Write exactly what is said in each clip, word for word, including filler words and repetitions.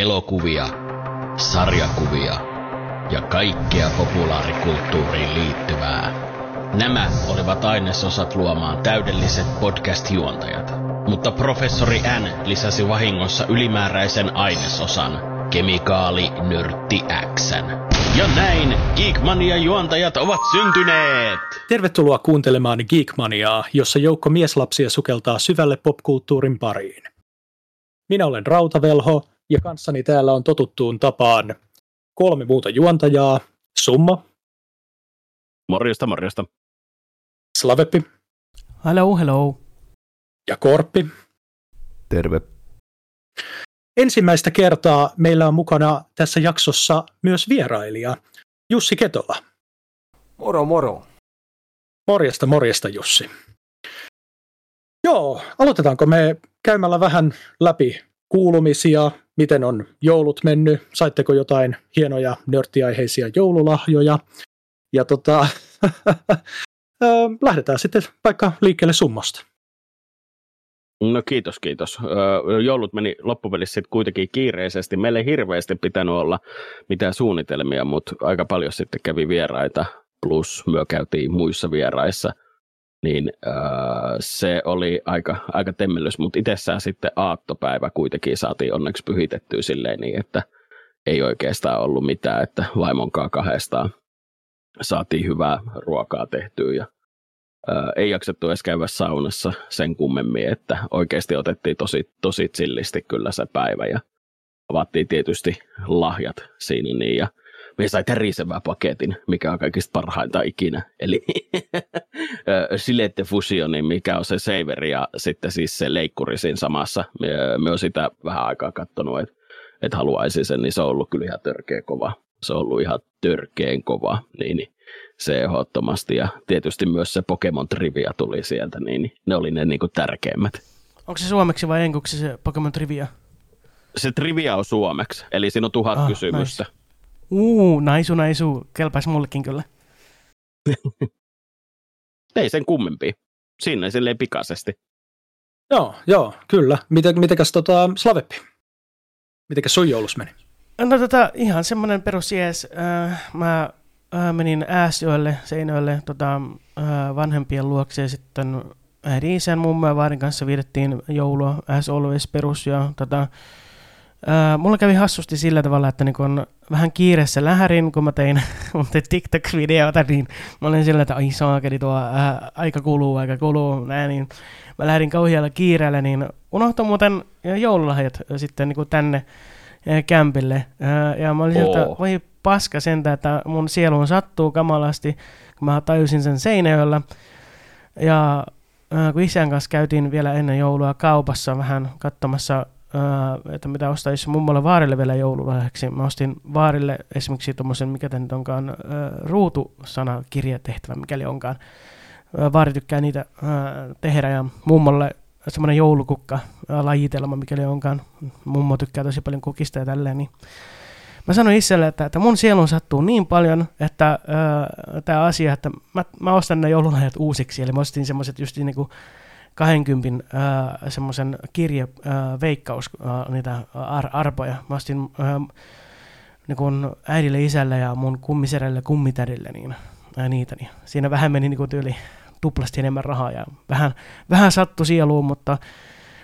elokuvia, sarjakuvia ja kaikkea populaarikulttuuriin liittyvää. Nämä olivat ainesosat luomaan täydelliset podcast-juontajat, mutta professori N lisäsi vahingossa ylimääräisen ainesosan, kemikaalinörtti X:n. Ja näin Geekmania-juontajat ovat syntyneet! Tervetuloa kuuntelemaan Geekmaniaa, jossa joukko mieslapsia sukeltaa syvälle popkulttuurin pariin. Minä olen Rautavelho, ja kanssani täällä on totuttuun tapaan kolme muuta juontajaa. Summa. Morjesta, morjesta. Slaveppi. Hello, hello. Ja Korppi. Terve. Ensimmäistä kertaa meillä on mukana tässä jaksossa myös vierailija Jussi Ketola. Moro, moro. Morjesta, morjesta Jussi. Joo, aloitetaanko me käymällä vähän läpi kuulumisia, miten on joulut mennyt, saitteko jotain hienoja nörttiaiheisia joululahjoja. Ja tota, lähdetään sitten vaikka liikkeelle Summasta. No kiitos, kiitos. Joulut meni loppupelissä sitten kuitenkin kiireisesti. Meillä ei hirveästi pitänyt olla mitään suunnitelmia, mutta aika paljon sitten kävi vieraita, plus myö käytiin muissa vieraissa. Niin äh, se oli aika, aika temmellys, mutta itsessään sitten aattopäivä kuitenkin saatiin onneksi pyhitettyä silleen niin, että ei oikeastaan ollut mitään, että vaimonkaan kahdestaan saatiin hyvää ruokaa tehtyä ja äh, ei jaksettu edes käydä saunassa sen kummemmin, että oikeasti otettiin tosi, tosi chillisti kyllä se päivä ja avattiin tietysti lahjat siinä niin ja me sai tärisevän paketin, mikä on kaikista parhainta ikinä, eli Silette Fusioni, mikä on se saveri ja sitten siis se leikkuri siinä samassa. Me on sitä vähän aikaa katsonut, että et haluaisin sen, niin se on ollut kyllä ihan törkeä kova. Se on ollut ihan törkeen kova, niin se ehdottomasti. Ja tietysti myös se Pokemon Trivia tuli sieltä, niin ne oli ne niin kuin tärkeimmät. Onko se suomeksi vai enkuksi se Pokemon Trivia? Se Trivia on suomeksi, eli siinä on tuhat ah, kysymystä. Nice. Uuu, naisu, naisu. Kelpaisi mullekin kyllä. Ei sen kummempia. Siinä silleen pikaisesti. Joo, joo, kyllä. Mite, mitenkäs tota, Slaveppi? Mitenkäs sun joulus meni? No tota, ihan semmoinen perusjees. Äh, mä äh, menin Ääsjöille, Seinöille tota, äh, vanhempien luokse ja sitten äidin isän mummo ja vaarin kanssa viidettiin joulua. As always perus ja tota... Uh, mulla kävi hassusti sillä tavalla, että niin kun vähän kiireessä lähärin, kun mä tein TikTok-videota, niin mä olin sillä, että ai saakeli tuo, ää, aika kuluu, aika kuluu, näin, niin mä lähdin kauhealla kiireellä, niin unohtui muuten joululahjat sitten niin tänne ää, kämpille, ää, ja mä olin oh. sieltä, voi paska sentään, että mun sieluun sattuu kamalasti, kun mä tajusin sen Seinäjöllä, ja ää, kun isän kanssa käytiin vielä ennen joulua kaupassa vähän katsomassa, Uh, että mitä ostaisi mummolle vaarille vielä joululahjaksi. Mä ostin vaarille esimerkiksi tuommoisen, mikä tämä nyt onkaan, uh, ruutusanakirjatehtävä, mikäli onkaan. Uh, vaari tykkää niitä uh, tehdä ja mummolle semmoinen joulukukka-lajitelma, uh, mikäli onkaan. Mummo tykkää tosi paljon kukista ja tälleen. Niin. Mä sanoin itselle, että, että mun sielun sattuu niin paljon, että uh, tämä asia, että mä, mä ostan ne joululahjat uusiksi. Eli mä ostin semmoiset just niin kuin kaksikymmentä äh, semmoisen kirjeveikkaus äh, niitä ar- arpoja. Mä ostin äh, niin kun äidille, isälle ja mun kummiserelle, kummitärille niin, äh, niitä. Niin. Siinä vähän meni niin kun tyyli tuplasti enemmän rahaa ja vähän, vähän sattui sieluun, mutta,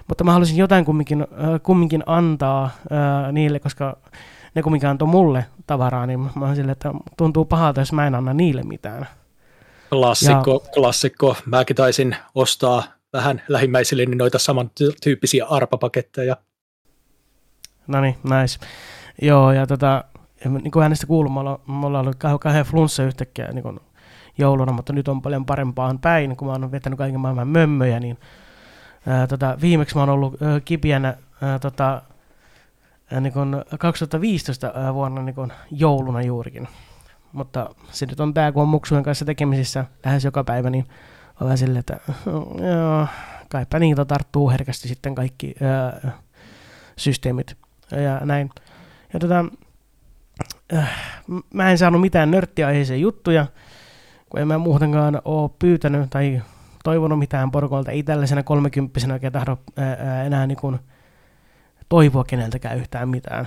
mutta mä halusin jotain kumminkin, äh, kumminkin antaa äh, niille, koska ne kumminkin antoi mulle tavaraa, niin mä oon silleen, että tuntuu pahalta, jos mä en anna niille mitään. Klassikko, ja, klassikko. Mäkin taisin ostaa vähän lähimmäisille niin noita samantyyppisiä arpapaketteja. No niin, nice. Joo, ja tota, niin kuin hänestä kuuluu, me ollaan ollut kahden flunssa yhtäkkiä niin kuin jouluna, mutta nyt on paljon parempaan päin, kun mä oon vetänyt kaiken maailman mömmöjä, niin ää, tota, viimeksi mä oon ollut ää, kipiänä ää, tota, ää, niin kuin kaksituhattaviisitoista ää, vuonna niin kuin jouluna juurikin. Mutta se nyt on tää, kun on muksujen kanssa tekemisissä lähes joka päivä, niin olen silleen, että joo, kaipa niitä tarttuu herkästi sitten kaikki öö, systeemit ja näin. Ja tota, öö, mä en saanut mitään nörttiaiheisia juttuja, kun en mä muutenkaan ole pyytänyt tai toivonut mitään porukolta. Ei tällaisena kolmekymppisenä oikein tahdo öö, enää niin kuin toivoa keneltäkään yhtään mitään.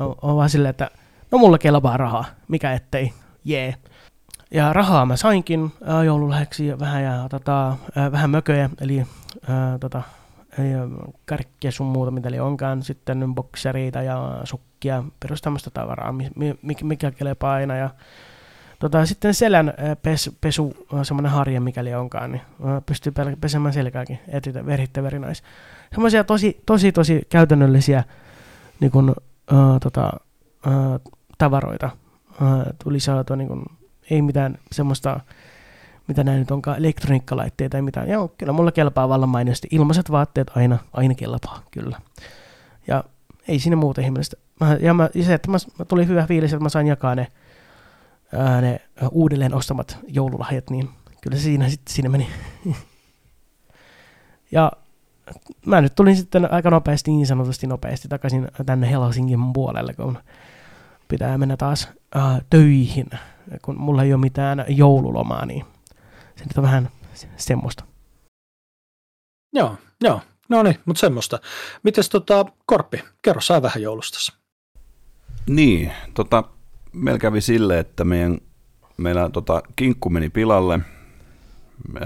Olen vaan silleen, että no mulla kelpaa rahaa, mikä ettei, jee. Yeah. Ja rahaa mä sainkin joululäheksi vähän ja tota, vähän mököjä, eli ää, tota, karkkia sun muuta, mitä ei onkaan, sitten boksereita ja sukkia, perus tämmöistä tavaraa, mikä kelpaa aina. Ja tota, sitten selän pesu, pesu semmoinen harje, mikäli onkaan, niin pystyy pesemään selkääkin, että verhittä verinais. Semmoisia tosi, tosi, tosi käytännöllisiä niin kun, äh, tota, äh, tavaroita äh, tuli saatu, niin kun, ei mitään semmoista, mitä nämä nyt onkaan, elektroniikkalaitteita tai mitään. Joo, kyllä mulla kelpaa vallan mainiosti. Ilmaiset vaatteet aina, aina kelpaa, kyllä. Ja ei siinä muuta ihmistä. Mä, ja mä, se, että mä, mä tuli hyvä fiilis, että mä sain jakaa ne, ää, ne uudelleen ostamat joululahjat, niin kyllä se siinä sitten siinä meni. Ja mä nyt tulin sitten aika nopeasti, niin sanotusti nopeasti, takaisin tänne Helsingin puolelle, kun pitää mennä taas äh, töihin, kun mulla ei ole mitään joululomaa, niin se nyt on vähän semmoista. Joo, joo, no niin, mutta semmoista. Mites tota, Korppi, kerro sä vähän joulustasi. Niin, tota, meillä kävi silleen, että meidän, meillä tota, kinkku meni pilalle. Me,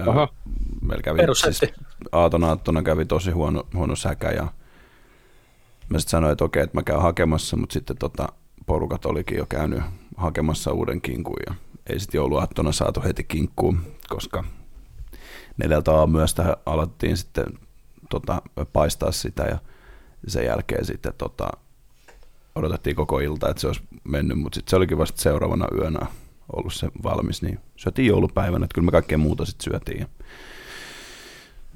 meillä kävi siis, aatona aattona kävi tosi huono, huono säkä ja mä sitten sanoin, että okei, että mä käyn hakemassa, mutta sitten tota, porukat olikin jo käynyt hakemassa uuden kinkun ja ei sitten jouluaattona saatu heti kinkkuun, koska neljältä aamuyöstä alettiin sitten tota, paistaa sitä ja sen jälkeen sitten tota, odotettiin koko ilta, että se olisi mennyt, mutta sitten se olikin vasta seuraavana yönä ollut se valmis, niin syötiin joulupäivänä, että kyllä me kaikkea muuta sitten syötiin ja,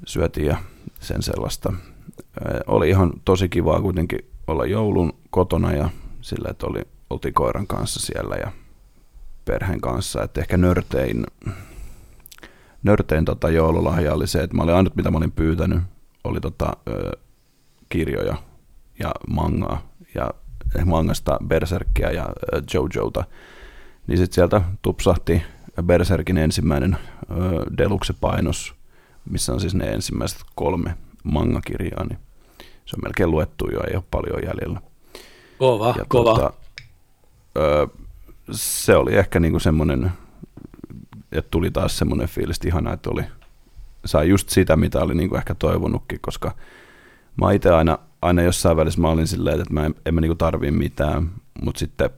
syötiin ja sen sellaista. Ee, oli ihan tosi kivaa kuitenkin olla joulun kotona ja sillä, että oli, oltiin koiran kanssa siellä ja perheen kanssa, että ehkä nörtein, nörtein tota joululahja oli se, että mä olin ainut mitä mä olin pyytänyt, oli tota, ö, kirjoja ja mangaa ja mangasta Berserkkiä ja ö, JoJota, niin sitten sieltä tupsahti Berserkin ensimmäinen ö, deluxe-painos, missä on siis ne ensimmäiset kolme mangakirjaa, niin se on melkein luettu jo, ei ole paljon jäljellä. Kova, ja kova. Tuota, ö, se oli ehkä niinku semmoinen, että tuli taas semmoinen fiilis, että ihana, että oli, sai just sitä, mitä oli niinku ehkä toivonutkin, koska mä itse aina, aina jossain välissä mä olin silleen, että mä en, en mä niinku tarvii mitään, mutta sitten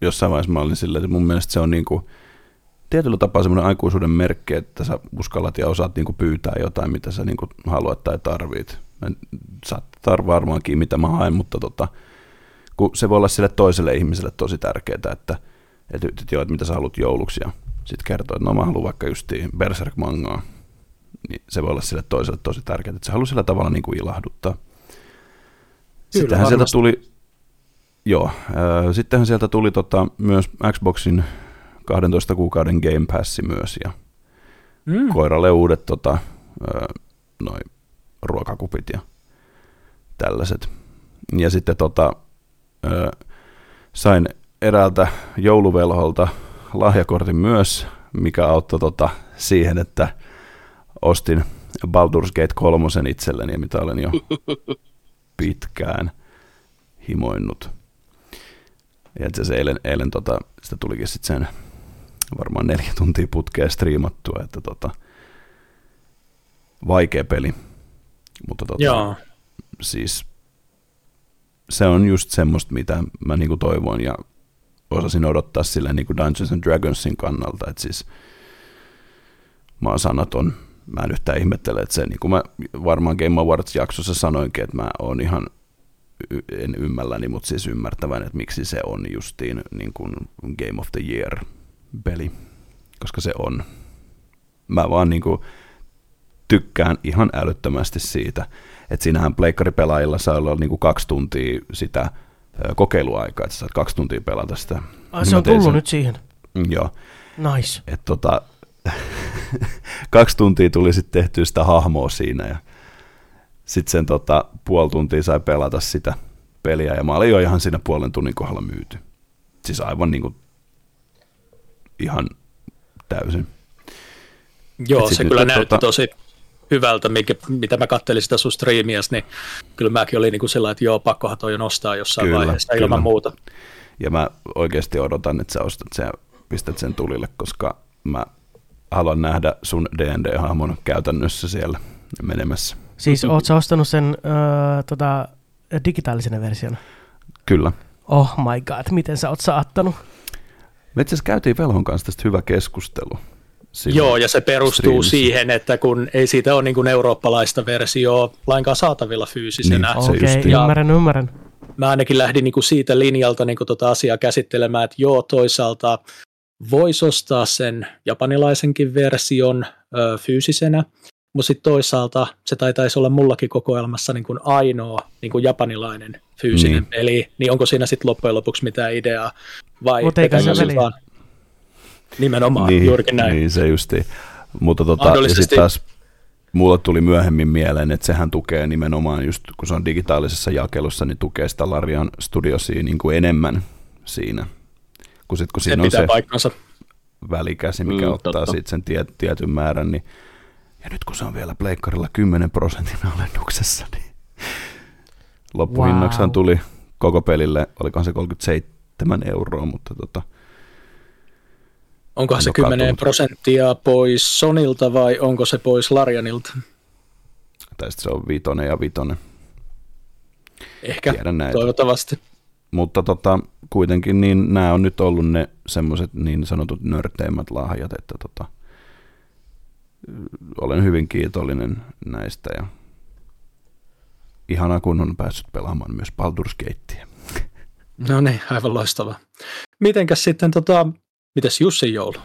jossain vaiheessa mä olin silleen, että mun mielestä se on niinku tietyllä tapaa semmoinen aikuisuuden merkki, että sä uskallat ja osaat niinku pyytää jotain, mitä sä niinku haluat tai tarvit. Mä en saa varmaankin, mitä mä haen, mutta tota, kun se voi olla sille toiselle ihmiselle tosi tärkeää, että et, et, jo, et mitä sä haluat jouluksi ja sitten kertoo, että no mä haluan vaikka justiin Berserk-mangaa, niin se voi olla sille toiselle tosi tärkeää, että se haluaa sillä tavalla niinku ilahduttaa. Sittenhän sieltä tuli, joo, äh, sittenhän sieltä tuli tota, myös Xboxin kahdentoista kuukauden Game Passi myös ja mm. koiralle uudet tota, äh, noin ruokakupit ja tällaiset. Ja sitten tota, ö, sain eräältä jouluvelholta lahjakortin myös, mikä auttoi tota siihen, että ostin Baldur's Gate kolmosen itselleni, mitä olen jo pitkään himoinnut. Ja itse asiassa eilen, eilen tota, sitä tulikin sitten sen varmaan neljä tuntia putkea striimattua, että tota, vaikea peli. Mutta tota, siis se on just semmoista, mitä mä niinku toivoin ja osasin odottaa sillä niinku Dungeons and Dragonsin kannalta, että siis mä oon sanaton, mä en yhtään ihmettele, että se, niin kuin mä varmaan Game Awards-jaksossa sanoinkin, että mä oon ihan, en ymmälläni, mutta siis ymmärtävän, että miksi se on justiin niin kuin Game of the Year-peli, koska se on. Mä vaan niinku tykkään ihan älyttömästi siitä, että siinähän pleikkaripelaajilla saa olla niinku kaksi tuntia sitä kokeiluaikaa, että sä saat kaksi tuntia pelata sitä. Ai niin se on tullut sen nyt siihen? Joo. Nice. Et tota, kaksi tuntia tuli sitten tehtyä sitä hahmoa siinä ja sitten sen tota, puoli tuntia sai pelata sitä peliä ja mä olin jo ihan siinä puolen tunnin kohdalla myyty. Siis aivan niinku ihan täysin. Joo, se kyllä näytti tota, tosi hyvältä, mikä, mitä mä kattelin sitä sun striimiäs, niin kyllä mäkin olin niin sellainen, että joo, pakkohan toi jo nostaa jossain kyllä, vaiheessa kyllä. ilman muuta. Ja mä oikeasti odotan, että sä ostat sen ja pistät sen tulille, koska mä haluan nähdä sun D and D-hahmon käytännössä siellä menemässä. Siis oot sä ostanut sen öö, tota, digitaalisena versiona? Kyllä. Oh my god, miten sä oot saattanut? Me itse asiassa käytiin Velhon kanssa tästä hyvä keskustelu. Silloin Joo, ja se perustuu streamissä. Siihen, että kun ei siitä ole niin kuin eurooppalaista versiota lainkaan saatavilla fyysisenä. Niin, okei, okay, ymmärrän, ymmärrän. Mä ainakin lähdin niin kuin siitä linjalta niin kuin tuota asiaa käsittelemään, että joo, toisaalta voisi ostaa sen japanilaisenkin version ö, fyysisenä, mutta sitten toisaalta se taitaisi olla mullakin kokoelmassa niin kuin ainoa niin kuin japanilainen fyysinen mm. peli, niin onko siinä sitten loppujen lopuksi mitään ideaa? Vai eikä se veli? Vaan? Nimenomaan, niin, juurikin näin. Niin se justiin. Mutta tota, ja sitten taas mulle tuli myöhemmin mieleen, että sehän tukee nimenomaan, just kun se on digitaalisessa jakelussa, niin tukee sitä Larian Studiosia niin kuin enemmän siinä. Kun sit, kun siinä on se paikkansa. Välikäsi, mikä mm, ottaa sit sen tiet, tietyn määrän. Niin, ja nyt kun se on vielä pleikkarilla kymmenen prosentin alennuksessa, niin loppuhinnaksahan wow. tuli koko pelille, olikohan se kolmekymmentäseitsemän euroa, mutta tota, onkohan se kymmenen prosenttia pois Sonilta vai onko se pois Larianilta? Tai sitten se on viitonen ja vitonen. Ehkä, toivottavasti. Mutta tota, kuitenkin niin nämä on nyt ollut ne semmoiset niin sanotut nörteimmät lahjat, että tota, olen hyvin kiitollinen näistä. Ja ihanaa, kun on päässyt pelaamaan myös Baldur's Gatea. No niin, aivan loistavaa. Mitenkäs sitten tota... Mitäs Jussin joulu?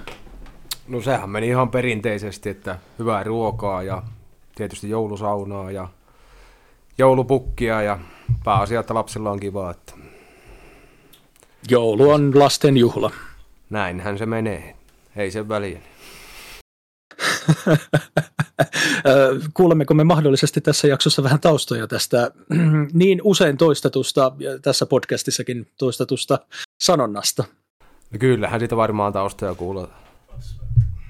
No sehän meni ihan perinteisesti, että hyvää ruokaa ja tietysti joulusaunaa ja joulupukkia ja pääasia, että lapsilla on kivaa. Että... Joulu on lasten juhla. Näinhän se menee. Ei sen väliin. Kuulemmeko me mahdollisesti tässä jaksossa vähän taustoja tästä niin usein toistetusta, tässä podcastissakin toistetusta sanonnasta? No kyllähän siitä varmaan taustoja kuulota.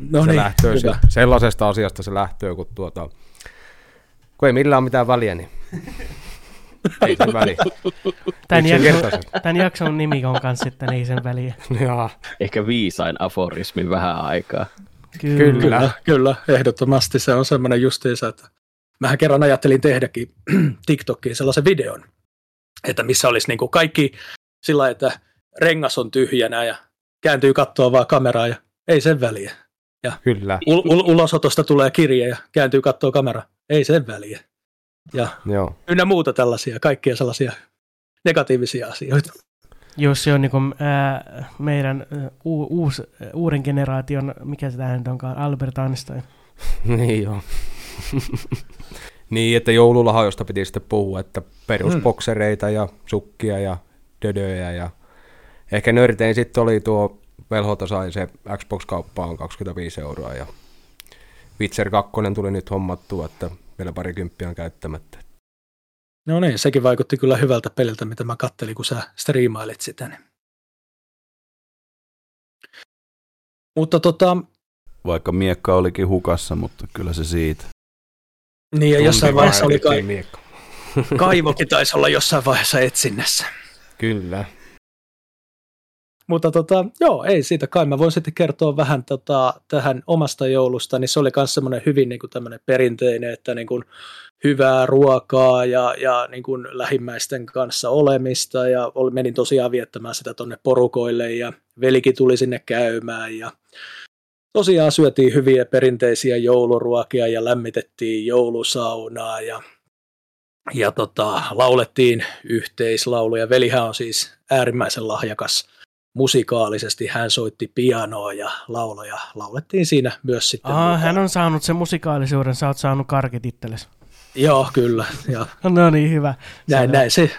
No se niin, lähtöä se, sellaisesta asiasta se lähtöä, kun, tuota, kun ei millään mitään väliä, niin ei sen väliä. Tämän, jakso, tämän jakson nimi on kanssa, että ei sen väliä. Jaa. Ehkä viisain aforismi vähän aikaa. Kyllä, kyllä, kyllä ehdottomasti. Se on semmoinen justiinsa, että mähän kerran ajattelin tehdäkin TikTokiin sellaisen videon, että missä olisi niin kuin kaikki sillä, että rengas on tyhjänä ja kääntyy kattoa vaan kameraa ja ei sen väliä. Ja kyllä. U- u- ulosotosta tulee kirje ja kääntyy kattoa kameraa, ei sen väliä. Ja joo. Ynnä muuta tällaisia, kaikkia sellaisia negatiivisia asioita. Jos se on niin kuin, ää, meidän u- uus, uuden generaation, mikä se tähän onkaan, Albert Einstein. Niin joo. Niin, että joululahoista piti sitten puhua, että perusboksereita ja sukkia ja dödöjä ja ehkä nörtein sitten oli tuo, Velholta sai se Xbox-kauppaan kaksikymmentäviisi euroa ja Witcher kaksi tuli nyt hommattua, että vielä parikymppiä on käyttämättä. No niin, sekin vaikutti kyllä hyvältä peliltä, mitä mä kattelin, kun sä striimailit sitä. Niin. Mutta tota... Vaikka miekka olikin hukassa, mutta kyllä se siitä. Niin ja tunti jossain vaiheessa oli kai... Kaivokin taisi olla jossain vaiheessa etsinnässä. Kyllä. Mutta tota, joo, ei siitä kai. Mä voin sitten kertoa vähän tota, tähän omasta joulusta, niin se oli myös semmoinen hyvin niin kuin tämmöinen perinteinen, että niin kuin hyvää ruokaa ja, ja niin kuin lähimmäisten kanssa olemista, ja menin tosiaan viettämään sitä tonne porukoille, ja velikin tuli sinne käymään, ja tosiaan syötiin hyviä perinteisiä jouluruokia, ja lämmitettiin joulusaunaa, ja ja tota, laulettiin yhteislauluja. Velihän on siis äärimmäisen lahjakas musikaalisesti. Hän soitti pianoa ja lauloja. Laulettiin siinä myös sitten. Aa, hän on saanut sen musikaalisuuden. Sä oot saanut karkit itsellesi. Joo, kyllä. Ja no niin, hyvä. Näin, näin se.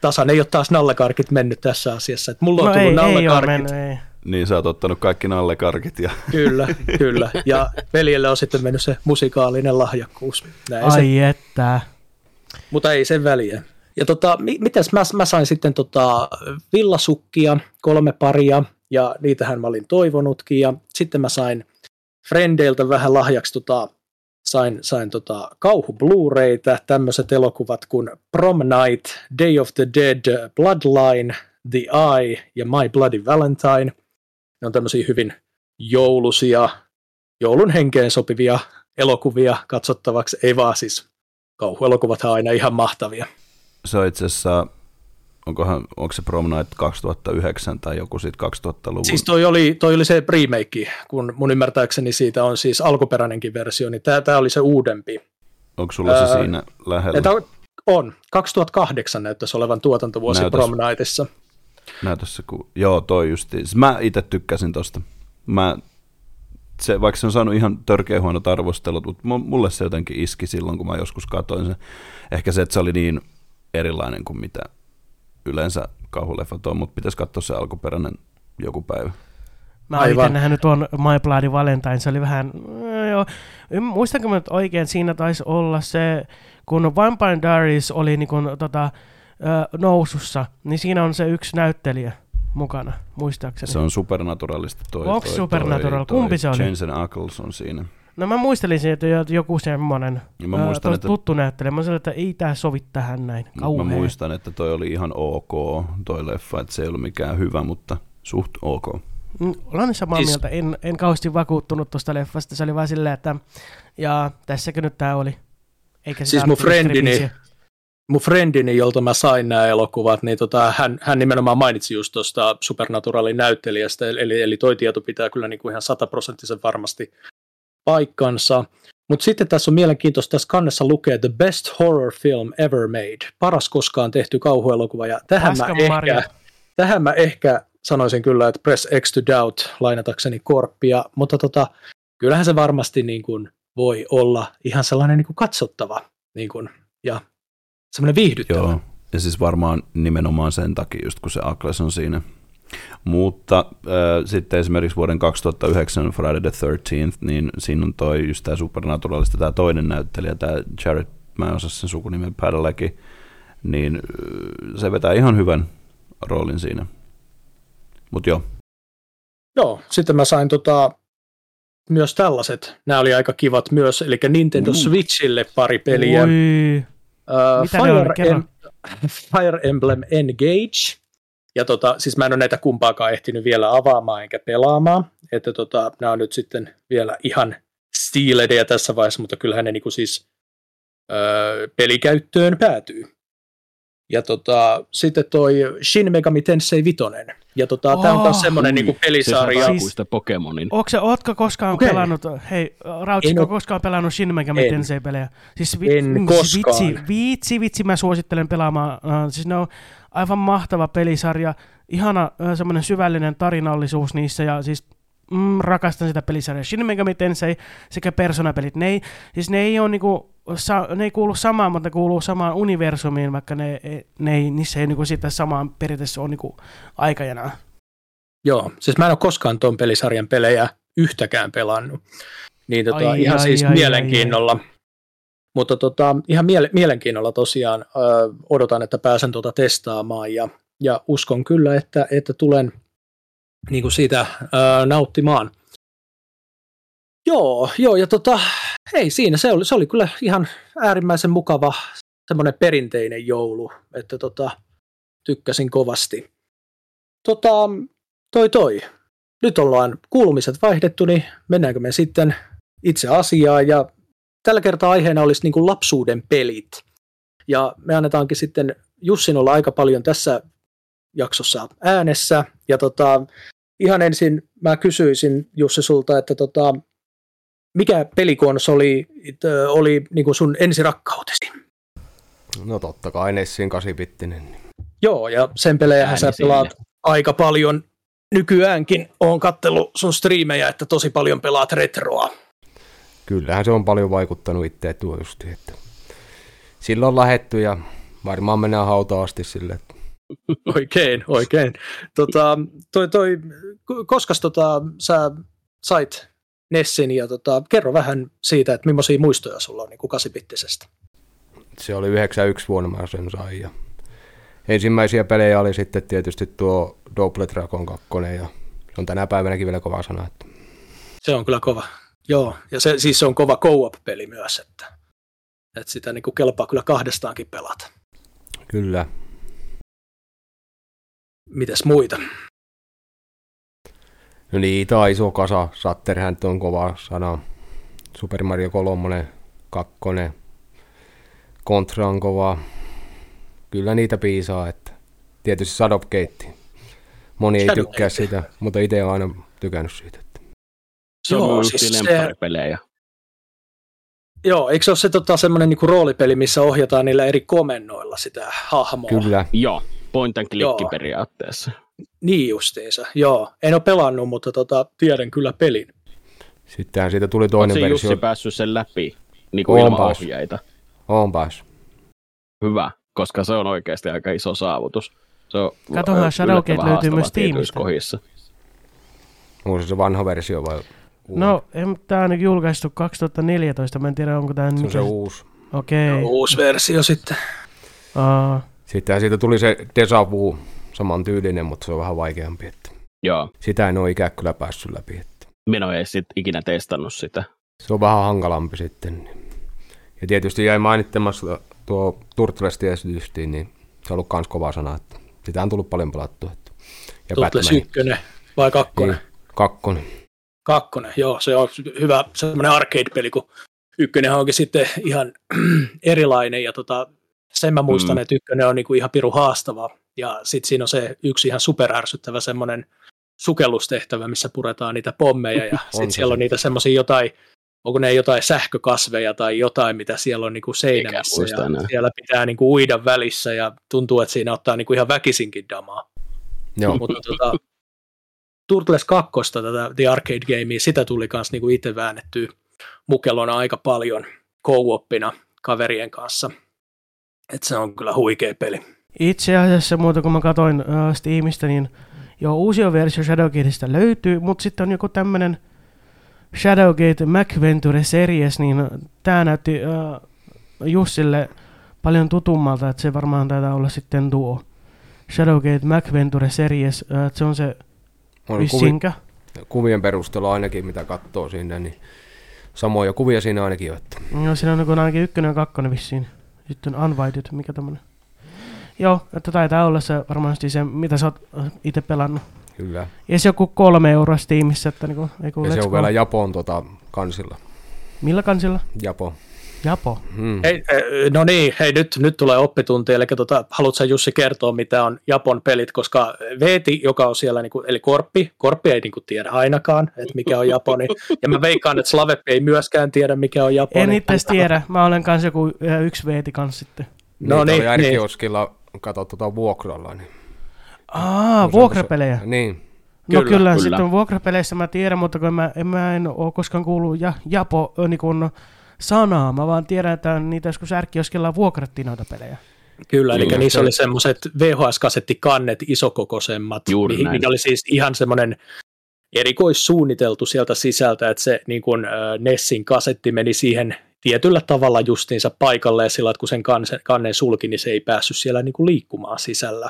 Tasan ei ole taas nallekarkit mennyt tässä asiassa. Et mulla no on tullut ei, nallekarkit. Ei ole mennyt, ei. Niin, sä oot ottanut kaikki nallekarkit. Ja... Kyllä, kyllä. Ja veljelle on sitten mennyt se musikaalinen lahjakkuus. Näin ai se. Että. Mutta ei sen väliä. Ja tota, mitäs mä, mä sain sitten tota villasukkia, kolme paria, ja niitähän mä olin toivonutkin, ja sitten mä sain frendeiltä vähän lahjaksi tota sain, sain tota kauhu Blu-raytä, tämmöiset elokuvat kuin Prom Night, Day of the Dead, Bloodline, The Eye ja My Bloody Valentine. Ne on tämmöisiä hyvin joulusia, joulun henkeen sopivia elokuvia katsottavaksi, ei vaan siis kauhuelokuvat on aina ihan mahtavia. Se on itse asiassa, onkohan, onko se Prom Night kaksituhattayhdeksän tai joku siitä kaksituhattaluvun? Siis toi oli, toi oli se remake, kun mun ymmärtääkseni siitä on siis alkuperäinenkin versio, niin tää, tää oli se uudempi. Onko sulla öö, se siinä lähellä? Tää on, kaksituhattakahdeksan näyttäisi olevan tuotantovuosi näytös, Prom Nightissa. Näytössä, kun, joo toi justiin, mä itse tykkäsin tosta. Mä, se, vaikka se on saanut ihan törkeä huonot arvostelut, mutta mulle se jotenkin iski silloin, kun mä joskus katsoin sen. Ehkä se, että se oli niin erilainen kuin mitä yleensä kauhuleffat on, mutta pitäisi katsoa se alkuperäinen joku päivä. Mä olen itse nähnyt tuon My Bloody Valentine, se oli vähän, joo, muistanko mä nyt oikein, siinä taisi olla se, kun Vampire Diaries oli niin kun, tota, nousussa, niin siinä on se yksi näyttelijä mukana, muistaakseni. Se on Supernaturalista toi. Onko Supernatural? Toi, kumpi toi, se oli? Jensen Ackles on siinä. No mä muistelin siitä joku semmoinen äh, tuttu näyttelijä. Mä sanoin, että ei tää sovi tähän näin. Kauhea. Mä muistan, että toi oli ihan ok toi leffa, että se ei ollut mikään hyvä, mutta suht ok. Olen samaa siis... mieltä. En, en kauheasti vakuuttunut tuosta leffasta. Se oli vaan silleen, että ja tässäkö nyt tää oli. Eikä siis mun friendini, mun friendini, jolta mä sain nämä elokuvat, niin tota, hän, hän nimenomaan mainitsi just tuosta Supernaturalin näyttelijästä. Eli, eli toi tieto pitää kyllä niinku ihan sataprosenttisen varmasti paikkansa. Mutta sitten tässä on mielenkiintoista, tässä kannessa lukee The Best Horror Film Ever Made, paras koskaan tehty kauhuelokuva, ja tähän mä, ehkä, tähän mä ehkä sanoisin kyllä, että press X to doubt, lainatakseni Korppia, mutta tota, kyllähän se varmasti niin kun voi olla ihan sellainen niin kun katsottava niin kun, ja semmoinen viihdyttävä. Joo, ja siis varmaan nimenomaan sen takia, just kun se Ackles on siinä. Mutta äh, sitten esimerkiksi vuoden kaksituhattayhdeksän Friday the thirteenth, niin siinä on toi just tää Supernaturalista, tää toinen näyttelijä, tää Jared, mä en osaa sen sukunimen Padalecki, niin se vetää ihan hyvän roolin siinä. Mut joo. Joo, sitten mä sain tota, myös tällaiset, nämä oli aika kivat myös, eli Nintendo mm. Switchille pari peliä. Äh, Fire, em- Fire Emblem Engage. Ja tota, siis mä en ole näitä kumpaakaan ehtinyt vielä avaamaan enkä pelaamaan, että tota, nämä on nyt sitten vielä ihan stiiledejä tässä vaiheessa, mutta kyllähän ne niinku siis öö, pelikäyttöön päätyy. Ja tota, sitten toi Shin Megami Tensei viisi. Ja tota, oh, tämä on taas semmoinen niinku pelisarja. Siis, Pokemonin. Ootko, ootko koskaan okay. pelannut, hei Rautsikko, en, koskaan pelannut Shin Megami Tensei-pelejä? Siis vi, en m- koskaan. Vitsi, vitsi, vitsi, mä suosittelen pelaamaan. Uh, siis no, aivan mahtava pelisarja, ihana semmoinen syvällinen tarinallisuus niissä, ja siis mm, rakastan sitä pelisarjaa. Shin Megami Tensei sekä Persona-pelit, ne ei, siis ne ei, ole niinku, sa, ne ei kuulu samaan, mutta ne kuuluu samaan universumiin, vaikka ne, ne ei, niissä ei niinku sitä samaan periaatteessa ole niinku aikajanaa. Joo, siis mä en ole koskaan tuon pelisarjan pelejä yhtäkään pelannut, niin tota, ai, ihan ai, siis ai, mielenkiinnolla. Ai, ai. Mutta tota, ihan miele- mielenkiinnolla tosiaan ö, odotan, että pääsen tuota testaamaan, ja, ja uskon kyllä, että, että tulen niin kuin siitä ö, nauttimaan. Joo, joo ja tota, hei siinä, se oli, se oli kyllä ihan äärimmäisen mukava semmoinen perinteinen joulu, että tota, tykkäsin kovasti. Tota, toi toi, nyt ollaan kuulumiset vaihdettu, niin mennäänkö me sitten itse asiaan, ja tällä kertaa aiheena olisi niin kuin lapsuuden pelit. Ja me annetaankin sitten Jussin olla aika paljon tässä jaksossa äänessä. Ja tota, ihan ensin mä kysyisin Jussi sulta, että tota, mikä pelikonsoli oli, oli niin kuin sun ensirakkautesi? No totta kai Nessin kahdeksanbittinen. Joo, ja sen pelejähän sä pelaat aika paljon nykyäänkin. Oon katsellut sun striimejä, että tosi paljon pelaat retroa. Kyllähän se on paljon vaikuttanut itseä tuo justi, että sillä on lähetty ja varmaan mennään hautaan asti sille. Oikein, oikein. Tota, toi, toi, koskas tota, sä sait Nessin ja tota, kerro vähän siitä, että millaisia muistoja sulla on niin kuin kahdeksanbittisestä. Se oli yhdeksänkymmentäyksi vuonna mä sen sain ja ensimmäisiä pelejä oli sitten tietysti tuo Double Dragon kaksi ja se on tänä päivänäkin vielä kova sana. Että... Se on kyllä kova. Joo, ja se, siis se on kova co-op-peli myös, että, että sitä niin kuin kelpaa kyllä kahdestaankin pelata. Kyllä. Mitäs muita? No niitä on iso kasa. Shatterhand on kova sana. Super Mario kolme, kaksi, Contra on kova. Kyllä niitä piisaa. Että. Tietysti Shadowgate. Moni Shadowgate. Ei tykkää sitä, mutta itse olen aina tykännyt siitä. Että. Se on ollut siis lempparipelejä. Joo, eikö se ole se tota, semmoinen niinku roolipeli, missä ohjataan niillä eri komennoilla sitä hahmoa? Kyllä. Joo, point and click periaatteessa. Niin justiinsa, joo. En ole pelannut, mutta tota, tiedän kyllä pelin. Sittenhän siitä tuli toinen versio. Oletko Jussi päässyt sen läpi niin kuin ilman ohjeita? Olen päässyt. Hyvä, koska se on oikeasti aika iso saavutus. Se on Katohan, Shadowgate löytyy myös Steamista. Onko se vanha versio vai uusi? No, tämä on julkaistu kaksituhattaneljätoista, mä en tiedä onko tämä... Se on mikä... se uusi. Okei. Okay. No, uusi versio sitten. Uh. Sittenhän siitä tuli se Deja Vu. Saman tyylinen, mutta se on vähän vaikeampi. Että. Joo. Sitä en ole ikään kyllä päässyt läpi. Että. Minä en ole ikinä testannut sitä. Se on vähän hankalampi sitten. Ja tietysti jäi mainittamassa tuo Turtles tietysti, niin se on ollut myös kova sana. Että. Sitä on tullut paljon pelattua. Turtles ykkönen vai kakkonen? Niin, kakkonen. Kakkonen, joo. Se on hyvä semmoinen arcade-peli, kun ykkönen onkin sitten ihan erilainen. Ja tota, sen mä muistan, mm. että ykkönen on niinku ihan pirun haastavaa. Ja sitten siinä on se yksi ihan superärsyttävä semmoinen sukellustehtävä, missä puretaan niitä pommeja ja sitten siellä on niitä semmoisia jotain, onko ne jotain sähkökasveja tai jotain, mitä siellä on niinku seinämissä ja siellä pitää niinku uida välissä ja tuntuu, että siinä ottaa niinku ihan väkisinkin damaa. Joo. Mutta tota, Turtles kaksi, tätä The Arcade Gamea, sitä tuli kanssa niinku itse väännettyä mukelona aika paljon co-opina kaverien kanssa. Että se on kyllä huikea peli. Itse asiassa muuta, kun mä katsoin uh, Steamista, niin joo, uusia versio Shadowgateista löytyy, mutta sitten on joku tämmönen Shadowgate MacVenture Series, niin tää näytti uh, Jussille paljon tutummalta, että se varmaan taitaa olla sitten tuo Shadowgate MacVenture Series, uh, että se on se vissinkä. Kuvi, kuvien perusteella ainakin, mitä katsoo siinä, niin samoja kuvia siinä ainakin on. Että. Joo, siinä on ainakin ykkönen ja kakkonen vissiin. Sitten on Unvited, mikä tämmönen. Joo, että taitaa olla se varmasti se, mitä sä oot itse pelannut. Kyllä. Ja se joku kolme euroa Steamissa, että niinku, ei kun ja se on vielä Japon tota, kansilla. Millä kansilla? Japo. Japo. Hmm. Hei, no niin, hei nyt, nyt tulee oppitunti, eli tota, haluatko sä Jussi kertoa, mitä on Japon pelit, koska Veeti, joka on siellä, niinku, eli Korppi, Korppi ei niinku tiedä ainakaan, että mikä on Japoni, ja mä veikkaan, että Slaveppi ei myöskään tiedä, mikä on Japoni. En itse tiedä, mä olen kanssa joku yksi Veeti kanssa sitten. No niin, niin. Kato tuota vuokralla. Niin. Aa, vuokrapelejä? Se, niin. No kyllä, kyllä, kyllä. Sitten vuokrapeleissä mä tiedän, mutta kun mä, mä en ole koskaan kuullut ja, japo niin kuin sanaa. Mä vaan tiedän, että niitä joskus ärkkioskilla vuokrattiin noita pelejä. Kyllä, eli kyllä. Niissä oli semmoiset V H S-kasettikannet isokokoisemmat. Juuri näin. Oli siis ihan semmoinen erikoissuunniteltu sieltä sisältä, että se niin kuin, äh, Nessin kasetti meni siihen tietyllä tavalla justiinsa paikalle ja sillä, että kun sen kannen sulki, niin se ei päässyt siellä niinku liikkumaan sisällä.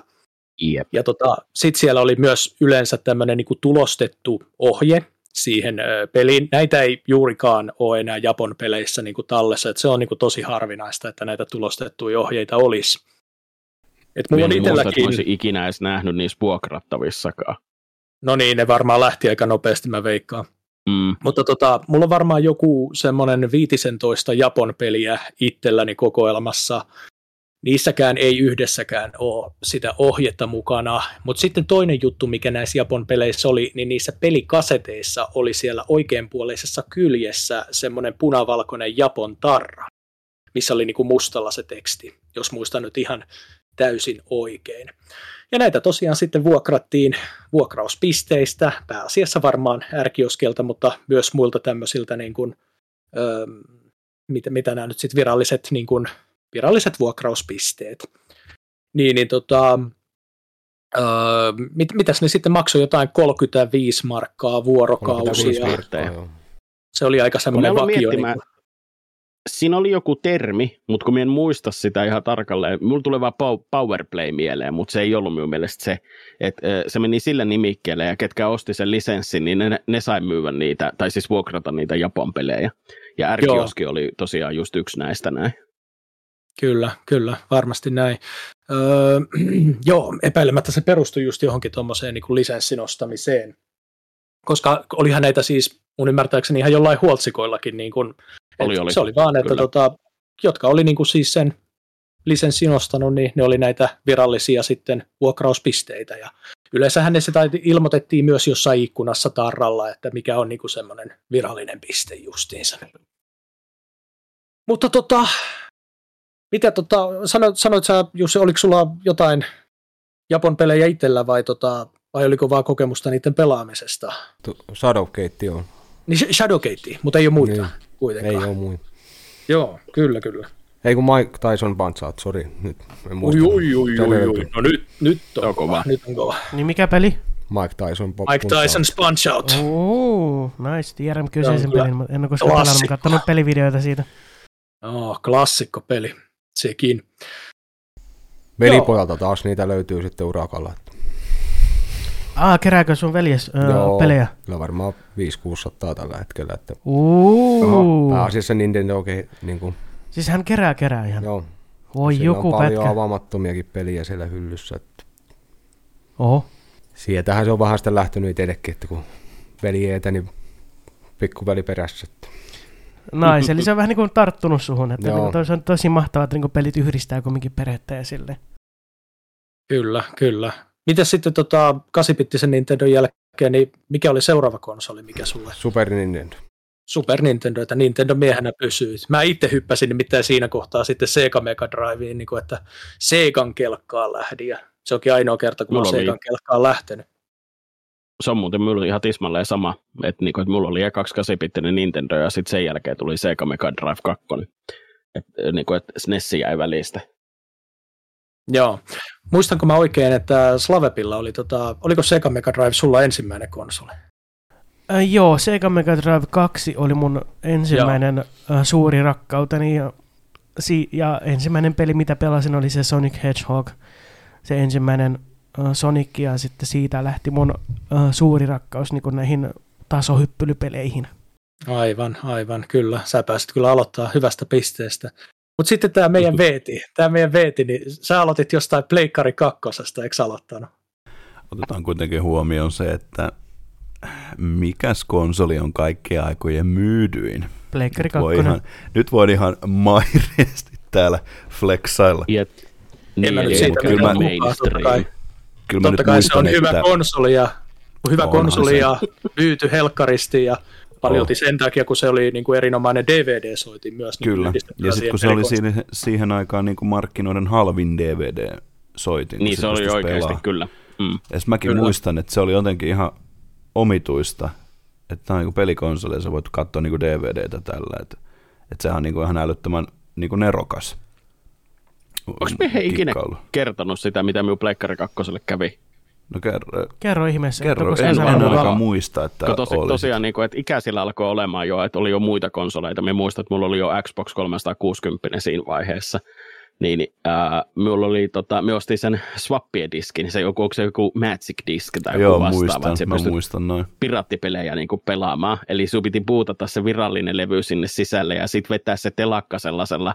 Yep. Ja tota, sitten siellä oli myös yleensä tämmöinen niinku tulostettu ohje siihen ö, peliin. Näitä ei juurikaan ole enää Japon peleissä niinku tallessa, että se on niinku tosi harvinaista, että näitä tulostettuja ohjeita olisi. Et mulla en on itselläkin... muista, että olisi ikinä edes nähnyt niissä vuokrattavissakaan. No niin, ne varmaan lähti aika nopeasti, mä veikkaan. Mm. Mutta tota, mulla on varmaan joku semmoinen viisitoista Japon peliä itselläni kokoelmassa. Niissäkään ei yhdessäkään ole sitä ohjetta mukana. Mutta sitten toinen juttu, mikä näissä Japon peleissä oli, niin niissä pelikaseteissa oli siellä oikeanpuoleisessa kyljessä semmoinen punavalkoinen Japon tarra, missä oli niinku mustalla se teksti, jos muistan nyt ihan täysin oikein. Ja näitä tosiaan sitten vuokrattiin vuokrauspisteistä, pääasiassa varmaan ärkioskelta, mutta myös muilta tämmöisiltä, niin kuin, ö, mitä, mitä nämä nyt sitten viralliset, niin kuin, viralliset vuokrauspisteet. Niin, niin tota, ö, mit, mitäs ne sitten maksoi jotain kolmekymmentäviisi markkaa vuorokausia. kolmekymmentäviisi markkaa, se oli aika semmoinen vakio. Niin siinä oli joku termi, mutta kun minä en muista sitä ihan tarkalleen, minulla tulee vaan powerplay mieleen, mutta se ei ollut minun mielestä se, että se meni sillä nimikkeellä ja ketkä osti sen lisenssin, niin ne, ne sai myyä niitä, tai siis vuokrata niitä Japan pelejä. Ja R-kioski oli tosiaan just yksi näistä näin. Kyllä, kyllä, varmasti näin. Öö, joo, epäilemättä se perustui just johonkin tuommoiseen niin kuin lisenssin ostamiseen, koska olihan näitä siis, mun ymmärtääkseni ihan jollain huoltsikoillakin, niin kuin, oli, oli. Se oli vaan, että tota, jotka oli niin kuin siis sen lisenssin ostanut, niin ne oli näitä virallisia sitten vuokrauspisteitä. Ja yleensähän ne sitä ilmoitettiin myös jossain ikkunassa tarralla, että mikä on niin kuin semmoinen virallinen piste justiinsa. Mutta tota... Mitä tota, sanoit, sanoit sä, Jussi, oliko sulla jotain Japon pelejä itsellä vai, tota, vai oliko vaan kokemusta niiden pelaamisesta? Shadowgate on. Niin Shadowgate, mutta ei ole muita niin, kuitenkaan. Ei ole muita. Joo, kyllä, kyllä. Ei kun Mike Tyson Punch Out, sori. Nyt en muista. Ui, ui, ui, ui, ui. No nyt, nyt on, on kova. Nyt on kova. Niin mikä peli? Mike Tyson Mike Tyson Punch Out. Ooo, nice. Tiedän kyseisen no, pelin, mutta en ole koskaan pelannut, mutta kattanut pelivideoita siitä. Joo, klassikko peli. Sekin. Velipojalta taas niitä löytyy sitten urakalla. Aa, kerääkö sun veljes öö, Joo, pelejä? Joo, varmaan viisi kuusisataa tällä hetkellä. Että... Pääasiassa Nintendo niin kuin... Siis hän kerää kerää ihan? Joo. Voi siellä joku pätkä. Siellä on paljon avaamattomiakin peliä siellä hyllyssä. Että... Oho. Sietähän se on vähän sitä lähtenyt itsellekin, että kun veli eetä, niin pikkuveli perässä. Että... Nais, eli se on vähän niin kuin tarttunut suhun, että niin kuin, se on tosi mahtavaa, että niin kuin pelit yhdistää kumminkin perhettä ja silleen. Kyllä, kyllä. Mitäs sitten tota, kahdeksanbittisen Nintendon jälkeen, niin mikä oli seuraava konsoli, mikä sulle? Super Nintendo. Super Nintendo, että Nintendo miehenä pysyy. Mä itse hyppäsin nimittäin siinä kohtaa sitten Sega Mega Driveen, niin että Segan kelkkaan lähdin ja se onkin ainoa kerta, kun mulla mä Segan kelkkaan lähtenyt. Se on muuten minulla ihan tismalleen sama, että niinku, et mulla oli kahdeksanbittinen Nintendo ja sitten sen jälkeen tuli Sega Mega Drive kaksi, että niinku, et S N E S jäi välistä. Joo, muistanko mä oikein, että Slavepilla oli, tota, oliko Sega Mega Drive sulla ensimmäinen konsoli? Äh, joo, Sega Mega Drive kaksi oli mun ensimmäinen äh, suuri rakkauteni ja, si- ja ensimmäinen peli, mitä pelasin, oli se Sonic Hedgehog, se ensimmäinen Sonic ja sitten siitä lähti mun äh, suuri rakkaus niin kuin näihin tasohyppelypeleihin. Aivan, aivan, kyllä. Sä pääsit kyllä aloittaa hyvästä pisteestä. Mutta sitten tämä meidän veeti, tämä meidän veeti, niin sä aloitit jostain Pleikkari kakkosesta, eikö aloittanut? Otetaan kuitenkin huomioon se, että mikäs konsoli on kaikkien aikojen myydyin? Pleikkari kakkonen. Nyt voi ihan maireesti täällä flexailla. Jep. Niin, eli siitä mitään mainstream. Kyllä totta kai se on hyvä että... konsoli ja, hyvä konsoli ja myyty helkkaristi ja paljolti oh. sen takia, kun se oli niin kuin erinomainen D V D-soitin myös. Kyllä, niin ja sitten kun se oli siihen, siihen aikaan niin kuin markkinoiden halvin D V D-soitin. Niin se oli oikeasti, pelaa. Kyllä. Mm. Ja mäkin kyllä. muistan, että se oli jotenkin ihan omituista, että tämä on niin kuin pelikonsoli ja sä voit katsoa niin kuin D V D:tä tällä. Että, että sehän on niin kuin ihan älyttömän niin kuin nerokas. Onko me ikinä kertonut sitä, mitä minun Pleikkari kakkoselle kävi? No kerro. Kerro ihmeessä. Kerro, en, en ainakaan muista, että Kato, oli. Tosiaan, niin kuin, että ikäisillä alkoi olemaan jo, että oli jo muita konsoleita. Minä muistan, että minulla oli jo Xbox kolmesataakuusikymmentä siinä vaiheessa. Niin, äh, minulla oli, tota, minä ostin sen Swappien diskin, se joku, onko se joku Magic Disk tai joku vastaava, että se pystyy piraattipelejä niin kuin pelaamaan. Eli sinun piti puutata se virallinen levy sinne sisälle ja sitten vetää se telakka sellaisella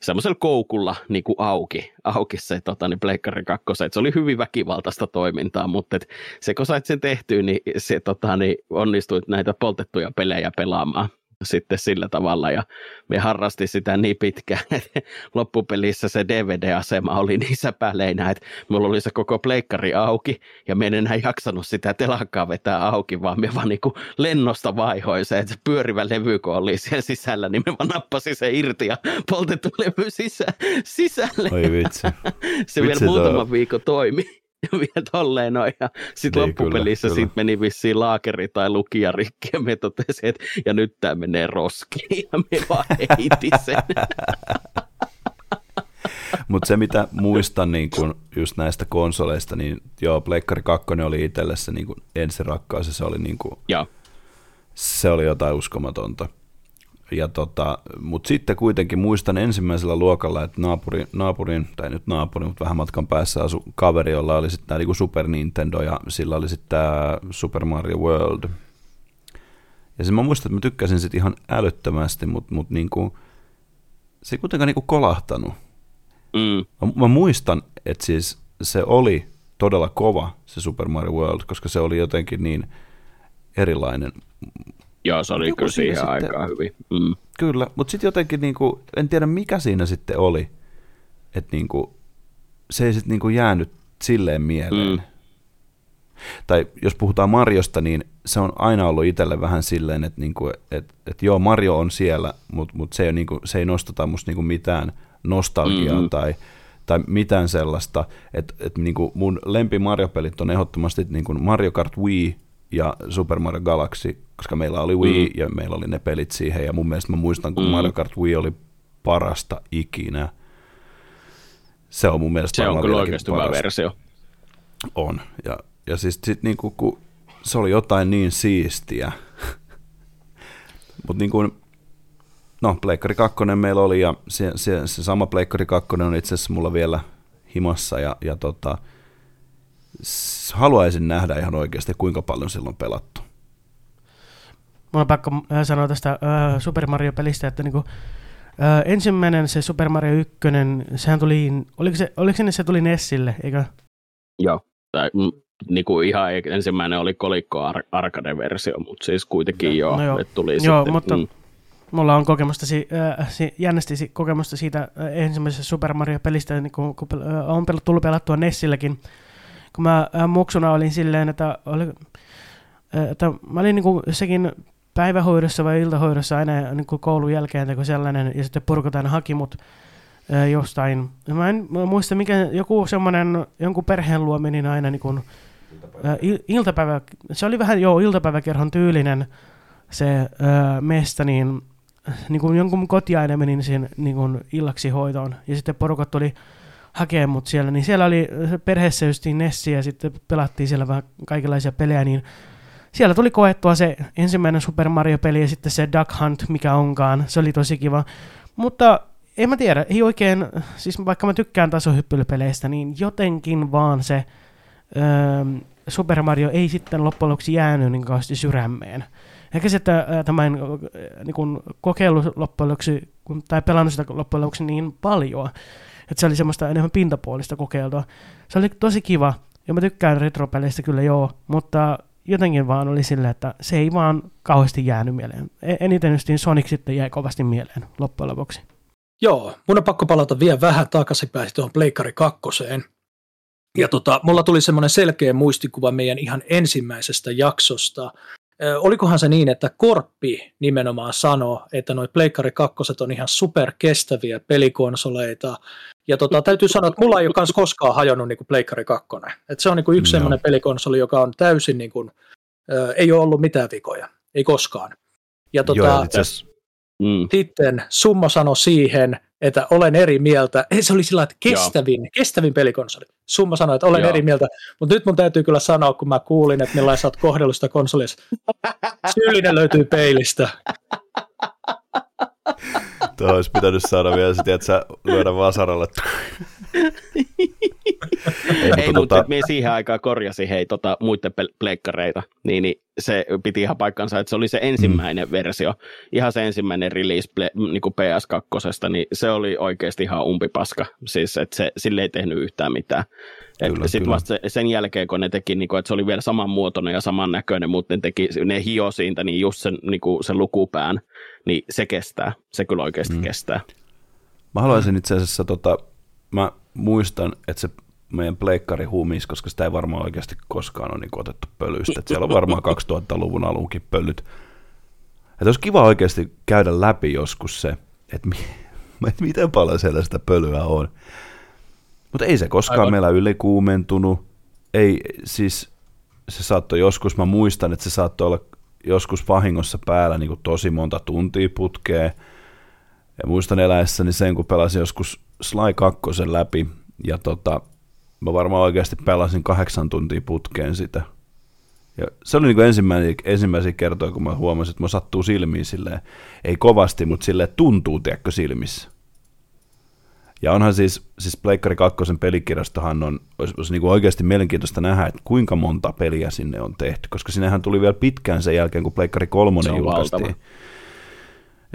semmoisella koukulla niin kuin auki, auki se tota, niin Pleikkari kakkonen. Se oli hyvin väkivaltaista toimintaa, mutta et, se kun sait sen tehtyä, niin, se, tota, niin onnistuit näitä poltettuja pelejä pelaamaan. Sitten sillä tavalla, ja me harrastin sitä niin pitkään, että loppupelissä se D V D-asema oli niin säpäleinä, että mulla oli se koko pleikkari auki, ja me en enää jaksanut sitä telakkaa vetää auki, vaan me vaan niin kuin lennosta vaihoin se, että se pyörivä levy, kun oli siellä sisällä, niin me vaan nappasin se irti ja poltettu levy sisä, sisälle. Oi vitsi. Se vitsi vielä muutaman viikon toimi. Vielä tolleen noin, ja sitten niin, loppupelissä kyllä, sit kyllä. meni vissiin laakeri tai lukijarikki, ja me totesin, että ja nyt tämä menee roskiin, ja me vaan heitin sen. Mutta se, mitä muistan niin kun just näistä konsoleista, niin joo, Pleikkari kaksi oli itselle se niin ensirakkaus, ja se oli, niin kun, se oli jotain uskomatonta. Ja tota, mutta sitten kuitenkin muistan ensimmäisellä luokalla, että naapuri, naapurin, tai nyt naapuri, mutta vähän matkan päässä asui kaveri, jolla oli sitten tämä niinku Super Nintendo ja sillä oli sitten tämä Super Mario World. Ja sen mä muistan, että mä tykkäsin sitten ihan älyttömästi, mutta mut niinku, se ei kuitenkaan niinku kolahtanut. Mm. Mä, mä muistan, että siis se oli todella kova se Super Mario World, koska se oli jotenkin niin erilainen. Joo, se oli joku kyllä siihen sitten aikaan hyvin. Mm. Kyllä, mutta sitten jotenkin niinku, en tiedä mikä siinä sitten oli, että niinku, se ei sitten niinku jäänyt silleen mieleen. Mm. Tai jos puhutaan Mariosta, niin se on aina ollut itselle vähän silleen, että niinku, et, et joo, Mario on siellä, mutta mut se, niinku, se ei nosteta musta niinku mitään nostalgiaa mm. tai, tai mitään sellaista. Et, et niinku mun lempi Mario-pelit on ehdottomasti niinku Mario Kart Wii ja Super Mario Galaxy, koska meillä oli Wii mm. ja meillä oli ne pelit siihen, ja mun mielestä mä muistan, kun mm. Mario Kart Wii oli parasta ikinä. Se on mun mielestä se on kyllä oikeasti hyvä versio. On, ja, ja siis sit niinku, kun se oli jotain niin siistiä. Mut niinku, no, Pleikkari kaksi meillä oli, ja se, se, se sama Pleikkari kaksi on itse asiassa mulla vielä himassa, ja, ja tota, haluaisin nähdä ihan oikeasti, kuinka paljon silloin on pelattu. Mulla on pakko sanoa tästä äh, Super Mario-pelistä, että niinku, äh, ensimmäinen se Super Mario yksi, sehän tuli, oliko se, oliko se, se tuli Nessille, eikö? Joo, tai m- niinku ihan ensimmäinen oli kolikko ar- arcade-versio, mutta siis kuitenkin joo, no, joo. että tuli joo, sitten. Joo, mutta mm. mulla on kokemusta, si- äh, si- jännästi kokemusta siitä äh, ensimmäisestä Super Mario-pelistä, niin kun, kun äh, on pel- tullut pelattua Nessilläkin. Kun mä äh, muksuna olin silleen, että, oli, äh, että mä olin niinku sekin päivähoidossa vai iltahoidossa aina niinku koulun jälkeen tai sellainen, ja sitten purkotaan haki mut äh, jostain. Mä en mä muista, mikä joku semmoinen, jonkun perheen luo menin aina niinku, äh, il, iltapäivä, se oli vähän joo iltapäiväkerhon tyylinen se äh, mestä, niin, niin kuin jonkun kotiainen menin siinä niin kuin illaksi hoitoon, ja sitten porukat tuli hakee mut siellä, niin siellä oli perheessä justiin Nessi ja sitten pelattiin siellä vähän kaikenlaisia pelejä, niin siellä tuli koettua se ensimmäinen Super Mario-peli ja sitten se Duck Hunt, mikä onkaan, se oli tosi kiva, mutta en mä tiedä, ei oikein, siis vaikka mä tykkään tasohyppelypeleistä, niin jotenkin vaan se öö, Super Mario ei sitten loppujen lopuksi jäänyt niin kauheasti sydämeen. Ehkä se, että tämä en niin kokeillut loppujen lopuksi, tai pelannut sitä loppujen lopuksi niin paljon, että se oli semmoista enemmän pintapuolista kokeiltua. Se oli tosi kiva, ja mä tykkään retropeleistä kyllä joo, mutta jotenkin vaan oli silleen, että se ei vaan kauheasti jäänyt mieleen. Eniten justiin Sonic sitten jäi kovasti mieleen loppujen lopuksi. Joo, mun on pakko palata vielä vähän takaisinpäin tuohon Pleikkari kakkoseen. Ja tota, mulla tuli semmoinen selkeä muistikuva meidän ihan ensimmäisestä jaksosta. Ö, olikohan se niin, että Korppi nimenomaan sanoi, että noi Pleikkari kakkoset on ihan superkestäviä pelikonsoleita. Ja tota, täytyy sanoa, että mulla ei ole kans koskaan hajonnut niin kuin Pleikkari kaksi. Et se on niin kuin yksi no. sellainen pelikonsoli, joka on täysin, niin kuin, ö, ei ole ollut mitään vikoja, ei koskaan. Ja tota, Joo, täs, mm. sitten Summa sanoi siihen, että olen eri mieltä. Ei, se oli sillä, että kestävin, Joo. kestävin pelikonsoli. Summa sanoi, että olen Joo. eri mieltä, mutta nyt mun täytyy kyllä sanoa, kun mä kuulin, että millainen sä oot kohdellut sitä konsolia. Syyllinen löytyy peilistä. Tuo olisi pitänyt saada vielä sitä, että sä lyödä vasaralle. Ei, mutta tota... me siihen aikaan korjasi hei, tota, muiden pleikkareita, niin, niin se piti ihan paikkansa, että se oli se ensimmäinen mm. versio, ihan se ensimmäinen release niin kuin P S kaksi, niin se oli oikeasti ihan umpipaska, siis että se, sille ei tehnyt yhtään mitään. Sitten vasta se, sen jälkeen, kun ne teki, niin kuin, että se oli vielä samanmuotoinen ja samannäköinen, mutta ne, teki, ne hio siitä niin just sen, niin kuin sen lukupään, niin se kestää, se kyllä oikeasti mm. kestää. Mä haluaisin itse asiassa, tota, mä muistan, että se meidän pleikkari huumis, koska sitä ei varmaan oikeasti koskaan ole niin otettu pölystä. Et siellä on varmaan kaksituhattaluvun alunkin pölyt. Et olisi kiva oikeasti käydä läpi joskus se, että mi- et miten paljon siellä sitä pölyä on. Mutta ei se koskaan Aivan. meillä ylikuumentunut. Ei, siis se saattoi joskus, mä muistan, että se saattoi olla joskus vahingossa päällä niin kuin tosi monta tuntia putkea. Ja muistan eläessäni sen, kun pelasin joskus Sly kakkosen läpi, ja tota, mä varmaan oikeasti pelasin kahdeksan tuntia putkeen sitä. Ja se oli niin kuin ensimmäinen, ensimmäisiä kertoja, kun mä huomasin, että mä sattuu silmiin silleen, ei kovasti, mutta silleen tuntuu, tiedätkö, silmissä. Ja onhan siis, siis Pleikkari kakkosen pelikirjastohan on, olisi, olisi niin kuin oikeasti mielenkiintoista nähdä, että kuinka monta peliä sinne on tehty, koska sinnehän tuli vielä pitkään sen jälkeen, kun Pleikkari kolmonen julkaistiin.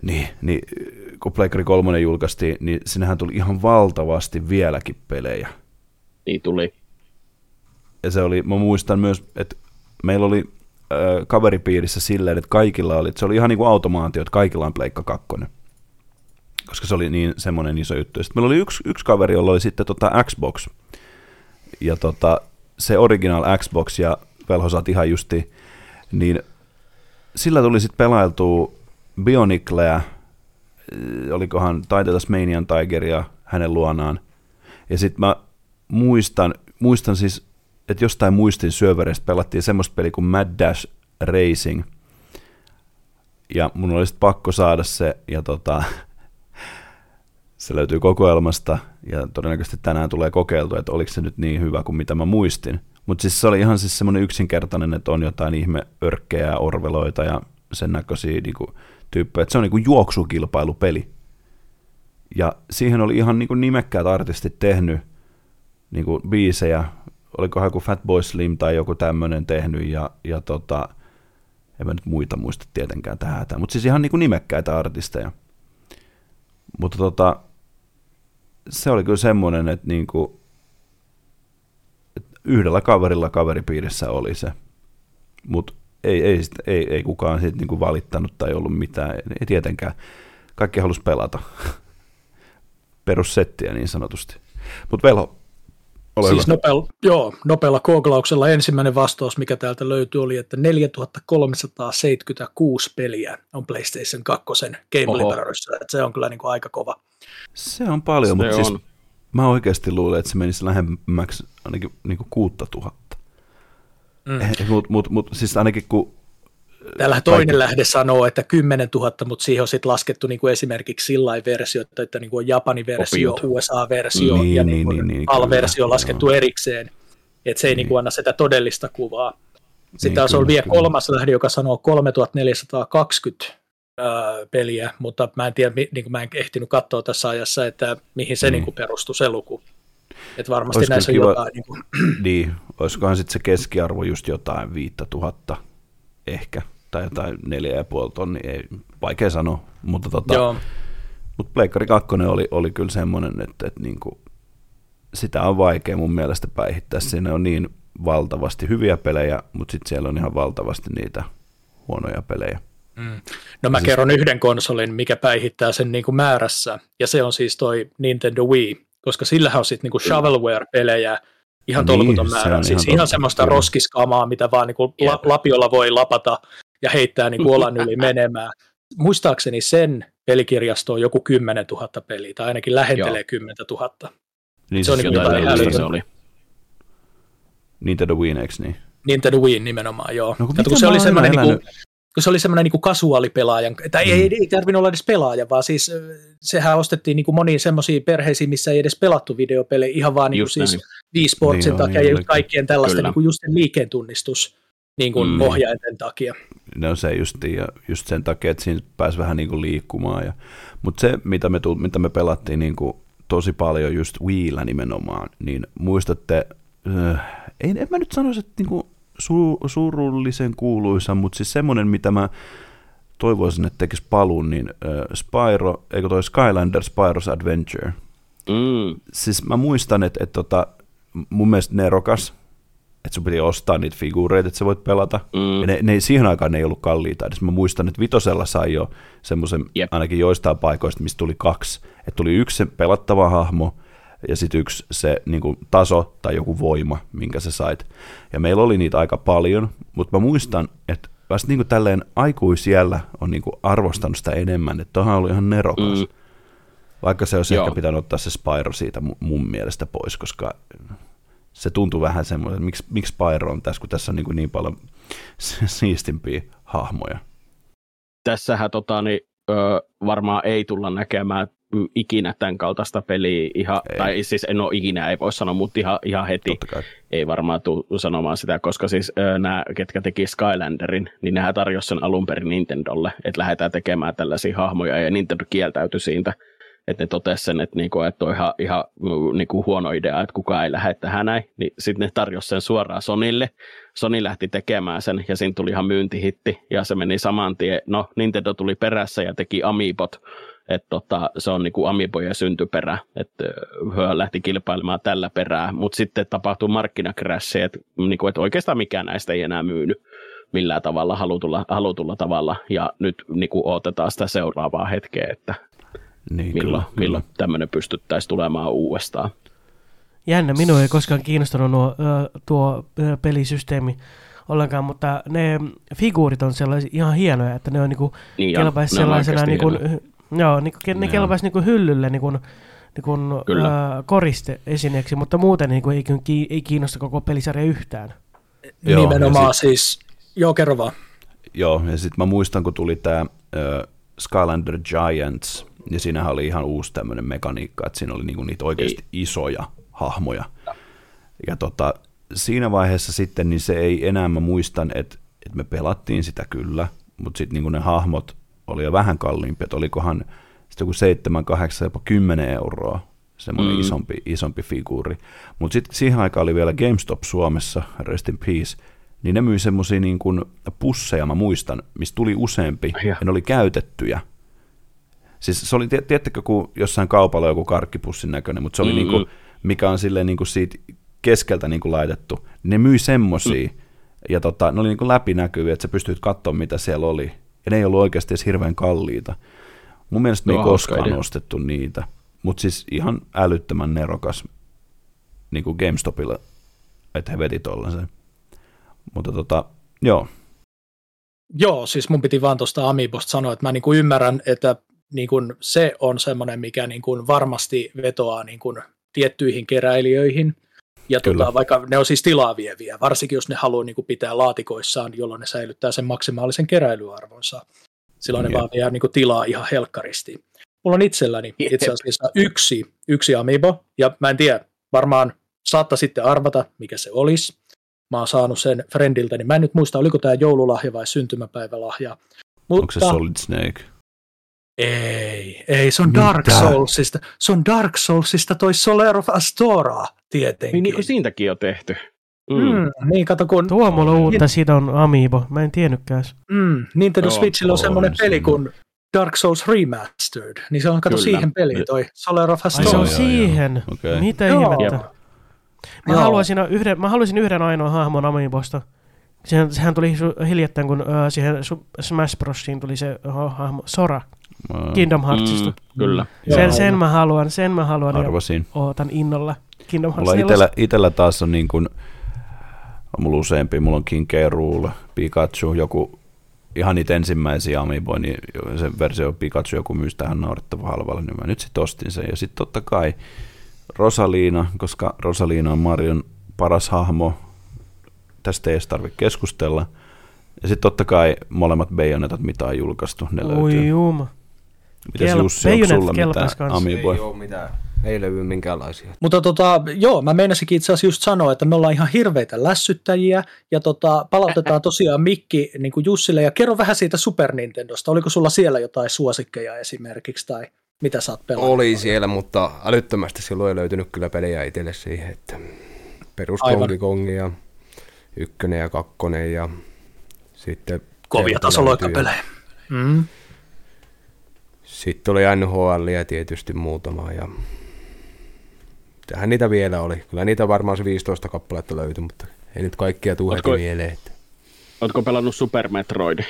Niin, niin, kun Pleikkari kolmonen julkaistiin, niin sinnehän tuli ihan valtavasti vieläkin pelejä. Niin tuli. Ja se oli, mä muistan myös, että meillä oli äh, kaveripiirissä silleen, että kaikilla oli, että se oli ihan niin kuin automaatio, että kaikilla on Pleikka kakkonen. Koska se oli niin semmoinen iso juttu. Sitten meillä oli yksi, yksi kaveri, jolla oli sitten tota Xbox. Ja tota, se original Xbox ja Velho saat ihan justi, niin sillä tuli sitten pelailtua Bionicleä, olikohan Titleist Manian Tigeria hänen luonaan. Ja sitten mä muistan, muistan siis, että jostain muistin syövereistä pelattiin semmoista peliä kuin Mad Dash Racing. Ja mun oli sitten pakko saada se, ja tota, se löytyy kokoelmasta, ja todennäköisesti tänään tulee kokeiltua, että oliko se nyt niin hyvä kuin mitä mä muistin. Mutta siis se oli ihan siis semmoinen yksinkertainen, että on jotain ihme örkkejä, orveloita ja sen näköisiä niinku tyyppejä. Että se on niinku juoksukilpailupeli. Ja siihen oli ihan niinku nimekkäät artistit tehnyt niinku biisejä, olikohan joku Fatboy Slim tai joku tämmöinen tehnyt, ja, ja tota, en mä nyt muita muista tietenkään tähän, mutta siis ihan niin kuin nimekkäitä artisteja. Mutta tota, se oli kyllä semmoinen, että niinku, et yhdellä kaverilla kaveripiirissä oli se, mutta ei, ei, ei, ei kukaan siitä niinku valittanut tai ollut mitään, ei tietenkään. Kaikki halusi pelata perussettiä niin sanotusti. Mutta Velho, ole siis nopealla, joo, nopealla googlauksella ensimmäinen vastaus, mikä täältä löytyi, oli, että neljätuhatta kolmesataaseitsemänkymmentäkuusi peliä on PlayStation kaksi Game Libraryssä. Se on kyllä niin kuin aika kova. Se on paljon, se mutta on. Siis mä oikeasti luulen, että se menisi lähemmäksi ainakin niin kuin kuusituhatta. Mm. Eh, mut, mut, mut, siis ainakin kun... Täällä toinen kaikki... lähde sanoo, että kymmenentuhatta, mutta siihen on sitten laskettu niinku esimerkiksi sillain versio, että niinku on Japanin versio, Opinta. U S A-versio niin, ja niinku niin, niin, A L-versio kyllä, laskettu joo. erikseen, että se ei niin. niinku anna sitä todellista kuvaa. Sitten niin, taas on vielä kolmas lähde, joka sanoo kolmetuhattaneljäsataakaksikymmentä äh, peliä, mutta mä en tiedä, niinku mä en ehtinyt katsoa tässä ajassa, että mihin se niin. niinku perustuu se luku. Että varmasti olisiko näissä kiva... on jotain. Niinku... Niin, olisikohan sitten se keskiarvo just jotain viisituhatta ehkä. Tai jotain neljä ja puoli tonnia, ei vaikea sanoa, mutta tota, mut Pleikkari kakkonen oli, oli kyllä semmoinen, että, että niinku, sitä on vaikea mun mielestä päihittää. Siinä on niin valtavasti hyviä pelejä, mutta sitten siellä on ihan valtavasti niitä huonoja pelejä. Mm. No mä siis... kerron yhden konsolin, mikä päihittää sen niinku määrässä, ja se on siis toi Nintendo Wii, koska sillähän on sitten niinku shovelware-pelejä, ihan tolkuton niin, määrä, siis ihan, ihan semmoista roskiskamaa, mitä vaan niinku la- lapiolla voi lapata ja heittää niinku olan yli menemään. Muistaakseni sen pelikirjasto on joku kymmenentuhatta peliä, tai ainakin lähentelee kymmenentuhatta. Niin, se on niin kuin se oli. Nintendo Wii, eikö niin? Nintendo Wii nimenomaan, joo. No, kun, kun, se oli niinku, kun se oli semmoinen niinku kasuaalipelaajan, tai mm. ei, ei tarvinnut olla edes pelaaja, vaan siis sehän ostettiin niinku moniin semmoisiin perheisiin, missä ei edes pelattu videopelejä, ihan vaan niinku siis e-sportsin niin, takia niin, ja kaikkien tällaisten niinku just liikkeen tunnistus. Niin kuin mm. ohjainten takia. No se justiin, ja just sen takia, että siinä pääsi vähän niin kuin liikkumaan. Mutta se, mitä me, tu- mitä me pelattiin niin kuin tosi paljon just Wiillä nimenomaan, niin muistatte, äh, en, en mä nyt sanoisi, että niin kuin su- surullisen kuuluisa, mutta siis semmoinen, mitä mä toivoisin, että tekisi paluun, niin äh, Spyro, eikö toi Skylanders Spyro's Adventure. Mm. Siis mä muistan, että, että tota, mun mielestä nerokas, että sun piti ostaa niitä figuureita, että sä voit pelata. Mm. Ja ne, ne, siihen aikaan ne ei ollut kalliita edes. Mä muistan, että vitosella sai jo semmoisen, yep. ainakin joistain paikoista, mistä tuli kaksi. Että tuli yksi se pelattava hahmo, ja sitten yksi se niin kuin, taso tai joku voima, minkä sä sait. Ja meillä oli niitä aika paljon, mutta mä muistan, että vasta niin kuin tälleen aikuisiällä on niin kuin arvostanut sitä enemmän, että tohan oli ihan nerokas. Mm. Vaikka se olisi Joo. ehkä pitänyt ottaa se Spyro siitä mun mielestä pois, koska... Se tuntuu vähän semmoinen, että miksi, miksi Spyro on tässä, kun tässä on niin, niin paljon siistimpiä hahmoja. Tässähän tota, niin, ö, varmaan ei tulla näkemään ikinä tämän kaltaista peliä, ihan, tai siis en ole ikinä, ei voi sanoa, mutta ihan, ihan heti ei varmaan tule sanomaan sitä, koska siis ö, nämä, ketkä teki Skylanderin, niin nehän tarjosi sen alun perin Nintendolle, että lähdetään tekemään tällaisia hahmoja, ja Nintendo kieltäytyi siitä, että ne totesi sen, että, niinku, että on ihan, ihan niinku huono idea, että kukaan ei lähde tähän näin, niin sitten ne tarjosi sen suoraan Sonylle. Sony lähti tekemään sen, ja siinä tuli ihan myyntihitti, ja se meni saman tien, no Nintendo tuli perässä ja teki Amiibot, että tota, se on niinku Amiibojen syntyperä, että he lähti kilpailemaan tällä perää, mutta sitten tapahtui markkinakrässi, että niinku, et oikeastaan mikään näistä ei enää myynyt millään tavalla halutulla, halutulla tavalla, ja nyt niinku, odotetaan sitä seuraavaa hetkeä, että niin, milloin, milloin tämmöinen pystyttäisiin tulemaan uudestaan. Jännä, minua ei koskaan kiinnostanut nuo, tuo pelisysteemi ollenkaan, mutta ne figuurit on sellaisia ihan hienoja, että ne on niinku niin, kelpaisi sellaisena, niin kuin, joo, ne joo. kelpaisi niinku hyllylle niinku, niinku, ä, koriste esineeksi, mutta muuten niinku, ei, ei kiinnosta koko pelisarja yhtään. Joo, nimenomaan sit, siis, joo kerro vaan. Joo, ja sitten mä muistan, kun tuli tämä Skylander Giants, ja siinähän oli ihan uusi tämmöinen mekaniikka, että siinä oli niinku niitä oikeasti ei. isoja hahmoja. Ja tota, siinä vaiheessa sitten niin se ei enää, mä muistan, että, että me pelattiin sitä kyllä, mutta sitten niinku ne hahmot oli jo vähän kalliimpi, että olikohan sitten joku seitsemän, kahdeksan, jopa kymmenen euroa semmoinen mm. isompi, isompi figuuri. Mutta sitten siihen aikaan oli vielä GameStop Suomessa, rest in peace, niin ne myi semmoisia niinku pusseja, mä muistan, mistä tuli useampi, ja ne oli käytettyjä. Siis se oli, tiedättekö, kun jossain kaupalla joku karkkipussin näköinen, mutta se oli mm. niinku, mikä on silleen niinku siitä keskeltä niinku laitettu. Ne myi semmosia, mm. ja tota, ne oli niinku läpinäkyviä, että sä pystyt katsomaan, mitä siellä oli. Ja ne ei ollut oikeasti edes hirveän kalliita. Mun mielestä me ei koskaan ostettu niitä. Mutta siis ihan älyttömän nerokas niinku GameStopilla, että he veti tollasen. Mutta tota, joo. Joo, siis mun piti vaan tuosta Amiibosta sanoa, että mä niinku ymmärrän, että niin kun se on semmoinen, mikä niin kun varmasti vetoaa niin kun tiettyihin keräilijöihin, ja tota, vaikka ne on siis tilaa vieviä, varsinkin jos ne haluaa niin kun pitää laatikoissaan, jolloin ne säilyttää sen maksimaalisen keräilyarvonsa. Silloin ne vaan vie niin kun tilaa ihan helkkaristi. Mulla on itselläni itse asiassa yksi, yksi Amiibo, ja mä en tiedä, varmaan saattaa sitten arvata, mikä se olisi. Mä oon saanut sen friendiltä, niin mä en nyt muista, oliko tämä joululahja vai syntymäpäivälahja. Mutta onko se Solid Snake? Ei, ei, se on Mitä? Dark Soulsista. Se on Dark Soulsista toi Solar of Astora, tietenkin. Niin, niin siitäkin on tehty. Mm. Mm, niin, kato kun... Tuo mulla uutta, siitä on Amiibo. Mä en tiennytkään. Mm, Nintendo no, Switchillä on semmoinen peli kuin Dark Souls Remastered. Niin se on, kato, Kyllä. siihen peliin toi Solar of Astora. Ai se on siihen. Okay. Mitä ihmettä? Mä haluaisin yhden, mä haluaisin yhden ainoan hahmon Amiibosta. Sehän, sehän tuli hiljattain, kun uh, siihen Smash Brosiin tuli se uh, hahmo Sora. Kingdom Heartsista. Mm, kyllä. Sen, sen mä haluan, sen mä haluan. Arvasin. Ja ootan innolla Kingdom Hearts neljä. Itellä, itellä taas on niin kuin, on mulla useampi, mulla on King K. Rool, Pikachu, joku, ihan niitä ensimmäisiä Amiiboja, niin sen versio Pikachu, joku myy tähän naurettava halvalla, niin mä nyt sit ostin sen. Ja sit totta kai Rosalina, koska Rosalina on Marion paras hahmo, tästä ei edes tarvitse keskustella. Ja sit totta kai molemmat Bayonetat, mitä on julkaistu, ne löytyy. Ui juuma. Mitäs Kel- Jussi, onko sulla mitään Amiiboja? Ei oo mitään, ei löydy minkäänlaisia. Mutta tota, joo, mä meinasinkin itse asiassa just sanoa, että me ollaan ihan hirveitä lässyttäjiä, ja tota, palautetaan tosiaan mikki niin kuin Jussille, ja kerro vähän siitä Super Nintendosta. Oliko sulla siellä jotain suosikkeja esimerkiksi, tai mitä sä oot pelannut? Oli siellä, mutta älyttömästi silloin ei löytynyt kyllä pelejä itselle siihen, että perus Donkey Kong ja ykkönen ja kakkonen, ja sitten... Kovia tasoloikapelejä. Mm. Sitten oli N H L ja tietysti muutama, ja tähän niitä vielä oli. Kyllä niitä varmaan se viisitoista kappaletta löytyi, mutta ei nyt kaikkia tule heti mieleen. Että... Ootko pelannut Super Metroidia?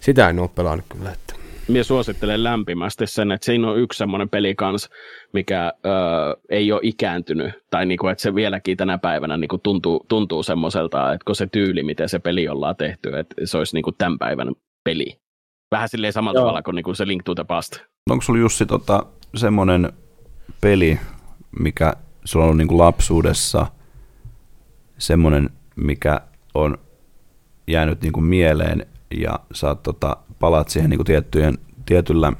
Sitä en ole pelannut kyllä. Että... Minä suosittelen lämpimästi sen, että siinä on yksi semmoinen peli kanssa, mikä ö, ei ole ikääntynyt, tai niinku, että se vieläkin tänä päivänä niinku tuntuu, tuntuu semmoiselta, että kun se tyyli, miten se peli ollaan tehty, että se olisi niinku tämän päivän peli. Vähän silleen samalla Joo. tavalla kuin niinku se Link to the Past. Onko sulla, Jussi, tota, semmoinen peli, mikä sulla on niinku lapsuudessa, semmoinen, mikä on jäänyt niinku mieleen, ja sä tota, palaat siihen niinku tiettyjen, tietyllä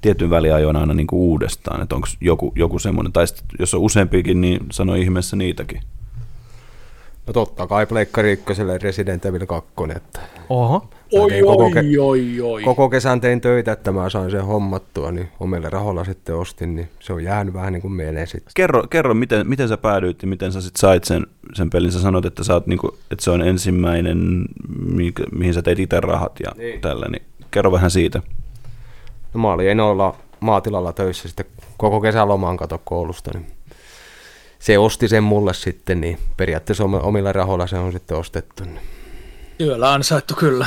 tietyn väliajoin aina niin kuin uudestaan, että onko joku, joku semmoinen, tai sit, jos on useampikin, niin sano ihmeessä niitäkin. No totta kai Pleikkari ykköselle Resident Evil kaksi. Oho. Oi, koko, oi, ke- oi, oi. Koko kesän tein töitä, että mä sain sen hommattua, niin omille rahoilla sitten ostin, niin se on jäänyt vähän niin kuin mieleen sitten. Kerro, kerro miten, miten sä päädyit ja miten sä sitten sait sen, sen pelin. Sä sanoit, että, sä oot niin kuin, että se on ensimmäinen, mihin sä teit itse rahat ja niin. Tällä, niin kerro vähän siitä. No mä olin Enolla maatilalla töissä sitten koko kesälomaan kato koulusta, niin se osti sen mulle sitten, niin periaatteessa omilla rahoilla se on sitten ostettu. Niin. Työllä ansaittu kyllä.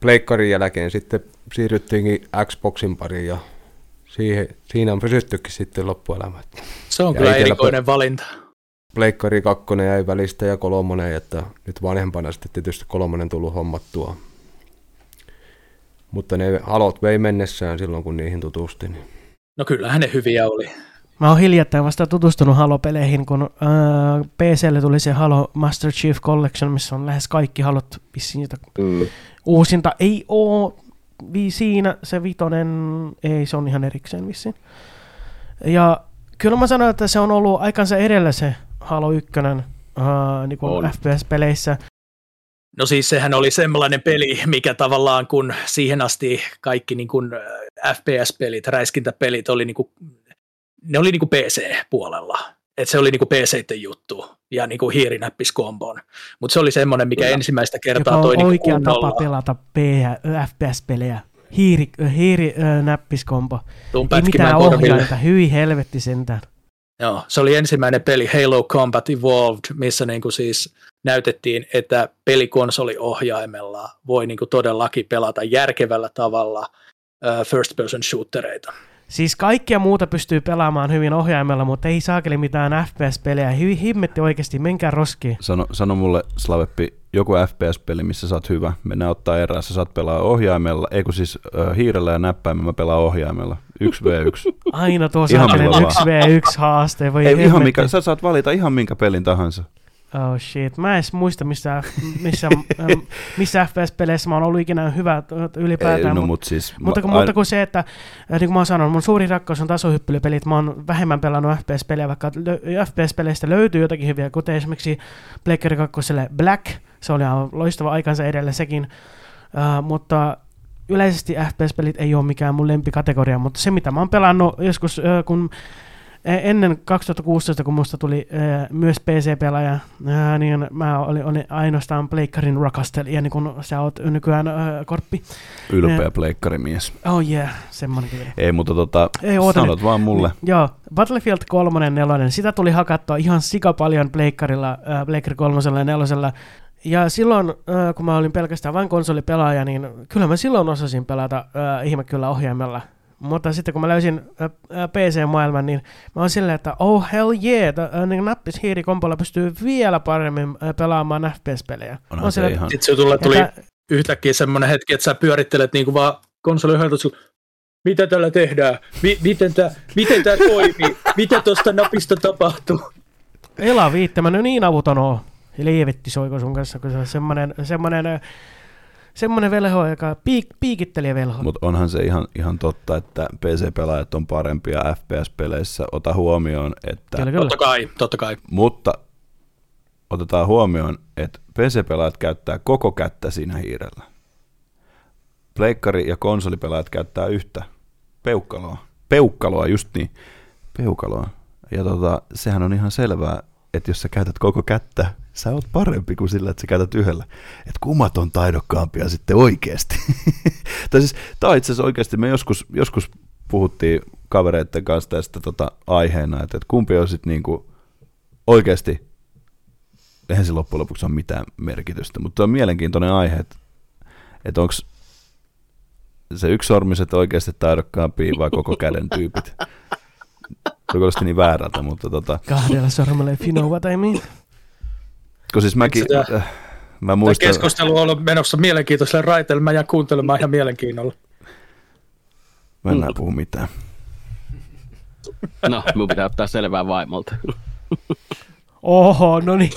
Pleikkarin jälkeen sitten siirryttiinkin Xboxin pariin ja siihen, siinä on pysyttykin sitten loppuelämä. Se on ja kyllä erikoinen valinta. Pleikkari kakkonen jäi välistä ja kolmonen, että nyt vanhempana sitten tietysti kolmonen tullut hommattua. Mutta ne halot vei mennessään silloin, kun niihin tutustin. No kyllähän ne hyviä oli. Mä oon hiljattain vasta tutustunut Halo-peleihin, kun äh, P C:lle tuli se Halo Master Chief Collection, missä on lähes kaikki Halot vissiin. Mm. Uusinta ei oo siinä, se vitonen, ei se on ihan erikseen vissiin. Ja kyllä mä sanon, että se on ollut aikansa edellä se Halo yksi äh, niin F P S-peleissä. No siis sehän oli sellainen peli, mikä tavallaan kun siihen asti kaikki niin kuin F P S-pelit, räiskintäpelit oli niin kuin, ne oli niin kuin P C-puolella. Et se oli niin kuin P C:itten juttu ja niin kuin hiirinäppiskombon. Mutta se oli semmoinen, mikä ja ensimmäistä kertaa joka toi niin kuin kunnolla. Oikea tapa pelata F P S-pelejä. Hiiri, hiirinäppiskombo. Ei mitään ohjainta, hyi helvetti sentään. Joo, se oli ensimmäinen peli Halo Combat Evolved, missä niin kuin siis näytettiin, että pelikonsoliohjaimella voi niin kuin todellakin pelata järkevällä tavalla first person shootereita. Siis kaikkia muuta pystyy pelaamaan hyvin ohjaimella, mutta ei saakeli mitään F P S-pelejä. Hi- himmetti oikeasti, menkää roskiin. Sano, sano mulle, Slaveppi, joku F P S-peli, missä sä oot hyvä. Mennään ottaa erää, sä saat pelaa ohjaimella. Ei kun siis äh, hiirellä ja näppäimellä, mä pelaan ohjaimella. yksi vastaan yksi. Aina tuo saakelen yksi vastaan yksi haaste. Voi ei, ihan mikä, sä saat valita ihan minkä pelin tahansa. Oh shit, mä en edes muista, missä, missä, missä F P S-peleissä mä oon ollut ikinä hyvä ylipäätään. Ei, no, mut, mut siis, mutta kun, aina... kuin se, että niin kuin mä oon sanonut, mun suuri rakkaus on tasohyppelypelit. Mä oon vähemmän pelannut F P S-pelejä, vaikka F P S-peleistä löytyy jotakin hyviä, kuten esimerkiksi Pleikkari kaksi Black. Se oli loistava aikansa edellä sekin, uh, mutta yleisesti F P S-pelit ei ole mikään mun lempikategoria, mutta se mitä mä oon pelannut joskus, uh, kun... Ennen kaksituhattakuusitoista, kun musta tuli ää, myös P C-pelaaja, ää, niin mä olin, olin ainoastaan pleikkarin rakastelija, niin kun sä oot nykyään ää, Korppi. Ylpeä ää, pleikkarimies. Oh yeah, semmoinen kyllä. Ei, mutta tota, ei, sanot vaan mulle. N- joo, Battlefield kolme neljä, sitä tuli hakattua ihan sika paljon pleikkarilla, ää, pleikkari kolme neljä. Ja silloin, ää, kun mä olin pelkästään vain konsolipelaaja, niin kyllä mä silloin osasin pelata ää, ihme kyllä ohjaimella. Mutta sitten kun mä löysin P C-maailman, niin mä oon silleen, että oh hell yeah, niin nappis hiirikompolla pystyy vielä paremmin pelaamaan F P S-pelejä. Onhan se ihan... Sitten se tuli että... yhtäkkiä semmoinen hetki, että sä pyörittelet niinku vaan konsolihjelmassa, mitä tällä tehdään, Mi- miten tää, miten tää toimii, mitä tosta napista tapahtuu. Ela viittämä, no niin avuton oo. Liivetti soiko sun kanssa, kun se on semmoinen... semmoinen Semmoinen velho, joka piik, piikitteli velho. Mutta onhan se ihan, ihan totta, että P C-pelaajat on parempia F P S-peleissä. Ota huomioon, että... Kyllä, kyllä. Totta kai, totta kai. Mutta otetaan huomioon, että P C-pelaajat käyttää koko kättä siinä hiirellä. Pleikkari- ja konsolipelaajat käyttää yhtä peukkaloa. Peukkaloa, just niin. Peukaloa. Ja tota, sehän on ihan selvää, että jos sä käytät koko kättä, sä oot parempi kuin sillä, että sä käytät yhdellä. Että kummat on taidokkaampia sitten oikeasti. tai siis, tää on itse asiassa oikeasti, me joskus, joskus puhuttiin kavereiden kanssa tästä tota, aiheena, että et kumpi on sitten niinku, oikeasti, eihän se loppujen lopuksi ole mitään merkitystä, mutta on mielenkiintoinen aihe, että et onko se yksisormiset oikeasti taidokkaampia vai koko käden tyypit. Se on kuulosti niin väärältä, mutta tota... Kahdella sormella, if you know what I mean. Siis mäkin, sitä, mä muistan... keskustelu on ollut menossa mielenkiintoiselle raiteelle, mä jään kuuntelemaan ihan mielenkiinnolla. Mä en puhu mitään. No, mun pitää ottaa selvää vaimolta. Oho, no niin.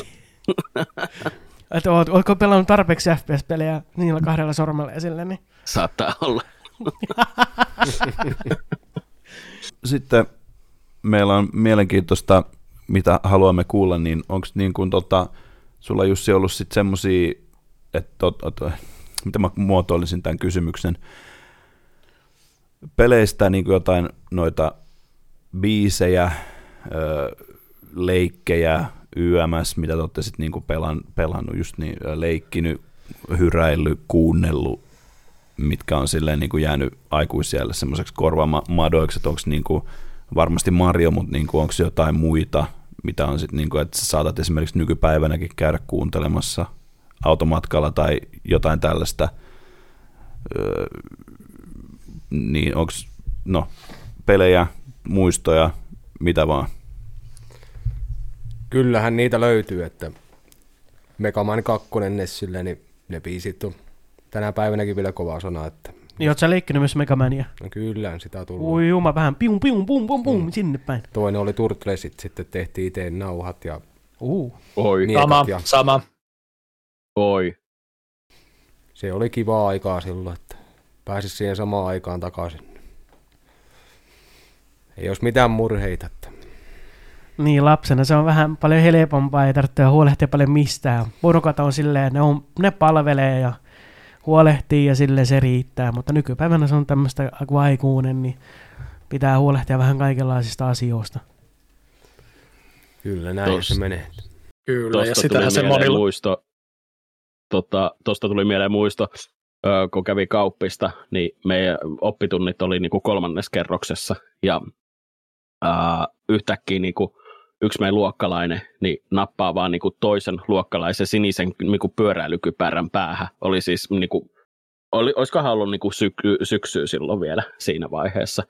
Ootko pelannut tarpeeksi F P S-pelejä niillä kahdella sormella esille? Niin... Saattaa olla. Sitten meillä on mielenkiintoista, mitä haluamme kuulla, niin onko niin kuin tota, sulla Jussi ollut sitten semmosia, että mitä mä muotoilisin tämän kysymyksen, peleistä niin kuin jotain noita biisejä, leikkejä, yms, mitä te olette sitten niin pelan, pelannut, just niin, leikkinyt, hyräillyt, kuunnellut, mitkä on silleen niin kuin jäänyt aikuisjäljelle semmoiseksi korvamadoiksi, että onko niin kuin varmasti Mario, mutta niin kuin onko jotain muita, mitä on sitten, niin kuin, että sä saatat esimerkiksi nykypäivänäkin käydä kuuntelemassa automatkalla tai jotain tällaista, öö, niin onko no, pelejä, muistoja, mitä vaan? Kyllähän niitä löytyy, että Mega Man kaksi Nessille, niin ne biisit on tänä päivänäkin vielä kovaa sanaa. Että... Niin, ootko sä leikkinyt myös Mega Mania? No kyllähän sitä tullut. Ui juma, vähän pium, pium, pum, pum, pum, mm. sinne päin. Toinen oli Turtlesit, sitten tehtiin itse nauhat ja uh. Oi, sama, ja... sama. Oi. Se oli kivaa aikaa silloin, että pääsis siihen samaan aikaan takaisin. Ei olisi mitään murheita. Että... Niin, lapsena se on vähän paljon helpompaa, ei tarvitse huolehtia paljon mistään. Porukat on silleen, ne, on, ne palvelee ja huolehtii ja sille se riittää, mutta nykypäivänä se on tämmöistä kuin aikuinen, niin pitää huolehtia vähän kaikenlaisista asioista. Kyllä näin Tost, se menee. Kyllä, tosta ja sitähän se monilla... Muisto, tota, tosta tuli mieleen muisto, öö, kun kävi kauppista, niin meidän oppitunnit oli niinku kolmannes kerroksessa ja öö, yhtäkkiä niinku yksi meidän luokkalainen niin nappaa vaan niinku toisen luokkalaisen sinisen niinku pyöräilykypärän päähän. Oli siis niinku oli oiskohan ollut niinku syky, syksyä silloin vielä siinä vaiheessa.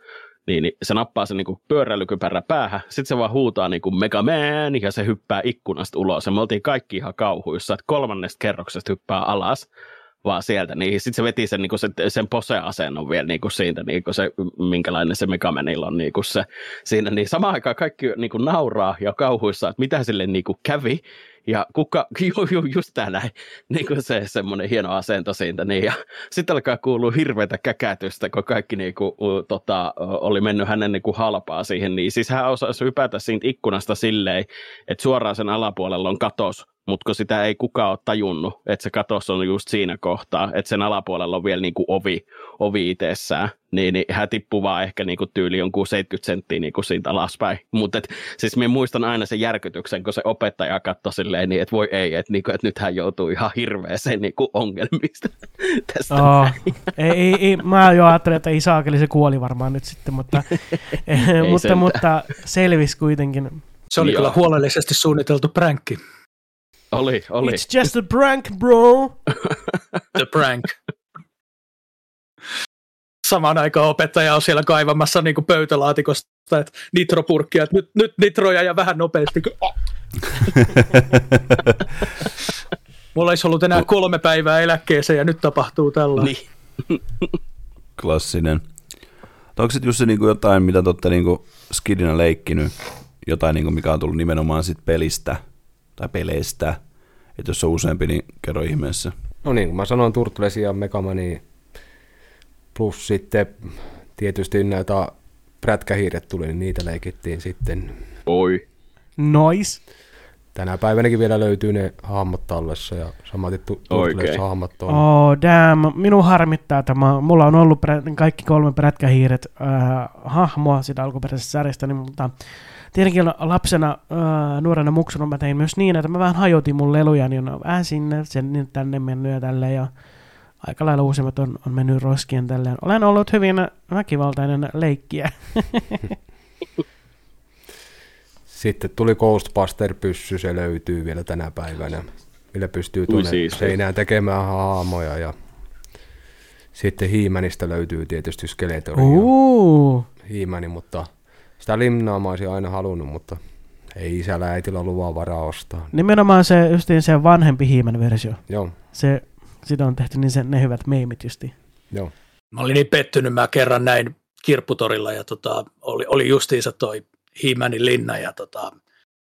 Niin, niin se nappaa sen niinku pyöräilykypärän päähän. Sitten se vaan huutaa niinku Mega Man ja se hyppää ikkunasta ulos. Ja me oltiin kaikki ihan kauhuissa, että kolmannesta kerroksesta hyppää alas vaan sieltä. Niin sitten se veti sen niinku sen, sen pose-asennon vielä niinku siitä niinku se minkälainen se Mega Manilla on niinku se siinä niin samaan aikaan kaikki niinku nauraa ja kauhuissa, että mitä sille niinku kävi ja kuka ju, ju, just tää näin niinku se semmoinen hieno asento siitä niin ja sitten alkaa kuulua hirveätä käkätystä, kun kaikki niinku uh, tota oli mennyt hänen niinku halpaa siihen niin siis hän osasi hypätä siitä ikkunasta silleen, että suoraan sen alapuolella on katos. Mutta kun sitä ei kukaan ole tajunnut, että se katos on just siinä kohtaa, että sen alapuolella on vielä niinku ovi, ovi itsessään, niin, niin hän tippuu vaan ehkä niinku tyyli jonkun seitsemänkymmentä senttiä niinku siitä alaspäin. Mutta siis minä muistan aina sen järkytyksen, kun se opettaja katsoi silleen, niin, että voi ei, että niinku, et nyt hän joutuu ihan hirveäseen niinku ongelmista tästä. Oh, ei, ei, ei, mä jo ajattelin, että isäkeli se kuoli varmaan nyt sitten, mutta, mutta, mutta selvisi kuitenkin. Se oli kyllä huolellisesti suunniteltu pränkki. Oli, oli. It's just a prank, bro. The prank. Samaan aikaan opettaja on siellä kaivamassa niinku pöytälaatikosta nitropurkkia, että nyt, nyt nitroja ja vähän nopeasti. Oh. Mulla olisi ollut enää kolme päivää eläkkeeseen ja nyt tapahtuu tällainen. Niin. Klassinen. Onko sitten Jussi niinku jotain, mitä te olette niinku skidinä leikkinyt, jotain niinku, mikä on tullut nimenomaan sit pelistä? Tai peleistä, että jos on useampi, niin kerro ihmeessä. No niin, kun mä sanoin Turtlesia ja Mega Mania, plus sitten tietysti näitä prätkähiiret tuli, niin niitä leikittiin sitten. Oi. Nois. Tänä päivänäkin vielä löytyy ne hahmot tallessa ja samaten Turtles hahmot on. Oh damn, minun harmittaa tämä. Mulla on ollut prä- kaikki kolme prätkähiiret äh, hahmoa siitä alkuperäisestä sarjasta, niin mutta... Tietenkin lapsena, nuorena muksuna mä tein myös niin, että mä vähän hajotin mun leluja, niin on vähän sinne, sen tänne mennyt ja tälleen, ja aika lailla uusimmat on, on mennyt roskien tälleen. Olen ollut hyvin väkivaltainen leikkiä. Sitten tuli Ghostbuster-pyssy, se löytyy vielä tänä päivänä, millä pystyy tuonne seinään tekemään haamoja, ja sitten He-Manista löytyy tietysti Skeletori uh. He-Mani, mutta... Sitä limnaa mä olisin aina halunnut, mutta ei isällä äitillä ollut vaan varaa ostaa. Nimenomaan se justiin se vanhempi He-Man versio. Joo. Se, sitä on tehty niin se, ne hyvät meimit justiin. Joo. Mä olin niin pettynyt, mä kerran näin Kirpputorilla ja tota, oli, oli justiinsa toi He-Manin linna ja tota,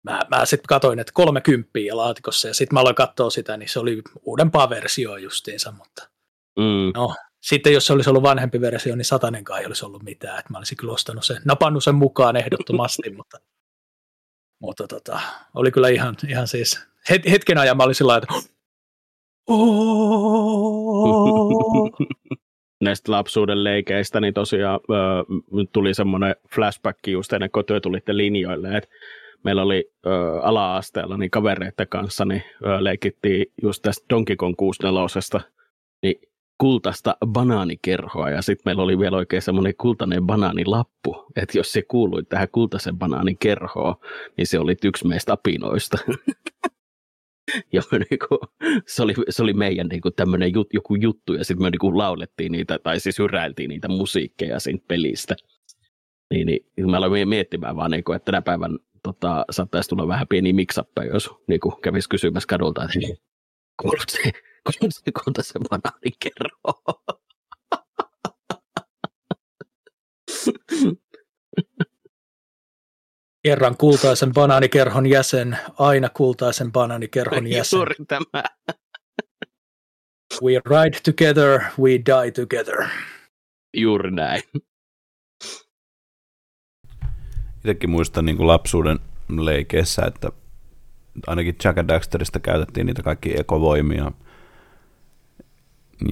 mä, mä sitten katsoin, että kolmekymppiä laatikossa ja sitten mä aloin katsoa sitä, niin se oli uudempaa versioa justiinsa, mutta mm. no Sitten jos se olisi ollut vanhempi versio, niin satanenkaan ei olisi ollut mitään. Että mä olisin kyllä ostanut sen, napannut sen mukaan ehdottomasti, mutta, mutta tota, oli kyllä ihan, ihan siis, hetken ajan mä olin sillä lailla, että näistä lapsuuden leikeistä, niin tosiaan öö, tuli semmoinen flashback just ennen kuin työ tulitte linjoille, että meillä oli öö, ala-asteella niin kavereiden kanssa, niin öö, leikittiin just tästä Donkey Kong kuusikymmentäneljä-osasta niin kultaista banaanikerhoa, ja sitten meillä oli vielä oikein semmoinen kultainen banaanilappu, että jos se kuului tähän kultaisen banaanikerhoon, niin se oli yksi meistä apinoista. Ja niinku, se, oli, se oli meidän niinku tämmöinen jut, joku juttu, ja sitten me niinku laulettiin niitä, tai siis hyräiltiin niitä musiikkeja siinä pelistä. Niin, niin mä aloin miettimään vaan, niinku, että tänä päivän tota, saattaisi tulla vähän pieniä mix-appeja, jos niinku, kävisi kysymässä kadulta, että kuulutko se, kuulutko se kultaisen banaanikerhoon? Kerran kultaisen banaanikerhon jäsen, aina kultaisen banaanikerhon jäsen. Juuri tämä. We ride together, we die together. Juuri näin. Itsekin muistan niin kuin lapsuuden leikeissä, että ainakin Jack and Daxterista käytettiin niitä kaikki ekovoimia.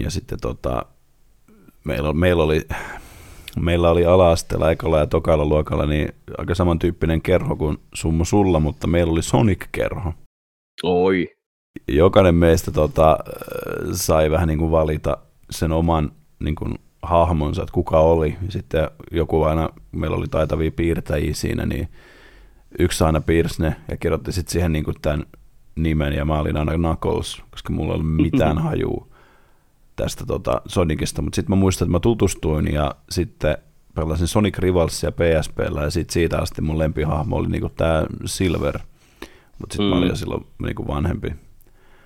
Ja sitten tota, meillä, meillä oli... Meillä oli ala-asteella, ekalla ja tokalla luokalla, niin aika samantyyppinen kerho kuin Summa sulla, mutta meillä oli Sonic-kerho. Oi. Jokainen meistä tota, sai vähän niin kuin valita sen oman niin kuin, hahmonsa, että kuka oli. Sitten joku aina, meillä oli taitavia piirtäjiä siinä, niin yksi aina piirsi ne ja kirjoitti sitten siihen niin kuin tämän nimen, ja mä olin aina Knuckles, koska mulla ei ollut mitään hajua tästä tota Sonicista, mutta sitten mä muistan, että mä tutustuin ja sitten pelasin Sonic Rivalsia P S P:llä, ja sitten siitä asti mun lempihahmo oli niinku tää Silver, mutta sitten mm. mä olin jo silloin niinku vanhempi.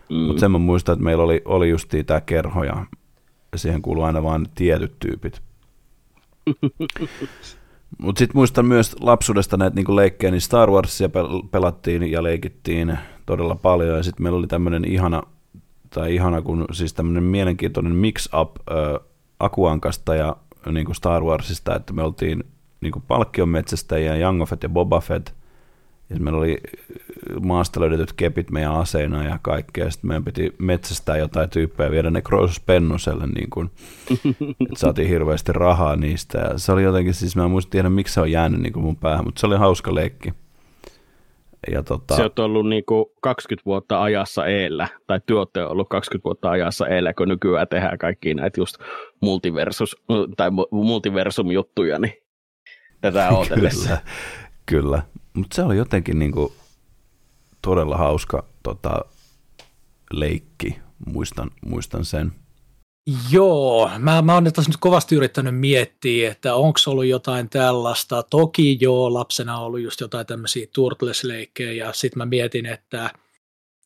Mm. Mutta sen mä muistan, että meillä oli, oli justiin tää kerho, ja siihen kuului aina vaan tietyt tyypit. Mutta sitten muistan myös lapsuudesta näitä niinku leikkejä, niin Star Warsia pel- pelattiin ja leikittiin todella paljon, ja sitten meillä oli tämmöinen ihana tai ihana, kun siis tämmöinen mielenkiintoinen mix-up äh, Akuankasta ja niin kuin Star Warsista, että me oltiin niin kuin palkkionmetsästäjiä, Jango Fett ja Boba Fett, ja meillä oli maasta löydetyt kepit meidän aseina ja kaikkea, ja sitten meidän piti metsästää jotain tyyppejä ja viedä ne Kroisus Pennuselle, niin kuin, että saatiin hirveästi rahaa niistä, ja se oli jotenkin, siis mä en muista tiedä, miksi se on jäänyt niin kuin mun päähän, mutta se oli hauska leikki. Ja tota... Se on ollut niinku kaksikymmentä vuotta ajassa eellä, tai työ on ollut kaksikymmentä vuotta ajassa eellä, kun nykyään tehdään kaikki näitä just multiversus, tai multiversum-juttuja, niin tätä ootellessa. Kyllä, kyllä. Mutta se oli jotenkin niinku todella hauska tota, leikki, muistan, muistan sen. Joo, mä, mä olen tässä nyt kovasti yrittänyt miettiä, että onko ollut jotain tällaista. Toki joo, lapsena on ollut just jotain tämmöisiä Turtles-leikkejä, ja sitten mä mietin, että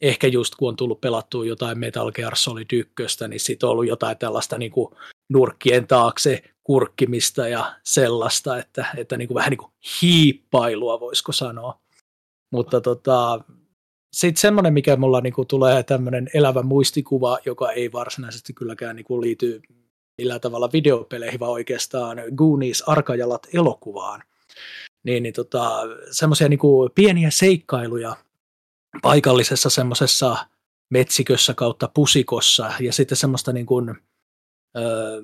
ehkä just kun on tullut pelattua jotain Metal Gear Solid ykköstä, niin sitten on ollut jotain tällaista niin kuin nurkkien taakse kurkkimista ja sellaista, että, että niin kuin vähän niin kuin hiippailua voisiko sanoa. Mutta tota... Sitten semmoinen, mikä mulla niinku tulee tämmöinen elävä muistikuva, joka ei varsinaisesti kylläkään niinku liity millään tavalla videopeleihin, vaan oikeastaan Goonies Arkajalat elokuvaan. Niin, niin tota, semmoisia niinku pieniä seikkailuja paikallisessa semmoisessa metsikössä kautta pusikossa, ja sitten semmoista niinku, öö,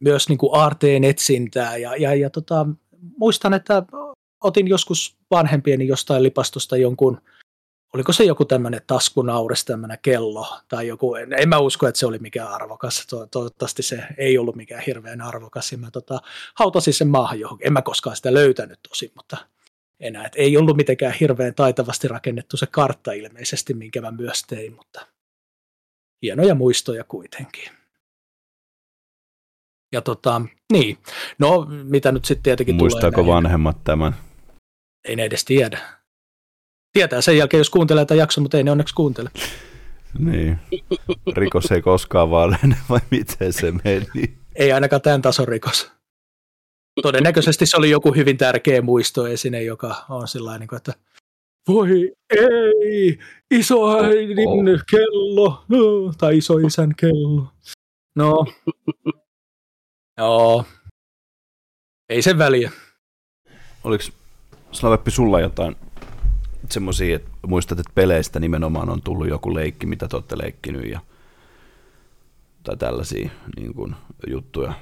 myös niinku aarteen etsintää. Ja, ja, ja tota, muistan, että otin joskus vanhempieni jostain lipastosta jonkun, oliko se joku tämmöinen taskunaures, tämmöinen kello tai joku, en, en mä usko, että se oli mikään arvokas, to, toivottavasti se ei ollut mikään hirveän arvokas, ja mä tota, hautasin sen maahan johonkin, en mä koskaan sitä löytänyt tosin, mutta enää, et ei ollut mitenkään hirveän taitavasti rakennettu se kartta ilmeisesti, minkä mä myös tein, mutta hienoja muistoja kuitenkin. Ja tota, niin, no mitä nyt sitten tietenkin muistaako tulee. Muistaako vanhemmat tämän? Ei ne edes tiedä. Tietää sen jälkeen, jos kuuntelee tämän jakson, mutta ei ne onneksi kuuntele. Niin. Rikos ei koskaan vanhene, vai miten se meni? Ei ainakaan tämän tason rikos. Todennäköisesti se oli joku hyvin tärkeä muistoesine, joka on sillain, että voi ei, isoäidin kello, tai isoisän kello. No, Joo. Ei sen väliä. Oliko Slaveppi sulla jotain semmoisia, että muistat, että peleistä nimenomaan on tullut joku leikki, mitä te olette leikkinyt ja tai tällaisia niin kuin, juttuja?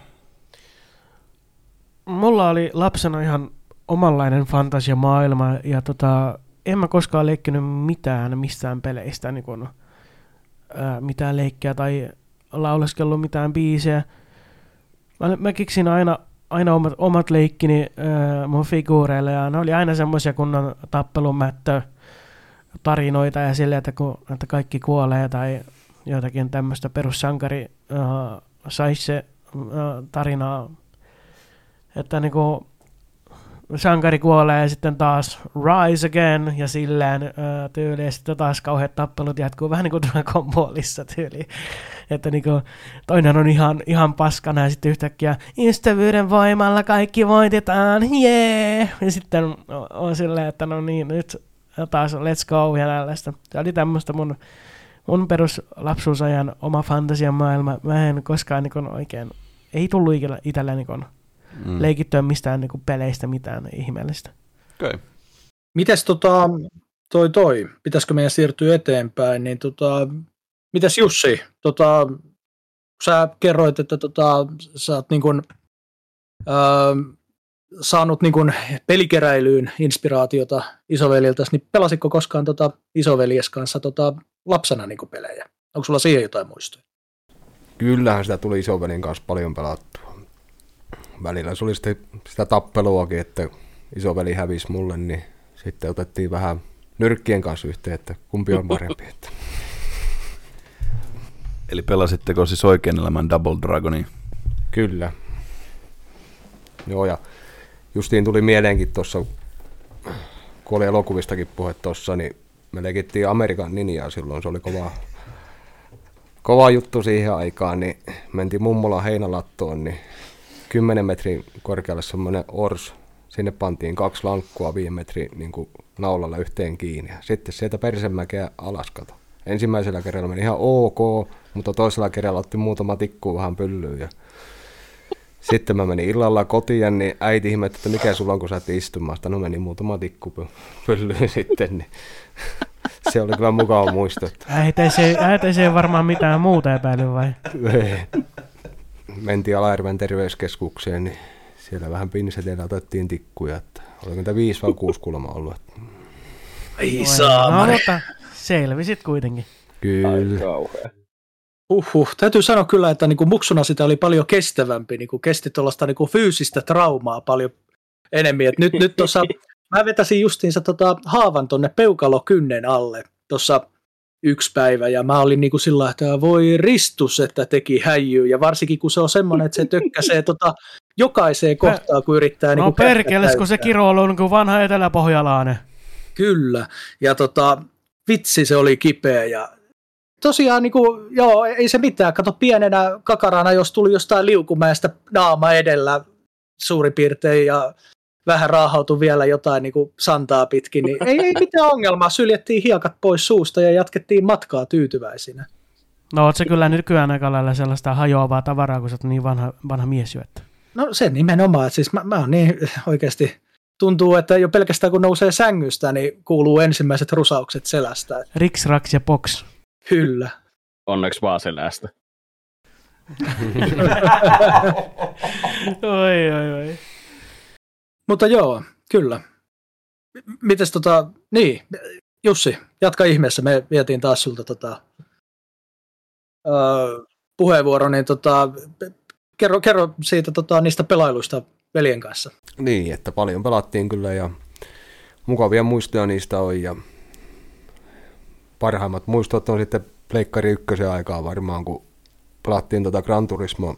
Mulla oli lapsena ihan omanlainen fantasiamaailma ja tota, en mä koskaan leikkinyt mitään mistään peleistä, niin kuin, ää, mitään leikkiä tai lauleskellut mitään biisejä. Mä, mä keksin aina, aina omat, omat leikkini ää, mun figuureille ja ne oli aina semmoisia kunnon tappelumättö tarinoita ja silleen, että, kun, että kaikki kuolee tai jotakin tämmöistä perussankari äh, saisi se äh, tarinaa, että niinku sankari kuolee ja sitten taas rise again ja silleen äh, tyyli ja sitten taas kauheat tappelut jatkuu vähän niin kuin Dragon Ballissa tyyli, että niinku toinen on ihan, ihan paskana ja sitten yhtäkkiä ystävyyden voimalla kaikki voitetaan, jee, ja sitten on, on silleen, että no niin, nyt taas let's go ja tällaista. Se oli tämmöistä mun Mun perus lapsuusajan oma fantasiamaailma, mä en koskaan niin oikein, ei tullut itsellä niin mm. leikittyä mistään niin peleistä mitään ihmeellistä. Okei. Okay. Mites tota, toi toi, pitäisikö meidän siirtyä eteenpäin, niin tota, mitäs Jussi, tota, sä kerroit, että tota, sä oot niin kun, äh, saanut niin kun pelikeräilyyn inspiraatiota isoveljeltäsi, niin pelasitko koskaan tota isoveljes kanssa tota, lapsena niin kuin pelejä? Onko sulla siihen jotain muistoja? Kyllähän sitä tuli isoveljen kanssa paljon pelattua. Välillä se oli sitä tappeluakin, että isoveli hävisi mulle, niin sitten otettiin vähän nyrkkien kanssa yhteen, että kumpi on parempi. Että. Eli pelasitteko siis oikein elämän Double Dragonia? Kyllä. Joo, ja justiin tuli mieleenkin tuossa, kun oli elokuvistakin puhe tuossa, niin me leikittiin Amerikan ninjaa silloin, se oli kova, kova juttu siihen aikaan, niin mentiin mummolan heinälattoon, niin kymmenen metrin korkealle semmoinen ors, sinne pantiin kaksi lankkua viiden metrin niin kuin naulalla yhteen kiinni, sitten sieltä persemäkeä alas kato. Ensimmäisellä kerralla meni ihan ok, mutta toisella kerralla otti muutama tikku vähän pyllyyn. Ja sitten mä menin illalla kotiin, niin äiti ihmetti, että mikä sulla on, kun sä et istumaan. No meni muutama tikkupyllyyn sitten, niin se oli kyllä mukava muisto. Äiti se ei varmaan mitään muuta epäily vai? Mentiin Alajärven terveyskeskukseen, niin siellä vähän pinsetellä otettiin tikkuja. Että oliko niitä viisi vai kuusi kulma ollut? Ei saamari. No mutta selvisit kuitenkin. Kyllä. Uhuh. Täytyy sanoa kyllä, että niin kuin muksuna sitä oli paljon kestävämpi, niin kuin kesti tuollaista niin kuin fyysistä traumaa paljon enemmän. Et nyt, nyt tuossa, mä vetäsin justiinsa tota haavan tuonne peukalokynnen alle tuossa yksi päivä, ja mä olin niin kuin sillä, että voi ristus, että teki häijyy, ja varsinkin kun se on semmoinen, että se tökkäsee tota jokaiseen kohtaan, kun yrittää... No niin perkeles, kun se kiroilu on niin kuin vanha eteläpohjalainen. Kyllä, ja tota, vitsi se oli kipeä, ja... Tosiaan, niin kuin, joo, ei se mitään. Kato, pienenä kakarana, jos tuli jostain liukumäestä naama edellä suurin piirtein ja vähän raahautui vielä jotain niin kuin santaa pitkin, niin ei, ei mitään ongelmaa. Syljettiin hiekat pois suusta ja jatkettiin matkaa tyytyväisinä. No oot se kyllä nykyään aika lailla sellaista hajoavaa tavaraa, kun sä oot niin vanha, vanha mies jo. Että... No se nimenomaan. Siis mä, mä oon niin oikeasti... Tuntuu, että jo pelkästään kun nousee sängystä, niin kuuluu ensimmäiset rusaukset selästä. Riks, raks ja boks. Kyllä. Onneksi vaan selästä. Oi, oi, oi. Mutta joo, kyllä. Mites tota, niin, Jussi, jatka ihmeessä, me vietiin taas sulta tota, öö, puheenvuoro, niin tota, kerro, kerro siitä tota, niistä pelailuista veljen kanssa. Niin, että paljon pelattiin kyllä ja mukavia muistoja niistä on ja parhaimmat muistot on sitten Pleikkari ykkösen aikaa varmaan, kun pelattiin tuota Gran Turismo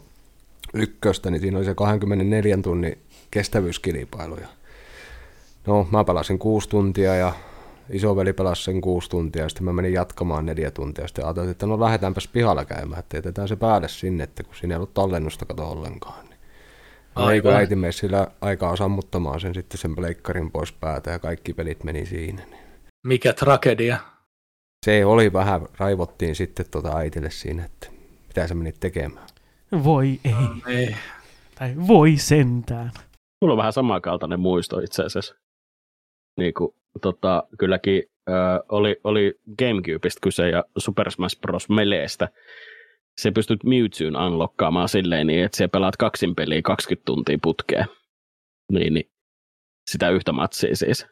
ykköstä, niin siinä oli se kaksikymmentäneljä tunnin kestävyyskilpailu. No, mä pelasin kuusi tuntia ja isoveli pelasi sen kuusi tuntia ja sitten mä menin jatkamaan neljä tuntia. Sitten ajattelin, että no lähdetäänpäs pihalla käymään, että jätetään se päälle sinne, että kun siinä ei ollut tallennusta kato ollenkaan. Niin. No, eikö äiti mene sillä aikaa sammuttamaan sen sitten sen Pleikkarin pois päältä ja kaikki pelit meni siinä. Niin. Mikä tragedia. Se oli vähän, raivottiin sitten tuota äitille siinä, että mitä sä menit tekemään. Voi ei. ei. Tai voi sentään. Mulla on vähän samankaltainen muisto itse asiassa. Niin kuin, tota, kylläkin ö, oli, oli GameCubeista kyse ja Super Smash Bros. Meleestä. Se pystyt Mewtwoon unlockkaamaan silleen niin, että sä pelaat kaksin peliä kaksikymmentä tuntia putkeen. Niin, niin. Sitä yhtä matsia siis.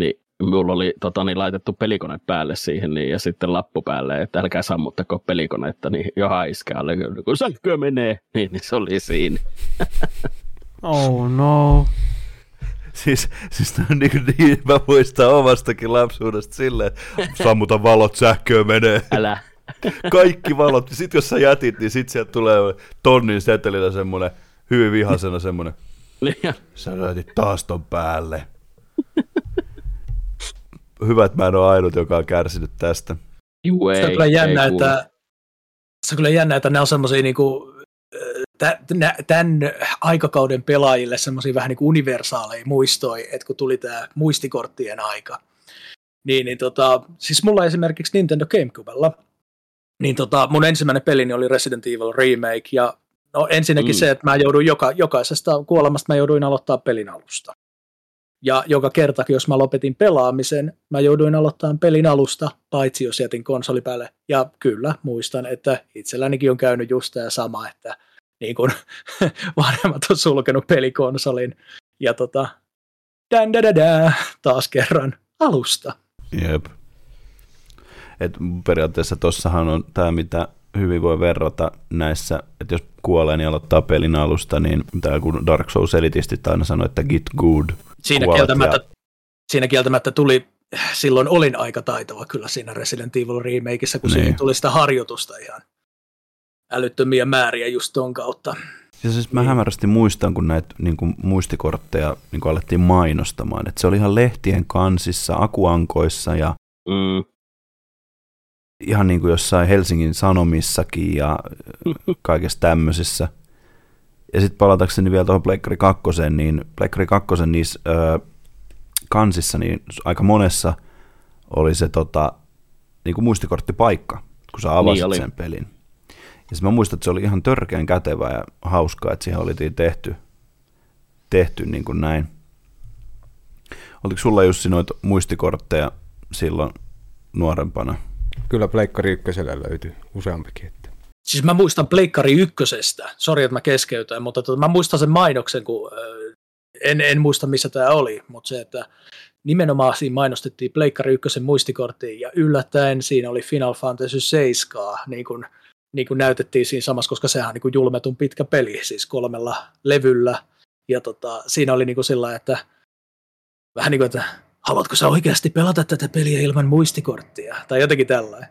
Niin, mulla oli tota, niin, laitettu pelikone päälle siihen niin, ja sitten lappu päälle, että älkää sammuttako pelikonetta, niin johan iskää alle, kun sähkö menee, niin, niin se oli siinä. Oh no. Siis, siis niin, niin, mä muistan omastakin lapsuudesta silleen, sammuta valot, sähköä menee. Älä. Kaikki valot. Sitten jos sä jätit, niin sit sieltä tulee tonnin setelillä semmoinen, hyvin vihasena semmoinen, sä laitit taas ton päälle. Hyvä, että mä en ole ainut, joka on kärsinyt tästä. Juu, ei, se on kyllä jännä, ei, että, se on kyllä jännä, että nämä on semmoisia niinku, tämän aikakauden pelaajille semmoisia vähän niinku universaaleja muistoja, että kun tuli tämä muistikorttien aika. Niin, niin tota, siis mulla esimerkiksi Nintendo GameCubella, niin tota, mun ensimmäinen pelini oli Resident Evil Remake, ja no ensinnäkin mm. se, että mä jouduin joka, jokaisesta kuolemasta mä jouduin aloittaa pelin alusta. Ja joka kerta, jos mä lopetin pelaamisen, mä jouduin aloittamaan pelin alusta, paitsi jos jätin konsoli päälle. Ja kyllä, muistan, että itsellänikin on käynyt just tämä sama, että niin kun vanhemmat on sulkenut pelikonsolin. Ja tota, dän dä dä dä, taas kerran alusta. Jep. Et periaatteessa tossahan on tämä, mitä hyvin voi verrata näissä, että jos kuolee, niin aloittaa pelin alusta, niin tämä kun Dark Souls elitistit aina sanoi, että get good. Siinä kieltämättä, ja... siinä kieltämättä tuli, silloin olin aika taitava kyllä siinä Resident Evil remakeissa, kun niin. Siinä tuli sitä harjoitusta ihan älyttömiä määriä just ton kautta. Ja siis mä niin. hämärästi muistan, kun näitä niin kuin muistikortteja niin kuin alettiin mainostamaan, että se oli ihan lehtien kansissa, akuankoissa ja mm. ihan niin kuin jossain Helsingin Sanomissakin ja kaikessa tämmöisissä. Ja sitten palatakseni vielä tuohon Pleikkari kakkoseen, niin Pleikkari kakkosen niissä ö, kansissa, niin aika monessa oli se tota, niin kuin muistikorttipaikka, kun sä avasit niin sen pelin. Ja sitten mä muistan, että se oli ihan törkeän kätevää ja hauskaa, että siihen olitiin tehty, tehty niin kuin näin. Oliko sulla Jussi noita muistikortteja silloin nuorempana? Kyllä Pleikkari ykkösellä löytyi useampikin. Että. Siis mä muistan Pleikkari ykkösestä, sori että mä keskeytän, mutta tota, mä muistan sen mainoksen, kun en, en muista missä tämä oli, mutta se, että nimenomaan siinä mainostettiin Pleikkari ykkösen muistikorttiin ja yllättäen siinä oli Final Fantasy seitsemän, niin kuin niin kun näytettiin siinä samassa, koska sehän on niin kun julmetun pitkä peli, siis kolmella levyllä ja tota, siinä oli niin kuin sillä, että vähän niin kuin, että haluatko sä oikeasti pelata tätä peliä ilman muistikorttia? Tai jotenkin tällainen.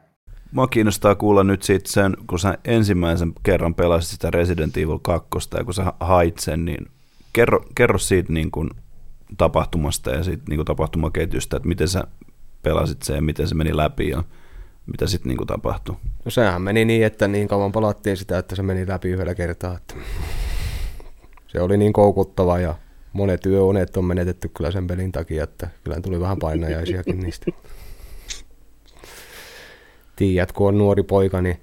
Mua kiinnostaa kuulla nyt sitten sen, kun sä ensimmäisen kerran pelasit sitä Resident Evil kaksi, ja kun sä hait sen, niin kerro, kerro siitä niin kun tapahtumasta ja siitä niin kun tapahtumaketjusta, että miten sä pelasit sen ja miten se meni läpi ja mitä sitten niin kun tapahtui. No sehän meni niin, että niin kauan palattiin sitä, että se meni läpi yhdellä kertaa. Että se oli niin koukuttava ja... Monet yöonet on menetetty kyllä sen pelin takia, että kyllä tuli vähän painajaisiakin niistä. Tiedät, kun on nuori poika, niin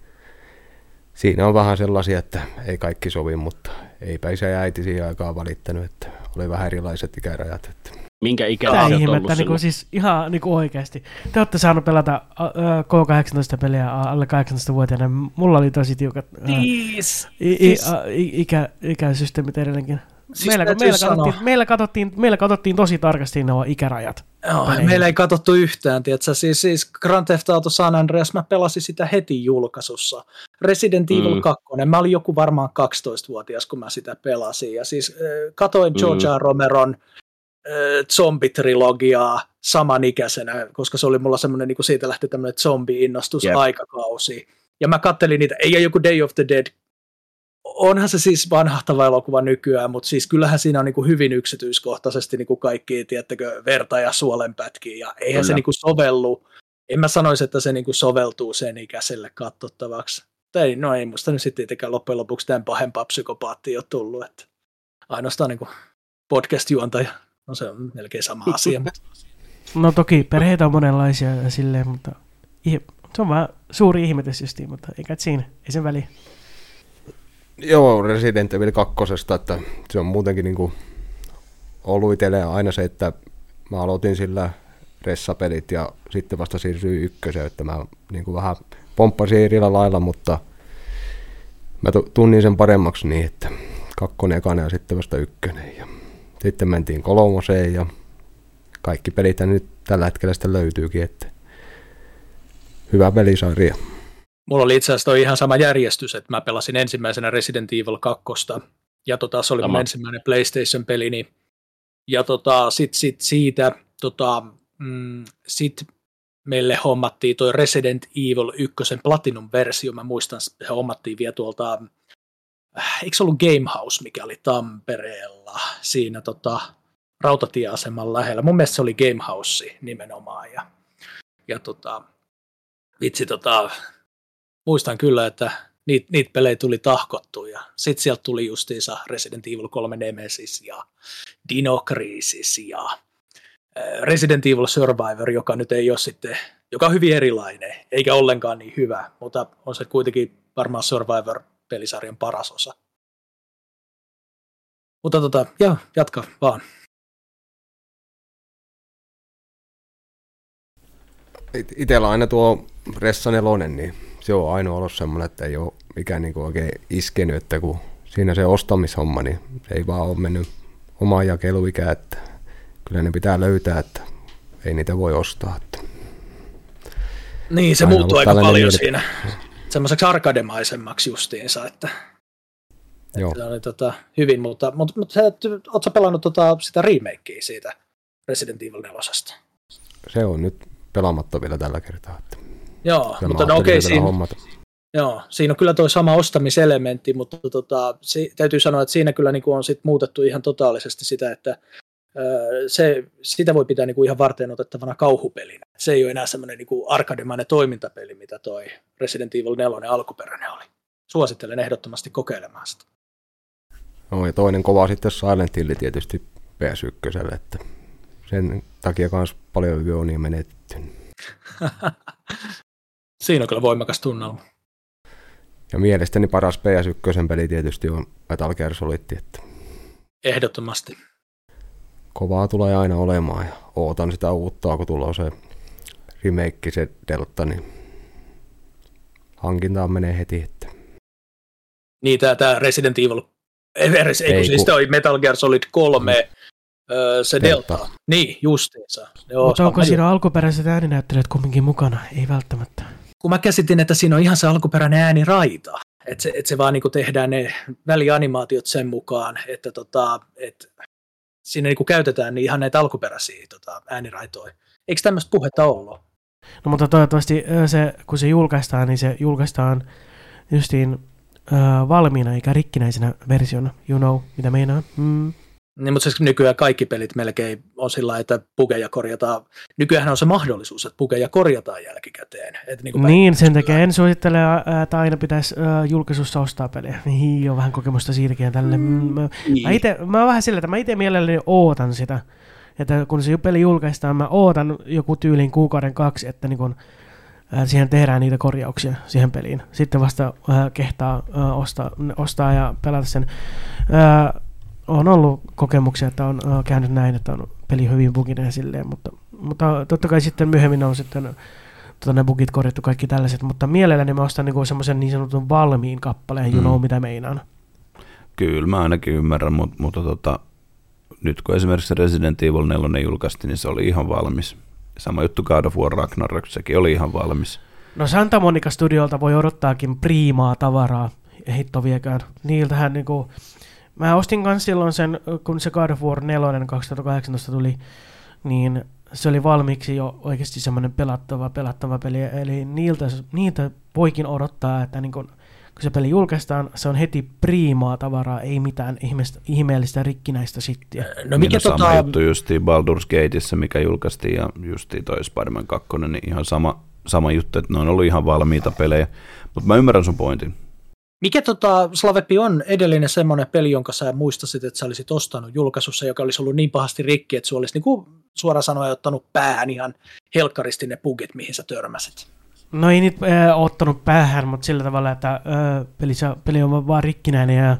siinä on vähän sellaisia, että ei kaikki sovi, mutta eipä isä ja äiti siihen aikaan valittanut, että oli vähän erilaiset ikärajat. Että. Minkä ikäinen olet ollut niin kuin, siis ihan niin kuin oikeasti. Te olette saaneet pelata K kahdeksantoista-peliä alle kahdeksantoistavuotiaana. Mulla oli tosi tiukat yes. ä, i, i, a, ikä, ikäsysteemit edelleenkin. Siis meillä, meillä, katsottiin, meillä, katsottiin, meillä katsottiin tosi tarkasti nuo ikärajat. Joo, meillä ei katsottu yhtään, tiiätsä. Siis, siis Grand Theft Auto San Andreas, mä pelasin sitä heti julkaisussa. Resident mm. Evil kaksi, mä olin joku varmaan kaksitoistavuotias, kun mä sitä pelasin. Ja siis äh, katoin George mm. Romeron äh, zombitrilogiaa samanikäisenä, koska se oli mulla semmoinen, niin kuin siitä lähti tämmöinen zombi-innostus-aikakausi. Yep. Ja mä kattelin niitä, ei joku Day of the Dead. Onhan se siis vanhahtava elokuva nykyään, mutta siis kyllähän siinä on niin kuin hyvin yksityiskohtaisesti niin kuin kaikki, tiedättekö, verta ja suolenpätkiä, ja eihän Kyllä. se niin kuin sovellu. En mä sanoisi, että se niin kuin soveltuu sen ikäiselle katsottavaksi. Tai no ei musta nyt sitten tietenkään loppujen lopuksi tämän pahempaa psykopaattia ole tullut. Että ainoastaan niin kuin podcast-juontaja, no se on melkein sama asia. Mutta... No toki perheitä on monenlaisia ja silleen, mutta se on vaan suuri ihmetys justiin, mutta eikä siinä, ei sen väliä. Joo, Resident Evil kakkosesta, että se on muutenkin niin kuin ollut itselle aina se, että mä aloitin sillä ressapelit ja sitten vasta siirryin ykköseen, että mä niin kuin vähän pomppasin erillä lailla, mutta mä tunnin sen paremmaksi niin, että kakkonen ekana ja sitten vasta ykkönen ja sitten mentiin kolmoseen ja kaikki pelit nyt tällä hetkellä sitä löytyykin, että hyvä pelisarja. Mulla oli itse asiassa toi ihan sama järjestys, että mä pelasin ensimmäisenä Resident Evil kaksi, ja tota, se oli mun ensimmäinen PlayStation-peli, niin, ja tota, sit, sit siitä tota, mm, sit meille hommattiin toi Resident Evil yksi Platinum-versio, mä muistan, se hommattiin vielä tuolta, äh, eikö se ollut Gamehouse, mikä oli Tampereella, siinä tota, rautatieaseman lähellä, mun mielestä se oli Gamehouse nimenomaan, ja, ja tota, vitsi tota... Muistan kyllä, että niitä niit pelejä tuli tahkottu ja sitten sieltä tuli justiinsa Resident Evil kolme Nemesis ja Dino Crisis ja Resident Evil Survivor, joka nyt ei ole sitten, joka on hyvin erilainen, eikä ollenkaan niin hyvä, mutta on se kuitenkin varmaan Survivor-pelisarjan paras osa. Mutta tota, ja, jatka vaan. Itellä aina tuo Ressa nelonen, niin se on ainoa ollut semmoinen, että ei ole mikään niin kuin oikein iskenyt, että kun siinä se ostamishomma, niin se ei vaan ole mennyt omaan jakeluikään, että kyllä ne pitää löytää, että ei niitä voi ostaa. Että. Niin, se muuttuu aika paljon mieltä. Siinä semmoiseksi arkademaisemmaksi justiinsa, että, että se oli tota, hyvin, mutta, mutta, mutta ootko sä pelannut tota, sitä remakea siitä Resident Evil nelosesta? Se on nyt pelaamatta vielä tällä kertaa, että. Joo, ja mutta no okei, siinä, joo, siinä on kyllä tuo sama ostamiselementti, mutta tota, si, täytyy sanoa, että siinä kyllä niinku on sit muutettu ihan totaalisesti sitä, että ö, se, sitä voi pitää niinku ihan varten otettavana kauhupelinä. Se ei ole enää semmoinen niinku arkademainen toimintapeli, mitä toi Resident Evil neljä alkuperäinen oli. Suosittelen ehdottomasti kokeilemaan sitä. No, ja toinen kova sitten Silent Hill tietysti P S yksi, että sen takia myös paljon yöunia menetty. Siinä on kyllä voimakas tunnelma. Ja mielestäni paras P S yksi-peli tietysti on Metal Gear Solid. Että ehdottomasti. Kovaa tulee aina olemaan ja ootan sitä uutta, kun tulee se remake, se Delta, niin hankintaan menee heti. Että. Niin, tämä Resident Evil, ei, ei kun siis toi Metal Gear Solid kolme, mm. öö, se Delta. Delta. Niin, justiinsa. Mutta onko siinä alkuperäiset ääninäyttelijät kumminkin mukana? Ei välttämättä. Kun mä käsitin, että siinä on ihan se alkuperäinen ääniraita, että se, et se vaan niinku tehdään ne välianimaatiot sen mukaan, että tota, et siinä niinku käytetään niin ihan näitä alkuperäisiä tota, ääniraitoja. Eikö tämmöistä puhetta ollut? No mutta toivottavasti se, kun se julkaistaan, niin se julkaistaan justiin äh, valmiina eikä rikkinäisenä versiona. You know, mitä meinaa? Mm. Niin, mutta siis nykyään kaikki pelit melkein on sillä lailla, että bugeja korjataan. Nykyään on se mahdollisuus, että bugeja korjataan jälkikäteen. Että niin, niin sen takia en suosittele, että aina pitäisi äh, julkaisussa ostaa peliä. Niin, on vähän kokemusta siirkeä tälle. Mm, mä, niin. mä, ite, mä oon vähän sillä, että mä itse mielelläni ootan sitä. Että kun se peli julkaistaan, mä ootan joku tyylin kuukauden kaksi, että niin kun, äh, siihen tehdään niitä korjauksia siihen peliin. Sitten vasta äh, kehtaa äh, ostaa, ostaa ja pelata sen. Äh, On ollut kokemuksia, että on käynyt näin, että on peli hyvin buginen ja silleen, mutta, mutta totta kai sitten myöhemmin on sitten tota, ne bugit korjattu, kaikki tällaiset, mutta mielelläni mä ostan niinku semmoisen niin sanotun valmiin kappaleen, you know, mm. mitä meinaan. Kyllä, mä ainakin ymmärrän, mutta, mutta tota, nyt kun esimerkiksi Resident Evil neljä julkaistiin, niin se oli ihan valmis. Sama juttu God of War Ragnarok, sekin oli ihan valmis. No Santa Monica Studiolta voi odottaakin priimaa tavaraa, hitto viekään. Niiltähän niinku. Mä ostin kans silloin sen, kun se God of War neljä kaksituhattakahdeksantoista tuli, niin se oli valmiiksi jo oikeasti semmoinen pelattava, pelattava peli. Eli niiltä, niiltä voikin odottaa, että niin kun, kun se peli julkaistaan, se on heti priimaa tavaraa, ei mitään ihmeistä, ihmeellistä rikkinäistä shittiä. No mikä tota... Sama juttu justiin Baldur's Gateissa, mikä julkaistiin, ja justiin toi Spider-Man kaksi, niin ihan sama, sama juttu, että ne on ollut ihan valmiita pelejä. Mutta mä ymmärrän sun pointin. Mikä tota, Slaveppi on edellinen semmoinen peli, jonka sä muistasit, että sä olisit ostanut julkaisussa, joka olisi ollut niin pahasti rikki, että sä olisit niin suoraan sanoen ottanut päähän ihan helkkaristi ne bugit, mihin sä törmäsit? No ei nyt äh, ottanut päähän, mutta sillä tavalla, että äh, peli, peli on vaan rikkinäinen ja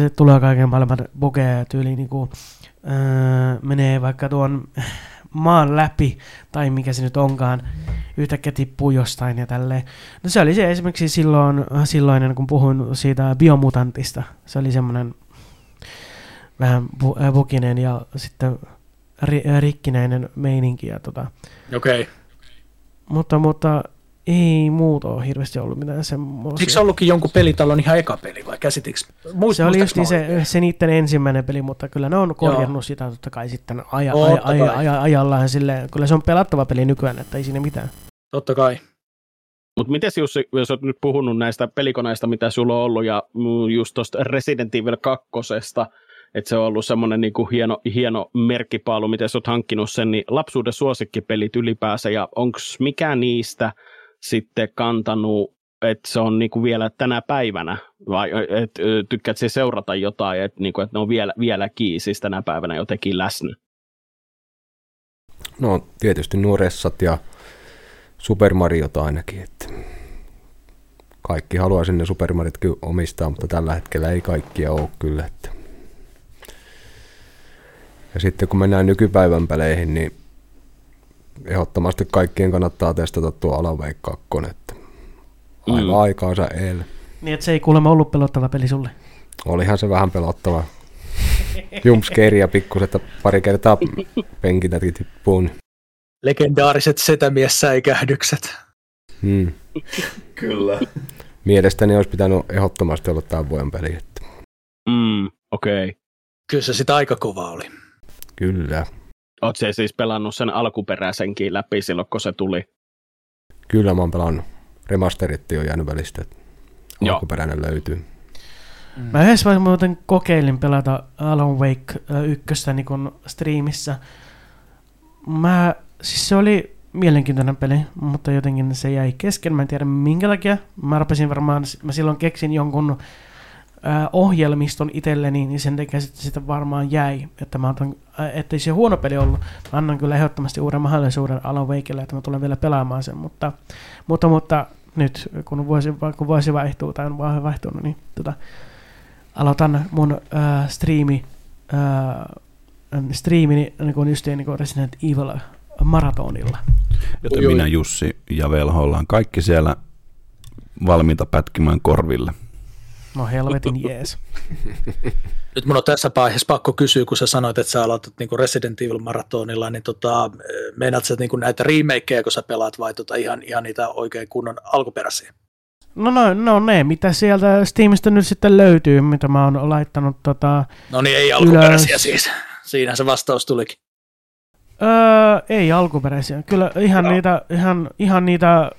se tulee kaiken maailman bugea tyyliin niin kuin, äh, menee vaikka tuon maan läpi tai mikä se nyt onkaan, yhtäkkiä tippuu jostain ja tälleen. No se oli se esimerkiksi silloin, silloin kun puhuin siitä biomutantista, se oli semmoinen vähän bu- buginen ja sitten ri- rikkinäinen meininki. Ja tota. Okei. Okay. Mutta, mutta ei muuta ole hirveästi ollut mitään semmoisia. Eikö se ollutkin jonkun pelitalon ihan eka peli vai käsitikö? Muist, se oli just se, se niiden ensimmäinen peli, mutta kyllä ne on korjannut sitä totta kai sitten aja, aja, aja, aja, ajallaan silleen. Kyllä se on pelattava peli nykyään, että ei siinä mitään. Totta kai. Mutta miten Jussi, jos olet nyt puhunut näistä pelikoneista, mitä sulla on ollut ja just tuosta Resident Evil kaksi, että se on ollut semmoinen niinku hieno, hieno merkkipaalu, miten sä oot hankkinut sen, niin lapsuuden suosikkipelit ylipäänsä, ja onko mikä niistä sitten kantanut, että se on niinku vielä tänä päivänä, vai että tykkäät sä seurata jotain, että niinku, et ne on vielä, vieläkin siis tänä päivänä jotenkin läsnä? No tietysti nuo ressat ja Super Mariota ainakin, että kaikki haluaisin ne Super Mariot kyllä omistaa, mutta tällä hetkellä ei kaikkia ole kyllä, että ja sitten kun mennään nykypäivän peleihin, niin ehdottomasti kaikkien kannattaa testata tuo Alan Wake kaksi. Aivan mm. aikaansa el. Niin, että se ei kuulemma ollut pelottava peli sulle? Olihan se vähän pelottava. Jumpscareja pikkusen, pari kertaa penkitäkin tippuun. Legendaariset setämies-säikähdykset. Hmm. Kyllä. Mielestäni olisi pitänyt ehdottomasti olla tämän vuoden peli. Mm, okei. Okay. Kyllä se sitä aika kovaa oli. Kyllä. Oot se siis pelannut sen alkuperäisenkin läpi silloin, kun se tuli? Kyllä mä oon pelannut. Remasteritti on jäänyt välistä. Alkuperäinen joo. Löytyy. Mm. Mä yhdessä vaiheessa muuten kokeilin pelata Alan Wake ykköstä niin kun striimissä. Mä, siis se oli mielenkiintoinen peli, mutta jotenkin se jäi kesken. Mä en tiedä minkä takia. Mä rupesin varmaan, mä silloin keksin jonkun ohjelmiston itselleni, niin sen takia sitten varmaan jäi, että mä otan, ettei se huono peli ollut. Mä annan kyllä ehdottomasti uuden mahdollisuuden Alan Wakelle, että mä tulen vielä pelaamaan sen, mutta, mutta, mutta nyt kun vuosi, kun vuosi vaihtuu tai on vaan vaihtunut, niin tota, aloitan mun äh, striimi, äh, striimini niin just niin Resident Evil maratonilla. Joten oi, minä, oi. Jussi ja Velho ollaan kaikki siellä valmiita pätkimään korville. No helvetin jees. Nyt mun on tässä vaiheessa pakko kysyä, kun sä sanoit, että sä aloitat niinku Resident Evil-maratonilla, niin tota, meinaat sä niinku näitä remakeja, kun sä pelaat, vai tota ihan, ihan niitä oikein kunnon alkuperäisiä? No, no, no ne, mitä sieltä Steamista nyt sitten löytyy, mitä mä oon laittanut tota, no niin, ei alkuperäisiä ylös. Siis. Siinähän se vastaus tulikin. Öö, ei alkuperäisiä. Kyllä ihan no. niitä, ihan, ihan niitä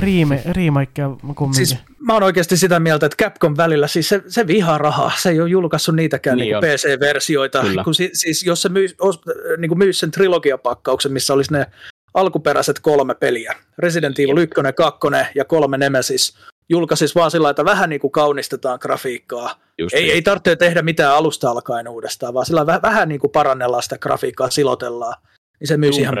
riime, riimaikkeja kumminkin. Siis mä oon oikeasti sitä mieltä, että Capcom välillä, siis se, se vihaa rahaa, se ei ole julkaissut niitäkään niin niin P C-versioita. Kun si, siis jos se myy, os, niin myy sen trilogiapakkauksen, missä olisi ne alkuperäiset kolme peliä, Resident Evil yksi, kaksi ja kolme Nemesis, julkaisisi vaan sillä, että vähän niin kuin kaunistetaan grafiikkaa. Just ei, ei tarvitse tehdä mitään alusta alkaen uudestaan, vaan sillä vähän, vähän niin kuin parannellaan sitä grafiikkaa, silotellaan. Niin se myys ihan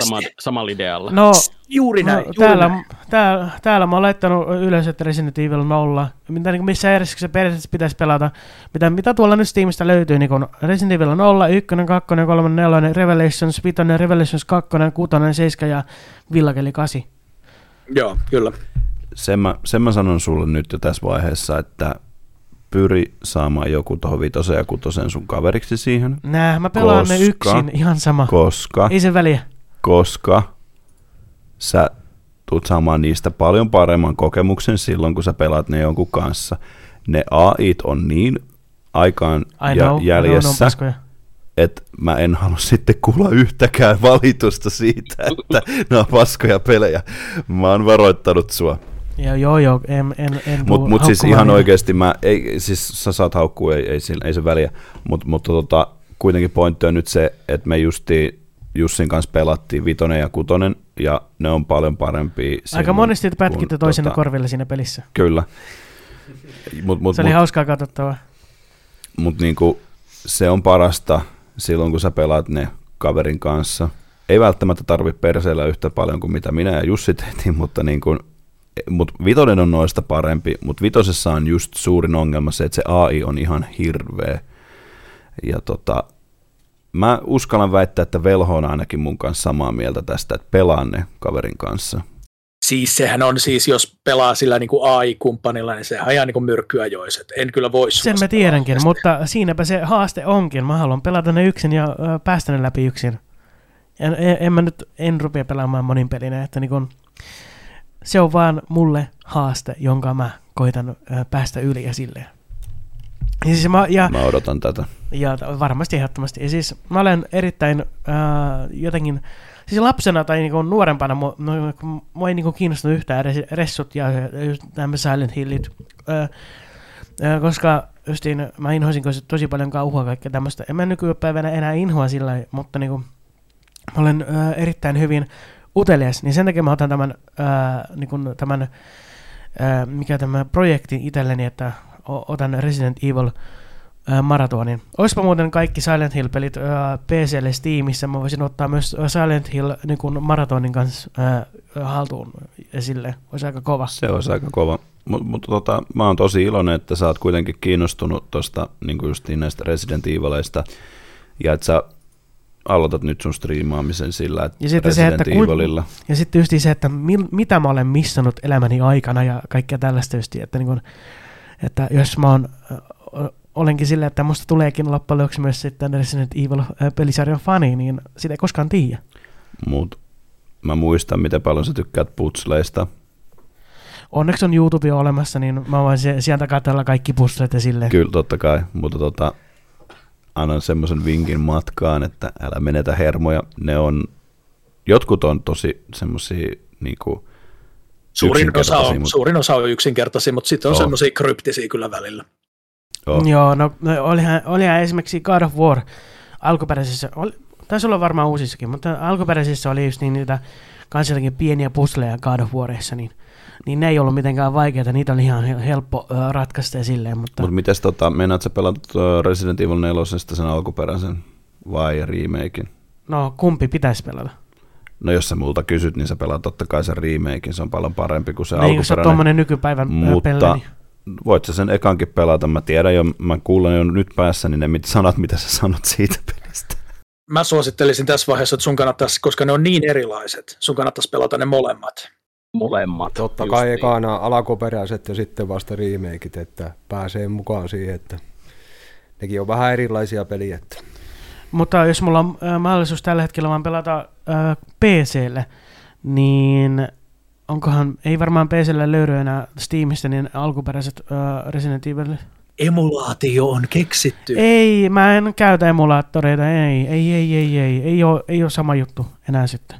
sama, samalla idealla. No, juuri näin. No, juuri täällä, näin. Täällä, täällä mä oon laittanut yleensä, että Resident Evil nolla. Mitä, niin missä järjestyksessä periaatteessa pitäisi pelata? Mitä, mitä tuolla nyt Steamista löytyy? Niin Resident Evil nolla, yksi, kaksi, kolme, neljä, Revelations viisi, Revelations kaksi, kuusi, seitsemän ja Villakeli kahdeksan. Joo, kyllä. Sen mä, sen mä sanon sulle nyt jo tässä vaiheessa, että pyri saamaan joku tuohon vitoseen ja kutoseen sun kaveriksi siihen. Nää, mä pelaan koska, ne yksin, ihan sama. Koska, ei sen väliä. Koska sä tulet saamaan niistä paljon paremman kokemuksen silloin, kun sä pelaat ne jonkun kanssa. Ne A I:t on niin aikaan know, jäljessä, että mä en halua sitten kuulla yhtäkään valitusta siitä, että nämä on paskoja pelejä. Mä oon varoittanut sua. Ja joo, joo, en, en, en Mutta mut siis ihan oikeasti, mä, ei, siis sä saat haukkua, ei, ei, ei se väliä, mutta mut, tota, kuitenkin pointti on nyt se, että me justi Jussin kanssa pelattiin vitonen ja kutonen, ja ne on paljon parempia. Aika monesti pätkitte toisen tota, korville siinä pelissä. Kyllä. Mut, mut, se oli mut, hauskaa katsottavaa. Mutta niinku, se on parasta silloin, kun sä pelaat ne kaverin kanssa, ei välttämättä tarvitse perseillä yhtä paljon kuin mitä minä ja Jussi tehtiin, mutta niin kuin, mut vitonen on noista parempi, mutta vitosessa on just suurin ongelma se, että se A I on ihan hirveä. Ja tota, mä uskallan väittää, että Velho on ainakin mun kanssa samaa mieltä tästä, että pelaan ne kaverin kanssa. Siis sehän on siis, jos pelaa sillä niin kuin A I-kumppanilla, niin sehän on ihan niin kuin myrkkyä jois. En kyllä voi suosittaa. Sen mä tiedänkin, oikeasti. Mutta siinäpä se haaste onkin. Mä haluan pelata ne yksin ja äh, päästä ne läpi yksin. En, en, en mä nyt, en rupea pelaamaan monin pelinä, että niin kun, se on vaan mulle haaste, jonka mä koitan äh, päästä yli ja silleen. Ja siis mä, ja, mä odotan tätä. Ja varmasti ehdottomasti. Ja siis mä olen erittäin äh, jotenkin... Siis lapsena tai niinku nuorempana mua, no, mua ei niinku kiinnostunut yhtään ressut ja nämä Silent Hillit, öö, öö, koska justiin mä inhoisin tosi paljon kauhua kaikkea tämmöistä. En mä nykypäivänä enää inhoa sillä lailla, mutta niinku, mä olen öö, erittäin hyvin utelias, niin sen takia mä otan tämän, öö, niinku, tämän öö, mikä tämä projektin itselleni, että otan Resident Evil maratonin. Oispa muuten kaikki Silent Hill-pelit ää, P C:lle Steamissa, mä voisin ottaa myös Silent Hill niin kun maratonin kanssa ää, haltuun esille. Olisi aika kova. Se olisi aika kova. Mutta mut, tota, mä oon tosi iloinen, että sä oot kuitenkin kiinnostunut tuosta niin justiin näistä Resident Evileista ja että sä aloitat nyt sun striimaamisen sillä, että ja Resident se, että Evililla. Kun, ja sitten just se, että mil, mitä mä olen missannut elämäni aikana ja kaikkea tällaista just, että, niin kun, että jos mä oon olenkin silleen, että musta tuleekin loppujen lopuksi myös sitten Resident Evil-pelisarjan fani, niin sitä ei koskaan tiedä. Mut mä muistan, mitä paljon sä tykkäät putsleista. Onneksi on YouTube olemassa, niin mä voin sieltä katsella kaikki putslet esille. Kyllä, totta kai, mutta tota, annan semmoisen vinkin matkaan, että älä menetä hermoja. Ne on, jotkut on tosi semmosia niinku... Suurin osa on, mutta... suurin osa on yksinkertaisia, mutta sitten on oh. semmosia kryptisiä kyllä välillä. Oh. Joo, no, no olihan, olihan esimerkiksi God of War alkuperäisessä, oli, taisi olla varmaan uusissakin, mutta alkuperäisessä oli just niin niitä kansillakin pieniä pusleja God of Warissa, niin, niin ne ei ollut mitenkään vaikeita, niitä oli ihan helppo uh, ratkaista ja silleen. Mutta Mut mites tota, meinaat sä pelat Resident Evil neljä sen alkuperäisen vai remakein? No kumpi pitäisi pelata? No jos sä multa kysyt, niin sä pelaat totta kai sen remakein, se on paljon parempi kuin se no, alkuperäinen. Niin, jos sä tommonen nykypäivän pelä, niin... Voit sä sen ekankin pelata, mä tiedän jo, mä kuulen jo nyt päässäni ne sanat, mitä sä sanot siitä pelistä. Mä suosittelisin tässä vaiheessa, että sun kannattaisi, koska ne on niin erilaiset, sun kannattaisi pelata ne molemmat. Molemmat. Totta kai niin. Ekana alakuperäiset ja sitten vasta remakeit, että pääsee mukaan siihen, että nekin on vähän erilaisia peliä. Että. Mutta jos mulla on mahdollisuus tällä hetkellä vaan pelata äh, P C:lle, niin... Onkohan, ei varmaan P C:llä löydy enää Steamista niin alkuperäiset uh, Resident Evil. Emulaatio on keksitty. Ei, mä en käytä emulaattoreita, ei, ei, ei, ei, ei, ei ole, ei ole sama juttu enää sitten.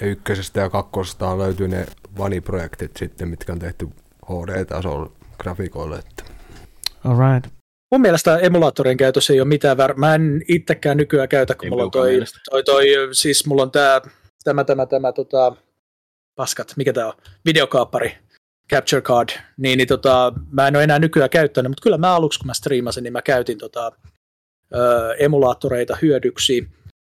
Ja ykkösestä ja kakkosesta löytyy ne vaniprojektit sitten, mitkä on tehty H D-tasolla grafiikoille. All right. Mun mielestä emulaattorin käytössä ei ole mitään väärä. Mä en itsekään nykyään käytä, kun ei mulla on toi, toi, toi, siis mulla on tää, tämä, tämä, tämä, tota... paskat, mikä tämä on, videokaappari, capture card, niin, niin tota, mä en ole enää nykyään käyttänyt, mutta kyllä mä aluksi, kun mä striimasin, niin mä käytin tota, ö, emulaattoreita hyödyksi,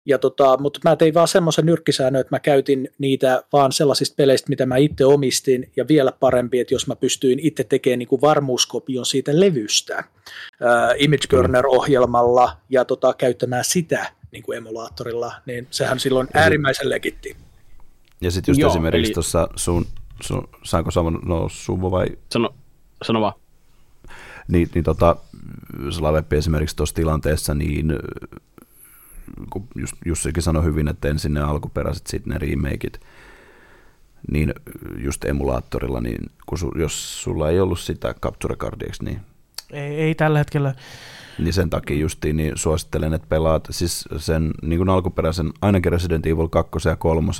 ja tota, mutta mä tein vaan semmoisen nyrkkisäännön, että mä käytin niitä vaan sellaisista peleistä, mitä mä itse omistin, ja vielä parempi, että jos mä pystyin itse tekemään niin kuin varmuuskopion siitä levystä ö, Image Burner-ohjelmalla, ja tota, käyttämään sitä niin kuin emulaattorilla, niin sehän silloin äärimmäisen legitti. Ja sitten just joo, esimerkiksi eli... tuossa sun, sun, saanko saman, no Summa vai? Sano, sano vaan. Niin, niin tota, Slaveppi esimerkiksi tuossa tilanteessa, niin kun Jussikin sanoi hyvin, että ensin ne alkuperäiset, sitten ne remakeit, niin just emulaattorilla, niin kun su, jos sulla ei ollut sitä capture cardiksi, niin... Ei, ei tällä hetkellä. Niin sen takia justiin niin suosittelen, että pelaat siis sen niin kuin alkuperäisen, ainakin Resident Evil kaksi ja kolme,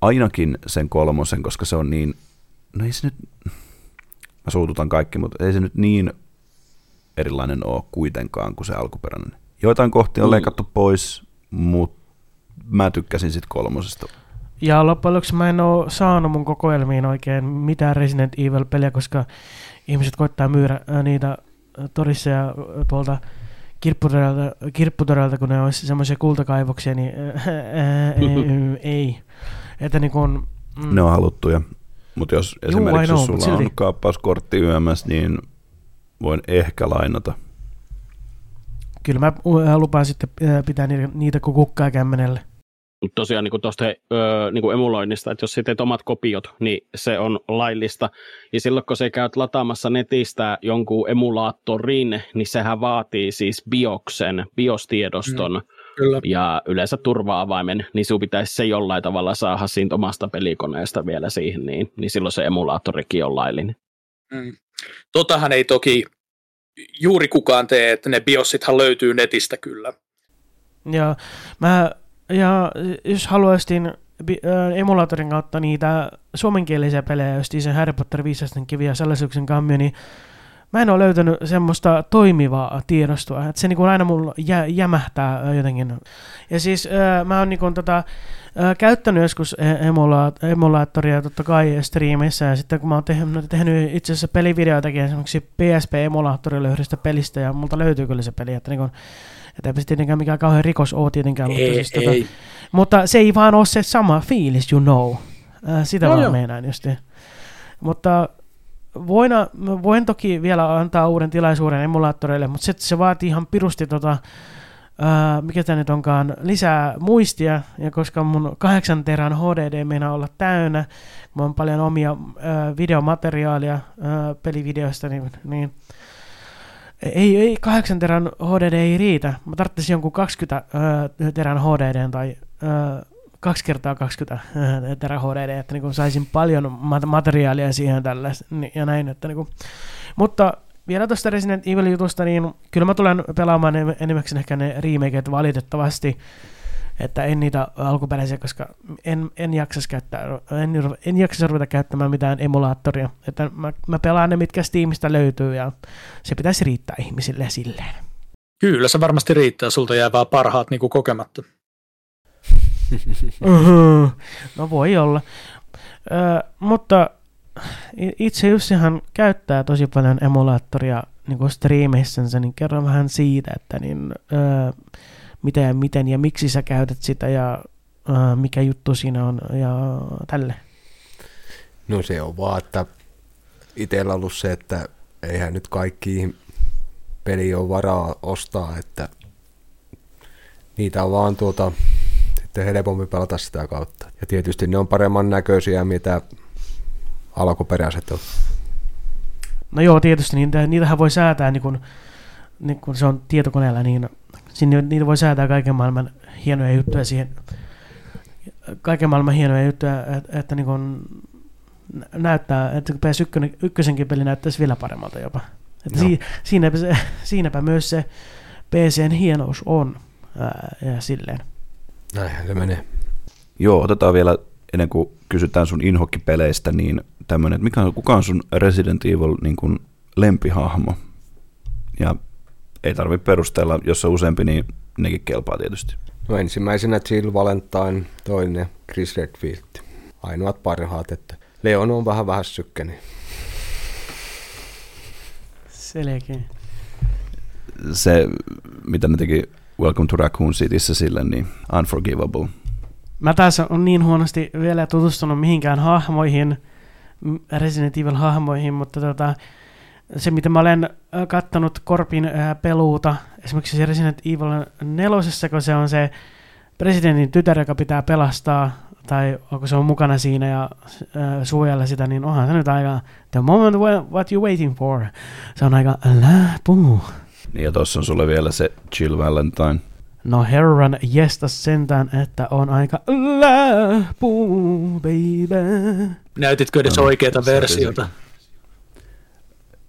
ainakin sen kolmosen, koska se on niin, no ei se nyt, mä suututan kaikki, mutta ei se nyt niin erilainen ole kuitenkaan kuin se alkuperäinen. Joitain kohtia on leikattu pois, mutta mä tykkäsin sit kolmosesta. Ja loppujen lopuksi mä en oo saanut mun kokoelmiin oikein mitään Resident Evil-peliä, koska ihmiset koittaa myyrä niitä todissa ja tuolta kirpputorelta, kun ne olisi semmoisia kultakaivoksia, niin ää, ää, ei. Että niin kun, mm. Ne on haluttuja. Mutta jos esimerkiksi Juu, know, sulla on kaappauskortti Y M S, niin voin ehkä lainata. Kyllä mä lupaan sitten pitää niitä kukkaa kämmenelle. Mutta tosiaan niin tuosta niin emuloinnista, että jos sä teet omat kopiot, niin se on laillista. Ja silloin kun sä käyt lataamassa netistä jonkun emulaattorin, niin sehän vaatii siis bioksen, biostiedoston mm, kyllä. ja yleensä turva-avaimen, niin sun pitäisi se jollain tavalla saada siitä omasta pelikoneesta vielä siihen, niin, niin silloin se emulaattorikin on laillinen. Mm. Totahan ei toki juuri kukaan tee, että ne biosithan löytyy netistä kyllä. Ja mä... Ja jos haluaisin emulaattorin kautta niitä suomenkielisiä pelejä, jos sen Harry Potter viisasten kivi ja salaisuuksien kammio, niin mä en ole löytänyt semmoista toimivaa tiedostoa. Että se niin kuin aina mulla jä, jämähtää jotenkin. Ja siis mä oon niin kuin tota, käyttänyt joskus emula- emulaattoria totta kai striimissä, ja sitten kun mä oon tehnyt, tehnyt itse asiassa pelivideoitakin esimerkiksi P S P-emulaattorilla yhdestä pelistä, ja multa löytyy kyllä se peli, että niin kuin että eipä se tietenkään mikään kauhean rikos ole tietenkään, ei, siis ei. Tota, mutta se ei vaan ole se sama fiilis, you know. Äh, sitä no vaan joo. Meinaan just. Mutta voin, voin toki vielä antaa uuden tilaisuuden emulaattoreille, mutta se, se vaatii ihan pirusti, tota, äh, mikä tämä nyt onkaan, lisää muistia. Ja koska mun kahdeksan teran H D D meinaa olla täynnä, mä oon paljon omia äh, videomateriaalia äh, pelivideoista, niin... niin Ei, ei kahdeksan terän H D D ei riitä. Mä tarvitsisin jonkun kaksikymmentä terän H D D tai kaksi kertaa kaksikymmentä terän H D D, että niin saisin paljon materiaalia siihen tällaista ja näin. Että niin mutta vielä tuosta Resident Evil-jutusta, niin kyllä mä tulen pelaamaan enimmäkseen ehkä ne remakeit valitettavasti, että en niitä alkuperäisiä, koska en, en jaksaisi käyttää, en, en jaksaisi ruveta käyttämään mitään emulaattoria. Että mä, mä pelaan ne, mitkä Steamista löytyy, ja se pitäisi riittää ihmisille silleen. Kyllä, se varmasti riittää. Sulta jää vaan parhaat niin kuin kokematta. uh-huh. No voi olla. Ö, mutta itse Jussihan käyttää tosi paljon emulaattoria niin kuin striimeissänsä, niin kerron vähän siitä, että niin... Ö, mitä ja miten ja miksi sä käytät sitä ja äh, mikä juttu siinä on ja tälle? No se on vaan, että itsellä ollut se, että eihän nyt kaikki peli ole varaa ostaa, että niitä on vaan tuota, sitten helpompi pelata sitä kautta. Ja tietysti ne on paremman näköisiä, mitä alkuperäiset on. No joo, tietysti niitä, niitähän voi säätää, niin kun, niin kun se on tietokoneella, niin sinne niitä voi säätää kaiken maailman hienoja juttuja siihen, kaiken maailman hienoja juttuja, että, että niin kuin näyttää, että P S ykkösenkin peli näyttäisi vielä paremmalta jopa. Että si, siinäpä, se, siinäpä myös se P C:n hienous on ää, ja silleen. Näinhän se menee. Joo, otetaan vielä ennen kuin kysytään sun inhokkipeleistä, niin tämmöinen, että mikä on, kuka on sun Resident Evil niin kuin lempihahmo? Ja ei tarvitse perustella, jos on useampi, niin nekin kelpaa tietysti. No ensimmäisenä Jill Valentine, toinen Chris Redfield. Ainoat parhaat, että Leon on vähän vähässykkäni. Selkeä. Se, mitä ne teki Welcome to Raccoon Cityssä sille, niin unforgivable. Mä taas on niin huonosti vielä tutustunut mihinkään hahmoihin, Resident Evil-hahmoihin, mutta tota... Se, mitä mä olen kattonut Korpin peluuta, esimerkiksi se Resident Evil nelosessa, kun se on se presidentin tytär, joka pitää pelastaa, tai onko se on mukana siinä ja suojella sitä, niin onhan se nyt aika the moment what you waiting for. Se on aika älä puhu. Niin ja tossa on sulle vielä se Jill Valentine. No herran jestas sentään, että on aika älä puhu, baby. Näytitkö edes no, oikeata versiota? Se.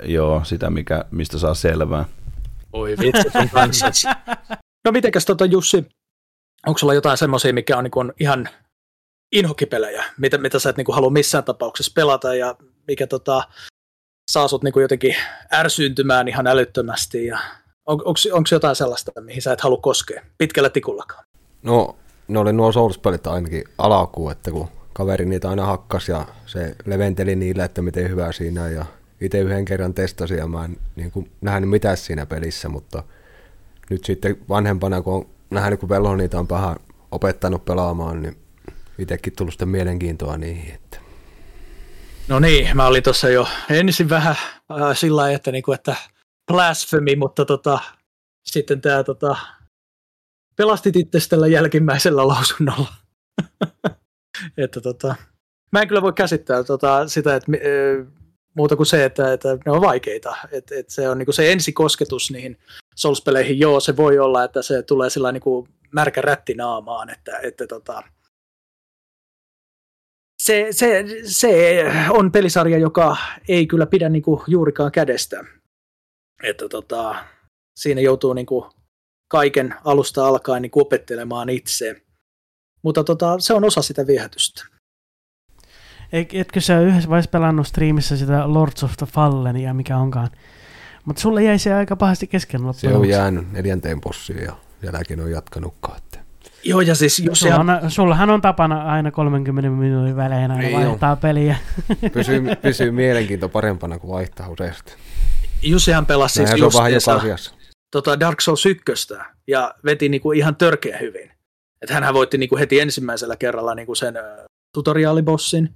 Joo, sitä, mikä, mistä saa selvää. Oi vitsi, on kansas. No mitenkäs tota, Jussi, onko sulla jotain semmoisia, mikä on, niin kuin, on ihan inhokkipelejä, mitä, mitä sä et niin kuin, halua missään tapauksessa pelata ja mikä tota, saa sut niin kuin, jotenkin ärsyyntymään ihan älyttömästi? Ja on, onko jotain sellaista, mihin sä et halua koskea pitkällä tikullakaan? No, ne oli nuo Souls-pelit ainakin alakuun, että kun kaveri niitä aina hakkas ja se leventeli niillä, että miten hyvää siinä ja itse yhden kerran testasin ja mä en niin kuin nähnyt mitään siinä pelissä, mutta nyt sitten vanhempana, kun on nähnyt, kun Velho niitä on vähän opettanut pelaamaan, niin itsekin tullut sitä mielenkiintoa niihin. Että. No niin, mä olin tuossa jo ensin vähän äh, sillä lailla, että, niinku, että blasfemi, mutta tota, sitten tämä tota, pelastit itsesi tällä jälkimmäisellä lausunnolla. Että, tota, mä en kyllä voi käsittää tota, sitä, että äh, muuta kuin se, että, että ne on vaikeita. Et, et se on niinku se ensikosketus niihin Souls-peleihin, joo, se voi olla, että se tulee sillä niinku märkä rätti naamaan, että, että tota, Se, se, se on pelisarja, joka ei kyllä pidä niinku juurikaan kädestä. Että tota, siinä joutuu niinku kaiken alusta alkaen niinku opettelemaan itse. Mutta tota, se on osa sitä viehätystä. Etkö sä yhdessä vaiheessa pelannut striimissä sitä Lords of the Fallenia, mikä onkaan? Mutta sulle jäi se aika pahasti kesken loppuun. Se on jäänyt neljänteen bossiin ja jälkeen on jatkanutkaan. Että. Joo, ja siis jos sulla on, ja sullahan on tapana aina kolmenkymmenen minuutin välein aina vaihtaa peliä. Pysyy, pysyy mielenkiinto parempana kuin vaihtaa useasti. Jussihan pelasi siis just tota Dark Souls ykköstä ja veti niinku ihan törkeä hyvin. Että hänhän voitti niinku heti ensimmäisellä kerralla niinku sen tutoriaalibossin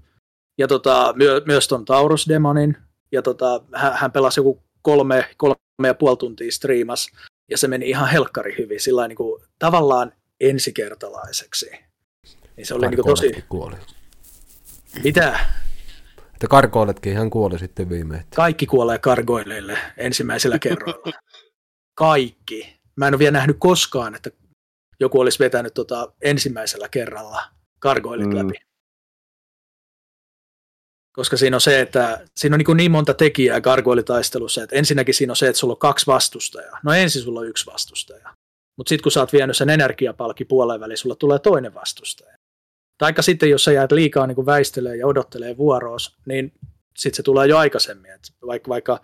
ja tota, myö, myös ton Taurus-demonin. Ja tota, hän, hän pelasi joku kolme, kolme ja puoli tuntia striimas ja se meni ihan helkkari hyvin. Sillain niinku tavallaan ensikertalaiseksi. Niin se oli niinku tosi kuoli. Mitä? Että kargoiletkin ihan kuoli sitten viimein. Kaikki kuolee kargoileille ensimmäisellä kerralla. Kaikki. Mä en ole vielä nähnyt koskaan, että joku olisi vetänyt tota ensimmäisellä kerralla kargoilit mm. läpi. Koska siinä on se, että siinä on niin, niin monta tekijää kargoilitaistelussa, että ensinnäkin siinä on se, että sulla on kaksi vastustajaa. No ensin sulla on yksi vastustaja. Mutta sitten kun sä oot vienyt sen energiapalkin puoleen väliin, sulla tulee toinen vastustaja. Taikka sitten, jos sä jäät liikaa niin väistelee ja odottelee vuoroos, niin sitten se tulee jo aikaisemmin. Et vaikka, vaikka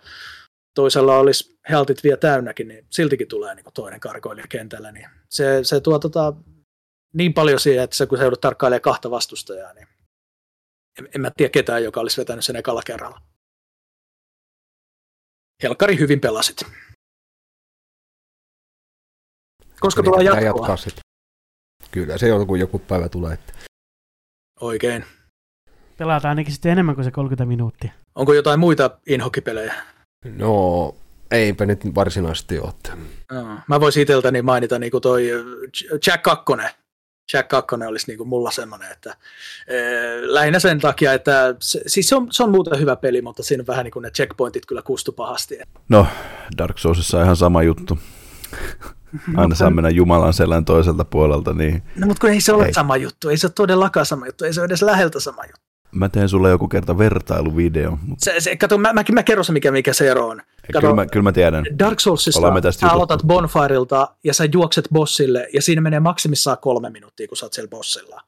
toisella olisi healtit vielä täynnäkin, niin siltikin tulee niin toinen karkoilija kentällä. Niin se, se tuo tota, niin paljon siihen, että se, kun sä joudut tarkkailemaan kahta vastustajaa, niin en, en mä tiedä ketään, joka olisi vetänyt sen ekalla kerralla. Helkkari hyvin pelasit. Koska niin, tulee jatkoa. Jatkaa sitten. Kyllä se on, kun joku päivä tulee. Että. Oikein. Pelataan ainakin sitten enemmän kuin se kolmekymmentä minuuttia. Onko jotain muita inhokipelejä? No, eipä nyt varsinaisesti ole. No, mä voisin itseltäni mainita niin kuin toi Jak kaksi. Jak kaksi olisi niin kuin mulla semmoinen, että eh, lähinnä sen takia, että se, siis se, on, se on muuten hyvä peli, mutta siinä vähän niin kuin ne checkpointit kyllä kustu pahasti. No, Dark Soulsissa on ihan sama juttu. Aina saa mennä Jumalan selän toiselta puolelta. Niin. No mutta kun ei se ole ei. sama juttu, ei se ole todellakaan sama juttu, ei se ole edes läheltä sama juttu. Mä teen sulle joku kerta vertailuvideo. Mutta Se, se, kato, mä, mä, mä kerron se, mikä, mikä se ero on. Kato, kyllä, mä, kyllä mä tiedän. Dark Soulsista sä aloitat bonfireilta ja sä juokset bossille ja siinä menee maksimissaan kolme minuuttia, kun sä oot siellä bossilla.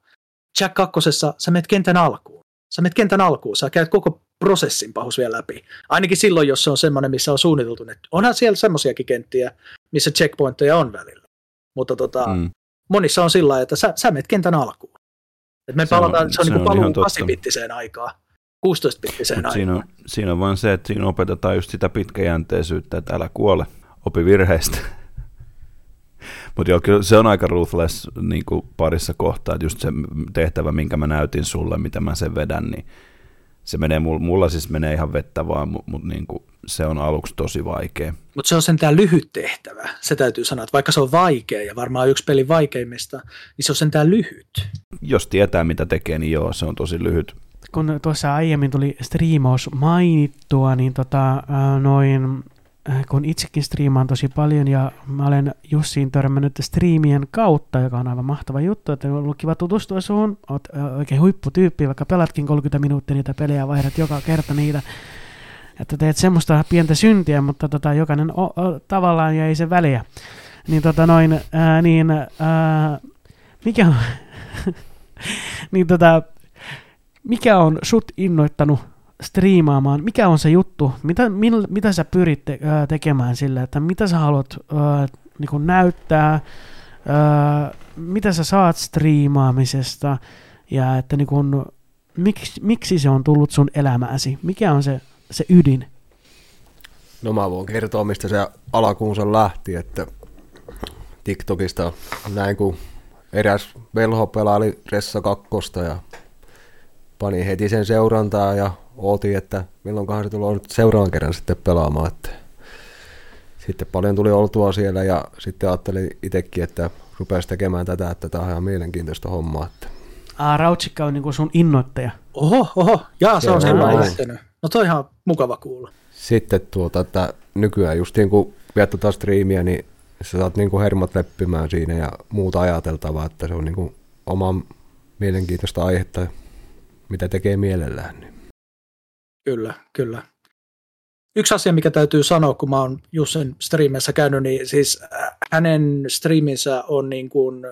Jak kakkosessa sä menet kentän alkuun. Sä menet kentän alkuun, sä käyt koko prosessin pahus vielä läpi. Ainakin silloin, jos se on semmoinen, missä on suunniteltu. Onhan siellä semmoisiakin kenttiä, missä checkpointteja on välillä. Mutta tota, mm. monissa on sillä lailla, että sä, sä menet kentän alkuun. Et me se palataan, on, se on, se on niin kuin paluu kahdeksan-bittiseen aikaan, kuusitoista-bittiseen aikaan. Siinä on, siinä on vaan se, että siinä opetetaan just sitä pitkäjänteisyyttä, että älä kuole, opi virheistä. Mutta joo, kyllä se on aika ruthless niin kuin parissa kohtaa, että just se tehtävä, minkä mä näytin sulle, mitä mä sen vedän, niin se menee, mulla siis menee ihan vettä vaan, mutta niin kuin se on aluksi tosi vaikea. Mutta se on sentään lyhyt tehtävä, se täytyy sanoa, että vaikka se on vaikea ja varmaan yksi pelin vaikeimmista, niin se on sentään lyhyt. Jos tietää mitä tekee, niin joo, se on tosi lyhyt. Kun tuossa aiemmin tuli striimaus mainittua, niin tota, noin, kun itsekin striimaan tosi paljon ja mä olen Jussiin törmännyt striimien kautta, joka on aivan mahtava juttu, että on ollut kiva tutustua suhun, oot oikein huipputyyppi, vaikka pelatkin kolmekymmentä minuuttia niitä pelejä, vaihdat joka kerta niitä, että teet semmoista pientä syntiä, mutta tota, jokainen o- o- tavallaan jäi sen väliä. Niin tota noin, ää, niin, ää, mikä on, niin tota, mikä on sut innoittanut striimaamaan? Mikä on se juttu? Mitä, mil, mitä sä pyrit te- tekemään sillä, että mitä sä haluat ää, niinku näyttää, ää, mitä sä saat striimaamisesta ja että niinku, miksi, miksi se on tullut sun elämääsi? Mikä on se se ydin? No mä voin kertoa, mistä se alkuunsa lähti, että TikTokista näin, kun eräs velho pelaili Ressa kakkosta ja pani heti sen seurantaa ja ootin, että milloinkohan se tulee nyt seuraavan kerran sitten pelaamaan. Että sitten paljon tuli oltua siellä ja sitten ajattelin itsekin, että rupesi tekemään tätä, että tämä on ihan mielenkiintoista hommaa. Aa, Rautsikka on niin kuin sun innoittaja. Oho, oho, jaa, se on sellainen. No toi on ihan mukava kuulla. Sitten tuota, että nykyään just niin kun viet tuota striimiä, niin sä saat niin kuin hermot leppimään siinä ja muuta ajateltavaa, että se on niin kuin oman mielenkiintoista aihetta, mitä tekee mielellään. Niin. Kyllä, kyllä. Yksi asia, mikä täytyy sanoa, kun mä oon Jussin striimissä käynyt, niin siis hänen striiminsä on niin kuin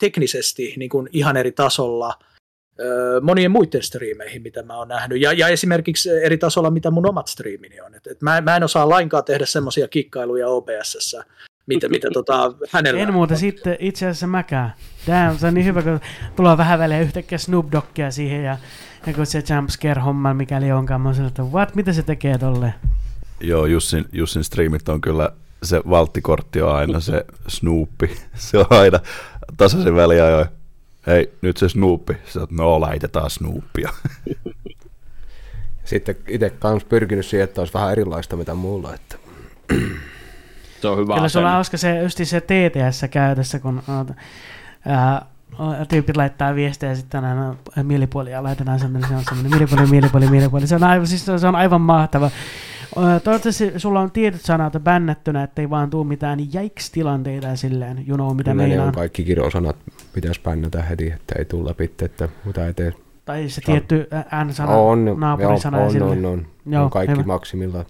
teknisesti niin kuin ihan eri tasolla monien muiden striimeihin, mitä mä oon nähnyt, ja, ja esimerkiksi eri tasolla, mitä mun omat striimini on. Et, et mä, mä en osaa lainkaan tehdä semmoisia kikkailuja O B S:ssä, mitä, mitä tota, hänellä en muuta on. Sitten itse asiassa mäkään. Tämä on niin hyvä, kun tulee vähän väliä yhtäkkiä Snoop Doggia siihen, ja, ja kun se jumpscare-homma, mikäli onkaan, mä oon sanonut, että what, mitä se tekee tolle? Joo, Jussin, Jussin striimit on kyllä, se valttikortti on aina se Snoopi, se on aina tasaisen väliajoin. Hei, nyt se Snooppi. No, laitetaan Snooppia. Sitten itse kans pyrkinyt siihen, että olisi vähän erilaista mitä muulla. Että. Se on hyvä. Kyllä sulla on hauska se, just se T T S-käytössä, kun ää, tyypit laittaa viestejä ja sitten aina mielipuolia laitetaan semmoinen, se on semmoinen mielipuoli, mielipuoli, mielipuoli. Se on aivan, siis se on aivan mahtava. Toivottavasti sulla on tietyt sanat bännättynä, ettei vaan tule mitään jäiks-tilanteita silleen, you know, mitä meinaan. Ne on kaikki kirosanat, pitäisi bännätä heti, että ei tule läpi, että mitä ei tee. Tai se tietty N-sana, naapurisana. On, on, on, on. Kaikki maksimilla.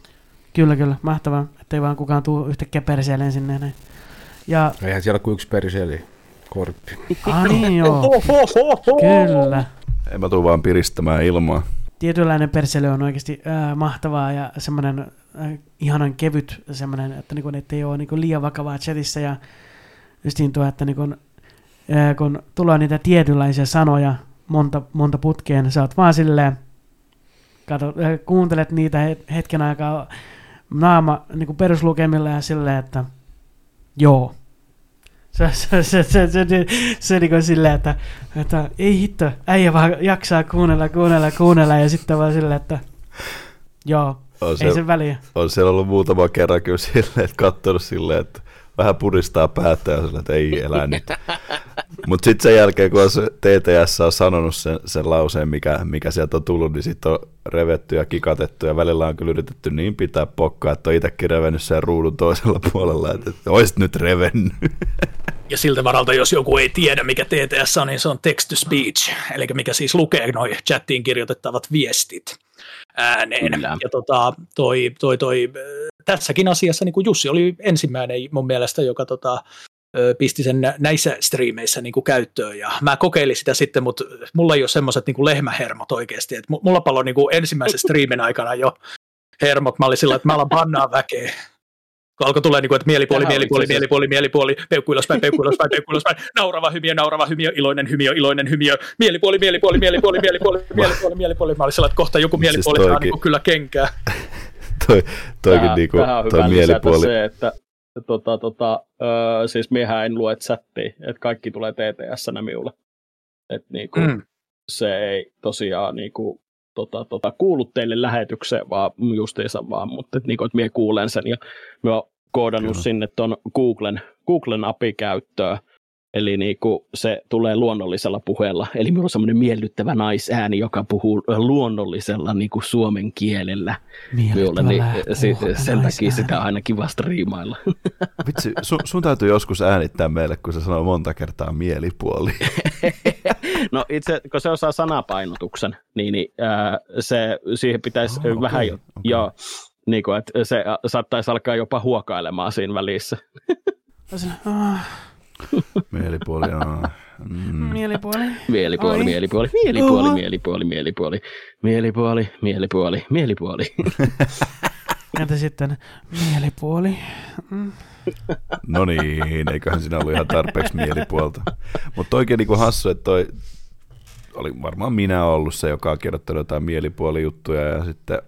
Kyllä, kyllä, mahtavaa, ettei vaan kukaan tule yhtäkkiä perseelleen sinne näin. Ja eihän siellä kuin yksi perseeli, Korppi. Ah niin joo, kyllä. En mä tule vaan piristämään ilmaa. Tietynlainen perseily on oikeasti äh, mahtavaa ja semmoinen äh, ihanan kevyt semmoinen, että niinku, ettei ole niinku liian vakavaa chatissä ja just niin tuo, että niinku, äh, kun tulee niitä tietynlaisia sanoja monta, monta putkeen, sä oot vaan silleen, kato, äh, kuuntelet niitä hetken aikaa naama niinku peruslukemilla ja silleen, että joo. Se, se, se, se, se, se, se niin kuin silleen, että, että ei hitto, äijä vaan jaksaa kuunnella, kuunnella, kuunnella ja sitten vaan silleen, että joo, on ei se, sen väliä. On siellä ollut muutama kerran kyllä silleen, että katsonut silleen, että vähän puristaa päätä ja silleen, että ei elä nyt. Mutta sitten sen jälkeen, kun se T T S on sanonut sen, sen lauseen, mikä, mikä sieltä on tullut, niin sitten on revetty ja kikatettu ja välillä on kyllä yritetty niin pitää pokkaa, että on itsekin revennyt sen ruudun toisella puolella, että olisit nyt revennyt. Ja siltä varalta, jos joku ei tiedä, mikä T T S on, niin se on text-to-speech, eli mikä siis lukee noi chattiin kirjoitettavat viestit ääneen. Kyllä. Ja tota, toi, toi, toi, tässäkin asiassa niin kuin Jussi oli ensimmäinen mun mielestä, joka tota, pisti sen näissä striimeissä niin kuin käyttöön, ja mä kokeilin sitä sitten, mutta mulla ei ole semmoiset niin kuin lehmähermot oikeasti, että mulla paloi niin kuin ensimmäisen striimin aikana jo hermot, mä olin sillä, että mä alan pannaa väkeä. Kun alkoi tulla, että mielipuoli, Tähän mielipuoli, mielipuoli, mielipuoli, peukku ylöspäin, peukku ylöspäin, peukku ylöspäin, naurava hymiö, naurava hymiö, iloinen hymiö, iloinen hymiö, mielipuoli, mielipuoli, mielipuoli, mielipuoli, mielipuoli, mielipuoli. Mä olin sillä, että kohta joku mielipuoli saa niin kyllä kenkää. Toi, toikin niin kuin toi mielipuoli. Se, että tota, tota, ö, siis miehän en lue chattia, että kaikki tulee T T S-nä miulle. Että niin kuin mm. se ei tosiaan niin kuin Tota, tota, kuullut teille lähetykseen vaan justiinsa vaan, mutta et, niin kuin, että mie kuulen sen ja me oon koodannut Kyllä. sinne ton Googlen, Googlen A P I-käyttöön, eli niin kuin, se tulee luonnollisella puheella, eli minulla on semmoinen miellyttävä naisääni, joka puhuu luonnollisella niin kuin suomen kielellä. Minulle, niin, sit, sen takia sitä on aina kiva striimailla. Vitsi, sun, sun täytyy joskus äänittää meille, kun se sanoo monta kertaa mielipuoli. No itse, kun se osaa sanapainotuksen, niin, niin ää, se, siihen pitäisi oh, okay, vähän jo, okay. joo, niin kuin, että se saattaisi alkaa jopa huokailemaan siinä välissä. Mielipuoli, aah. Mm. Mielipuoli. Mielipuoli, mielipuoli, mielipuoli, mielipuoli, mielipuoli, mielipuoli, mielipuoli, mielipuoli. Entä sitten mielipuoli? Mm. No niin, eiköhän siinä ollut ihan tarpeeksi mielipuolta. Mutta oikein niin kuin hassu, että toi oli varmaan minä ollut se, joka on kirjoittanut jotain mielipuolijuttuja ja sitten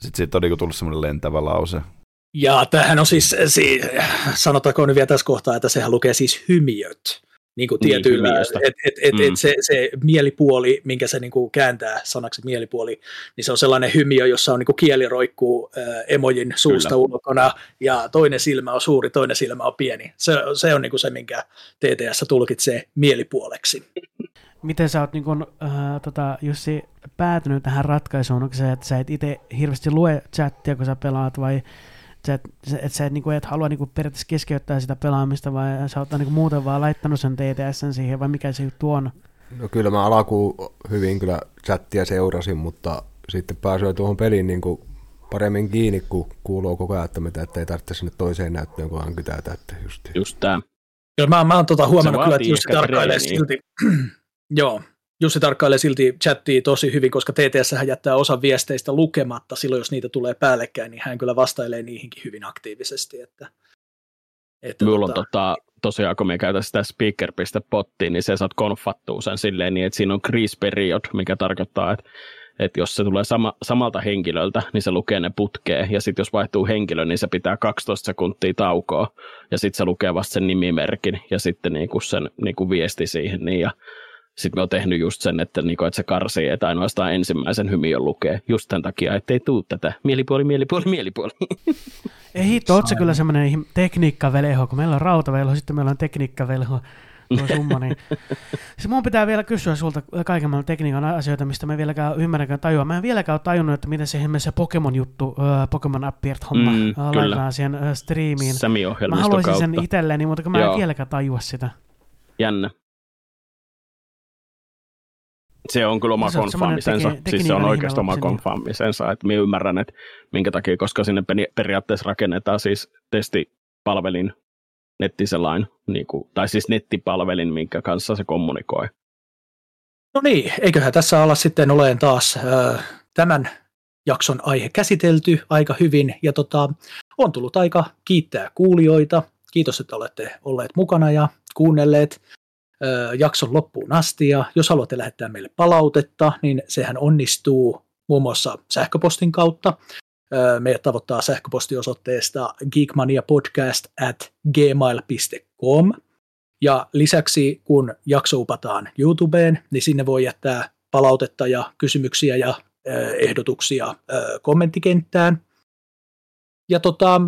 sit siitä on niin kuin tullut semmoinen lentävä lause. Ja tämähän on siis, siis sanotaanko nyt vielä tässä kohtaa, että sehän lukee siis hymiöt. Niin kuin tietyllä, niin, että et, et, mm. et se, se mielipuoli, minkä se niin kuin kääntää sanaksi mielipuoli, niin se on sellainen hymiö, jossa on niin kuin kieli roikkuu äh, emojin suusta Kyllä. ulkona, ja toinen silmä on suuri, toinen silmä on pieni. Se, se on niin kuin se, minkä T T S tulkitsee mielipuoleksi. Miten sä oot niin kuin, äh, tota, Jussi, päätynyt tähän ratkaisuun? Onko se, että sä et itse hirveästi lue chattia, kun sä pelaat, vai... että sä, et, sä et, niinku, et halua niinku, periaatteessa keskeyttää sitä pelaamista, vai sä oot niinku, muuten vaan laittanut sen T T S:n siihen, vai mikä se juttu on? No kyllä mä alkuun hyvin kyllä chattia seurasin, mutta sitten pääsee tuohon peliin niinku, paremmin kiinni, kun kuuluu koko ajan, että ettei tarvitse sinne toiseen näyttöön, kun hän kytäytä. Että just, just tämä. Joo, mä, mä oon tota huomannut kyllä, että Jussi tarkkailee silti. Joo. Jussi tarkkailee silti chattia tosi hyvin, koska T T S:hän jättää osan viesteistä lukematta. Silloin, jos niitä tulee päällekkäin, niin hän kyllä vastailee niihinkin hyvin aktiivisesti. Että, että Minulla tota... on tota, tosiaan, kun minä käytän sitä speaker.pottia, niin se saat konfattua sen silleen niin, että siinä on kriis period, mikä tarkoittaa, että, että jos se tulee sama, samalta henkilöltä, niin se lukee ne putkeen. Ja sitten jos vaihtuu henkilö, niin se pitää kaksitoista sekuntia taukoa. Ja sitten se lukee vasta sen nimimerkin ja sitten niinku sen niinku viesti siihen. Niin ja sitten mä oon tehnyt just sen, että, niinku, että se karsii, että ainoastaan ensimmäisen hymiön lukee. Just tämän takia, ettei tuu tätä mielipuoli, mielipuoli, mielipuoli. Ei hitto, oot se kyllä semmoinen tekniikkavelho, kun meillä on rautavelho, sitten meillä on tekniikkavelho. Tuo Summa, niin. Siis mun pitää vielä kysyä sulta kaiken maailman tekniikan asioita, mistä mä en vieläkään ymmärränkään tajua. Mä en vieläkään ole tajunnut, että miten siihen mennessä Pokemon-juttu, äh, Pokemon-appiert-homma mm, laitetaan siihen äh, striimiin. Mä haluaisin kautta. Sen itselleni, mutta mä Joo. en vieläkään tajua sitä. Jännä. Se on kyllä oma se konfaamisensa, teke- siis se on oikeasti oma konfaamisensa, että minä ymmärrän, että minkä takia, koska sinne periaatteessa rakennetaan siis testipalvelin nettiselain, niin kuin, tai siis nettipalvelin, minkä kanssa se kommunikoi. No niin, eiköhän tässä ala sitten oleen taas äh, tämän jakson aihe käsitelty aika hyvin, ja tota, on tullut aika kiittää kuulijoita, kiitos, että olette olleet mukana ja kuunnelleet jakson loppuun asti, ja jos haluatte lähettää meille palautetta, niin sehän onnistuu muun muassa sähköpostin kautta. Meidät tavoittaa sähköpostiosoitteesta geekmaniapodcast at gmail dot com, ja lisäksi kun jakso upataan YouTubeen, niin sinne voi jättää palautetta ja kysymyksiä ja ehdotuksia kommenttikenttään. Ja tota,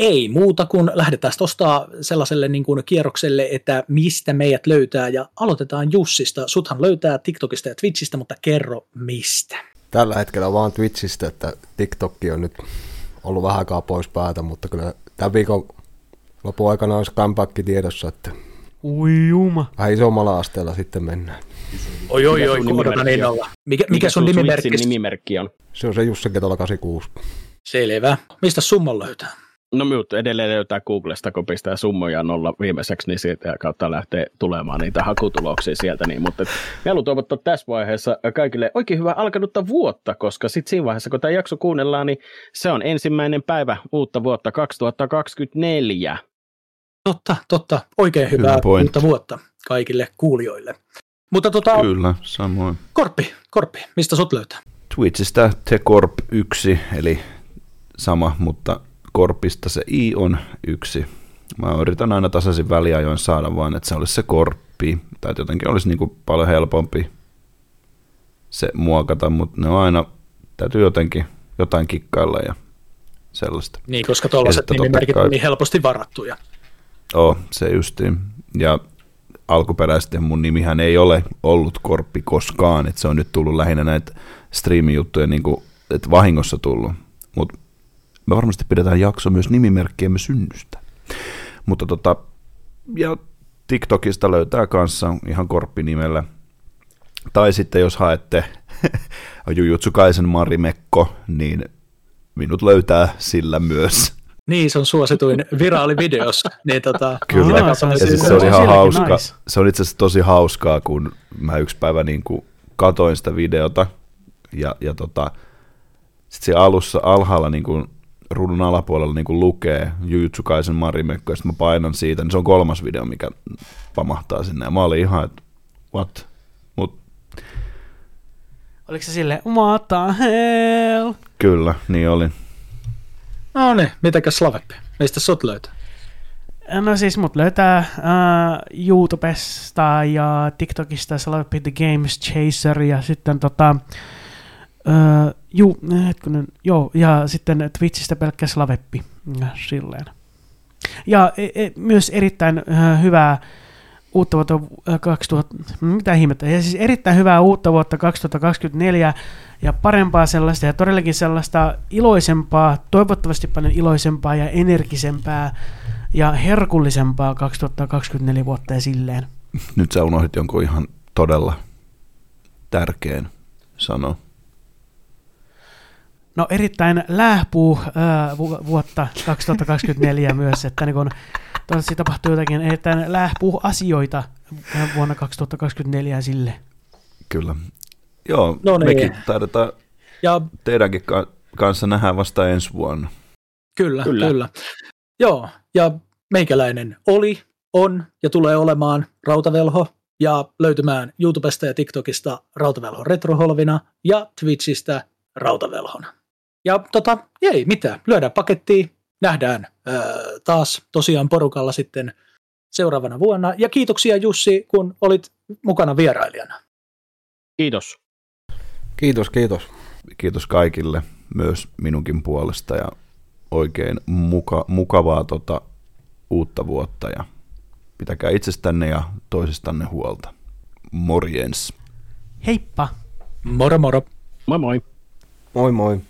ei muuta kuin lähdetään ostaa sellaiselle niin kuin kierrokselle, että mistä meidät löytää, ja aloitetaan Jussista. Suthan löytää TikTokista ja Twitchistä, mutta kerro mistä. Tällä hetkellä vaan Twitchistä, että TikTok on nyt ollut vähän aikaa pois päältä, mutta kyllä tämän viikon lopun aikana olisi comeback tiedossa, että ui juma. Vähän isommalla asteella sitten mennään. Oi oi oi, kohdataan innolla. Mikä, mikä sun, sun nimimerkki on? Se on se Jussi Ketola kahdeksankymmentäkuusi. Selvä. Mistä Summan löytää? No minut edelleen löytää Googlesta, kun pistää summoja nolla viimeiseksi, niin siitä kautta lähtee tulemaan niitä hakutuloksia sieltä. Niin. Mutta me haluan toivottaa tässä vaiheessa kaikille oikein hyvää alkanutta vuotta, koska sitten siinä vaiheessa, kun tämä jakso kuunnellaan, niin se on ensimmäinen päivä uutta vuotta kaksituhattakaksikymmentäneljä. Totta, totta. Oikein hyvää Hyvä uutta vuotta kaikille kuulijoille. Mutta tota, kyllä, samoin. Korppi, Korppi, mistä sut löytää? Twitchistä tekorp yksi, eli sama, mutta... Korpista se i on yksi. Mä yritän aina tasaisin väliajoin saada vaan, että se olisi se korppi. Tai jotenkin olisi niin kuin paljon helpompi se muokata, mutta ne on aina, täytyy jotenkin jotain kikkailla ja sellaista. Niin, koska tuollaiset nimimerkit on niin helposti varattuja. Joo, se justiin. Ja alkuperäisesti mun nimihän ei ole ollut korppi koskaan, että se on nyt tullut lähinnä näitä striimijuttuja, niin kuin, että vahingossa tullut. Mut me varmasti pidetään jakso myös nimimerkkiemme synnystä. Mutta tota, ja TikTokista löytää kanssa ihan korppinimellä. Tai sitten jos haette Jujutsu Kaisen Marimekko, niin minut löytää sillä myös. Niin, se on suosituin viraalivideos. Niin, tota... Kyllä, Aha, se, on, siis se on ihan hauska. Nice. Se on itse asiassa tosi hauskaa, kun mä yksi päivä niin kuin katoin sitä videota. Ja, ja tota, sitten siellä alussa alhaalla... Niin kuin ruudun alapuolella niin kuin lukee Jujutsu Kaisen Marimekko, ja sitten mä painan siitä, niin se on kolmas video, mikä pamahtaa sinne, ja mä olin ihan, että what? Mut. Oliko se silleen, what the hell? Kyllä, niin oli. No niin, mitäkäs Slaveppi? Mistä sut löytää? No siis mut löytää uh, YouTubesta ja TikTokista Slaveppi The Games Chaser ja sitten tota... Uh, juu, hetkinen, joo, ja sitten Twitchistä pelkkä Slaveppi, silleen. Ja e, e, myös erittäin uh, hyvää uutta vuotta kaksituhatta, mitä ihmettä, ja siis erittäin hyvää uutta vuotta kaksituhattakaksikymmentäneljä ja parempaa sellaista ja todellakin sellaista iloisempaa, toivottavasti paljon iloisempaa ja energisempää ja herkullisempaa kaksituhattakaksikymmentäneljä vuotta ja silleen. Nyt sä unohdit jonkun ihan todella tärkeän sanon. No erittäin lähpuu äh, vu- vuotta kaksituhattakaksikymmentäneljä myös, että niin kun toivottavasti tapahtuu jotakin erittäin lähpuu asioita vuonna kaksituhattakaksikymmentäneljä sille. Kyllä. Joo, no niin. Mekin taidetaan ja teidänkin ka- kanssa nähdään vasta ensi vuonna. Kyllä, kyllä, kyllä. Joo, ja meikäläinen oli, on ja tulee olemaan Rautavelho ja löytymään YouTubesta ja TikTokista Rautavelho retroholvina ja Twitchistä Rautavelhona. Ja tota, ei mitään, lyödään pakettiin, nähdään öö, taas tosiaan porukalla sitten seuraavana vuonna. Ja kiitoksia Jussi, kun olit mukana vierailijana. Kiitos. Kiitos, kiitos. Kiitos kaikille myös minunkin puolesta ja oikein muka, mukavaa tota, uutta vuotta. Ja pitäkää itsestänne ja toisistanne huolta. Morjens. Heippa. Moro moro. Moi moi. Moi moi.